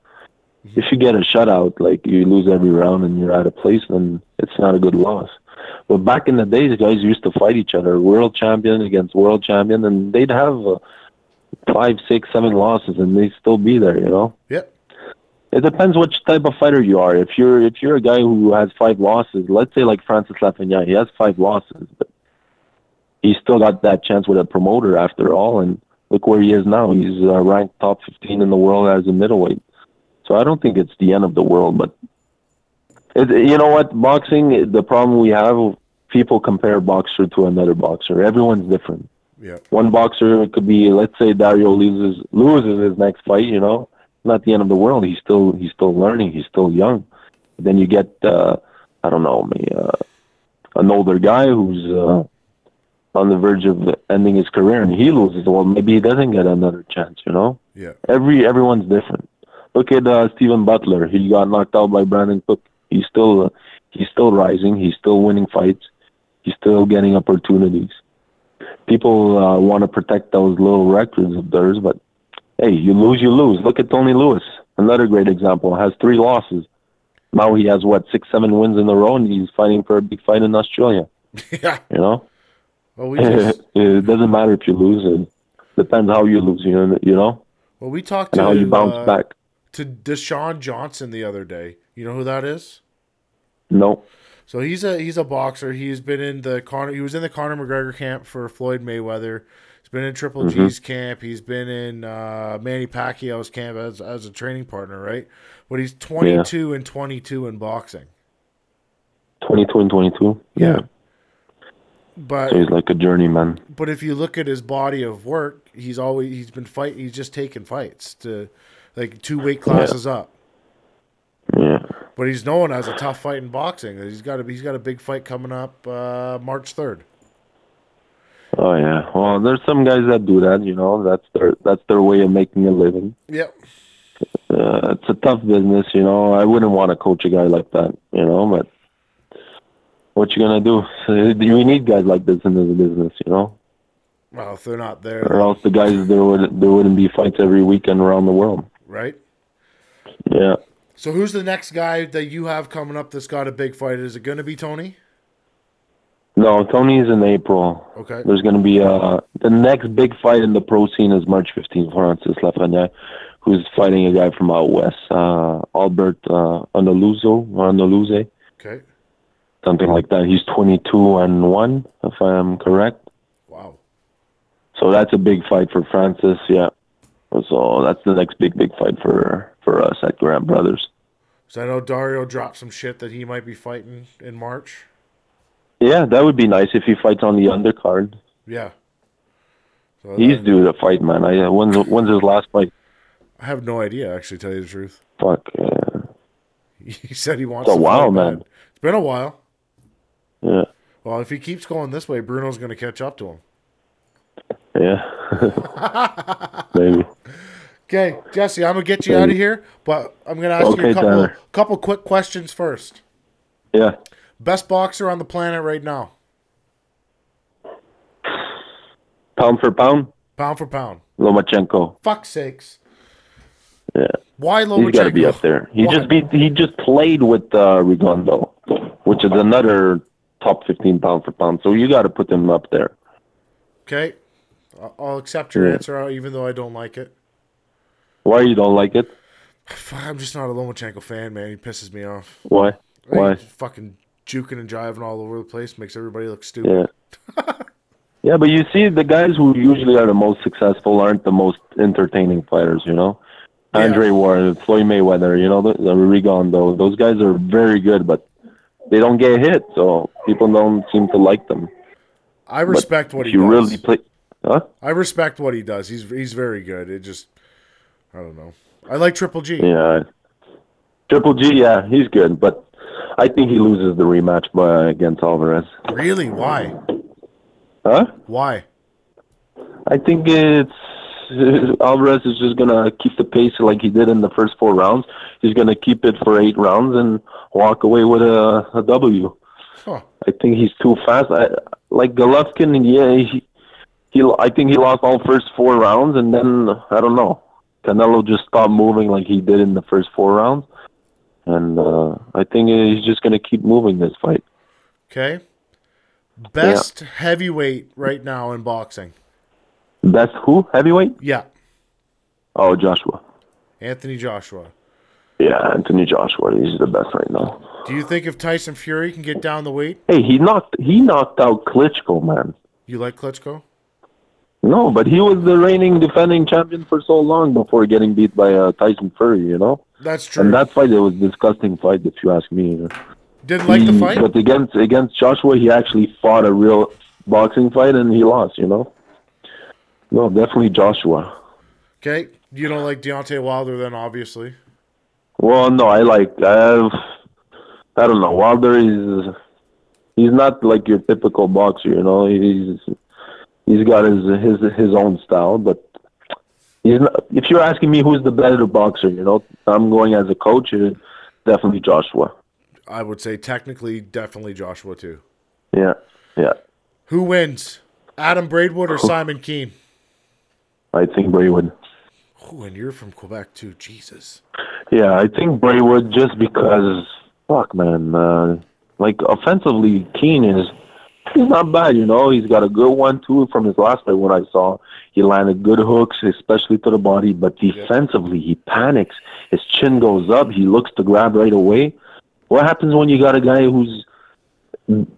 Mm-hmm. If you get a shutout, like you lose every round and you're out of place, then it's not a good loss. But back in the days, guys used to fight each other, world champion against world champion, and they'd have 5, 6, 7 losses, and they'd still be there, you know? Yep. It depends which type of fighter you are. If you're a guy who has 5 losses, let's say like Francis Lafreniere, he has 5 losses, but he still got that chance with a promoter after all, and look where he is now. He's ranked top 15 in the world as a middleweight. So I don't think it's the end of the world, but you know what? Boxing, the problem we have, people compare boxer to another boxer. Everyone's different. Yeah. One boxer could be, let's say Dario loses his next fight, you know? Not the end of the world. He's still learning. He's still young. Then you get an older guy who's on the verge of ending his career, and he loses. Well, maybe he doesn't get another chance. You know, yeah. Everyone's different. Look at Steven Butler. He got knocked out by Brandon Cook. He's still rising. He's still winning fights. He's still getting opportunities. People want to protect those little records of theirs, but. Hey, you lose. Look at Tony Lewis, another great example. Has 3 losses. Now he has, 6, 7 wins in a row, and he's fighting for a big fight in Australia. Yeah. You know? Well, it doesn't matter if you lose. It depends how you lose, you know? Well, we talked how you bounce back. To Deshaun Johnson the other day. You know who that is? No. So he's a boxer. He's been in the Conor McGregor camp for Floyd Mayweather. He's been in Triple G's camp. He's been in Manny Pacquiao's camp as a training partner, right? But he's 22 and 22 in boxing. 22 and 22? Yeah. But so he's like a journeyman. But if you look at his body of work, he's just taken fights to like 2 weight classes up. Yeah. But he's known as a tough fight in boxing. He's got a big fight coming up March 3rd. Oh yeah, well, there's some guys that do that, you know. That's their way of making a living. Yep. It's a tough business, you know. I wouldn't want to coach a guy like that, you know. But what you gonna do? We need guys like this in the business, you know. Well, if they're not there, or else the guys there wouldn't be fights every weekend around the world. Right. Yeah. So who's the next guy that you have coming up that's got a big fight? Is it gonna be Tony? No, Tony's in April. Okay. There's going to be the next big fight in the pro scene is March 15th, Francis Lafreniere, who's fighting a guy from out west, Albert Anouluse. Okay. Something like that. He's 22-1, if I am correct. Wow. So that's a big fight for Francis, yeah. So that's the next big fight for us at Grant Brothers. So I know Dario dropped some shit that he might be fighting in March. Yeah, that would be nice if he fights on the undercard. Yeah. So he's due to fight, man. When's his last fight? I have no idea, actually, tell you the truth. Fuck, yeah. He said he wants to fight. It's a while, man. It's been a while. Yeah. Well, if he keeps going this way, Bruno's going to catch up to him. Yeah. Maybe. Okay, Jesse, I'm going to get you out of here, but I'm going to ask you a couple quick questions first. Yeah. Best boxer on the planet right now? Pound for pound? Pound for pound. Lomachenko. Fuck's sakes. Yeah. Why Lomachenko? He's got to be up there. He just played with Redondo, which is another top 15 pound for pound. So you got to put him up there. Okay. I'll accept your answer, even though I don't like it. Why you don't like it? I'm just not a Lomachenko fan, man. He pisses me off. Why? Why? Fucking juking and jiving all over the place makes everybody look stupid. Yeah. Yeah, but you see, the guys who usually are the most successful aren't the most entertaining fighters, you know? Yeah. Andre Ward, Floyd Mayweather, you know, the Rigondo, those guys are very good, but they don't get hit, so people don't seem to like them. I respect what he does. I respect what he does. He's very good. It just, I don't know. I like Triple G. Yeah. Triple G, yeah, he's good, but I think he loses the rematch against Alvarez. Really? Why? Huh? Why? I think Alvarez is just going to keep the pace like he did in the first 4 rounds. He's going to keep it for 8 rounds and walk away with a W. Huh. I think he's too fast. Like Golovkin, yeah, he, I think he lost all first four rounds, and then, I don't know, Canelo just stopped moving like he did in the first four rounds. And I think he's just going to keep moving this fight. Okay. Best heavyweight right now in boxing. Best who? Heavyweight? Yeah. Oh, Joshua. Anthony Joshua. Yeah, Anthony Joshua. He's the best right now. Do you think if Tyson Fury can get down the weight? Hey, he knocked out Klitschko, man. You like Klitschko? No, but he was the reigning defending champion for so long before getting beat by Tyson Fury, you know? That's true. And that fight, it was a disgusting fight, if you ask me. Didn't like the fight? But against Joshua, he actually fought a real boxing fight, and he lost, you know? No, definitely Joshua. Okay. You don't like Deontay Wilder then, obviously. Well, no, I don't know. Wilder is... He's not like your typical boxer, you know? He's got his own style, but he's not, if you're asking me who's the better boxer, you know, I'm going as a coach, definitely Joshua. I would say technically, definitely Joshua too. Yeah, yeah. Who wins, Adam Braidwood or Simon Kean? I think Braidwood. Oh, and you're from Quebec too, Jesus. Yeah, I think Braidwood just because, fuck, man, like offensively, Kean is... He's not bad, you know. He's got a good 1-2 from his last fight. What I saw, he landed good hooks, especially to the body. But defensively, he panics. His chin goes up. He looks to grab right away. What happens when you got a guy who's,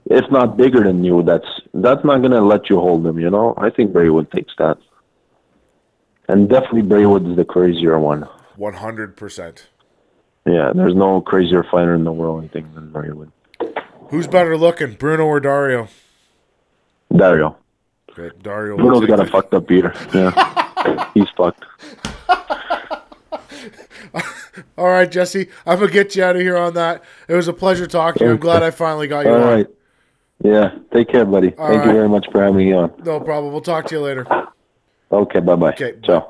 if not bigger than you, that's not gonna let you hold him, you know? I think Braidwood takes that, and definitely Braidwood is the crazier one. 100%. Yeah, there's no crazier fighter in the world, I think, than Braidwood. Who's better looking, Bruno or Dario? Dario. Okay, Dario. Bruno's got a fucked up beater. Yeah, he's fucked. All right, Jesse, I'm gonna get you out of here on that. It was a pleasure talking to you. I'm glad I finally got you on. All right. Yeah. Take care, buddy. Thank you very much for having me on. No problem. We'll talk to you later. Okay. Bye. Bye. Okay. Ciao.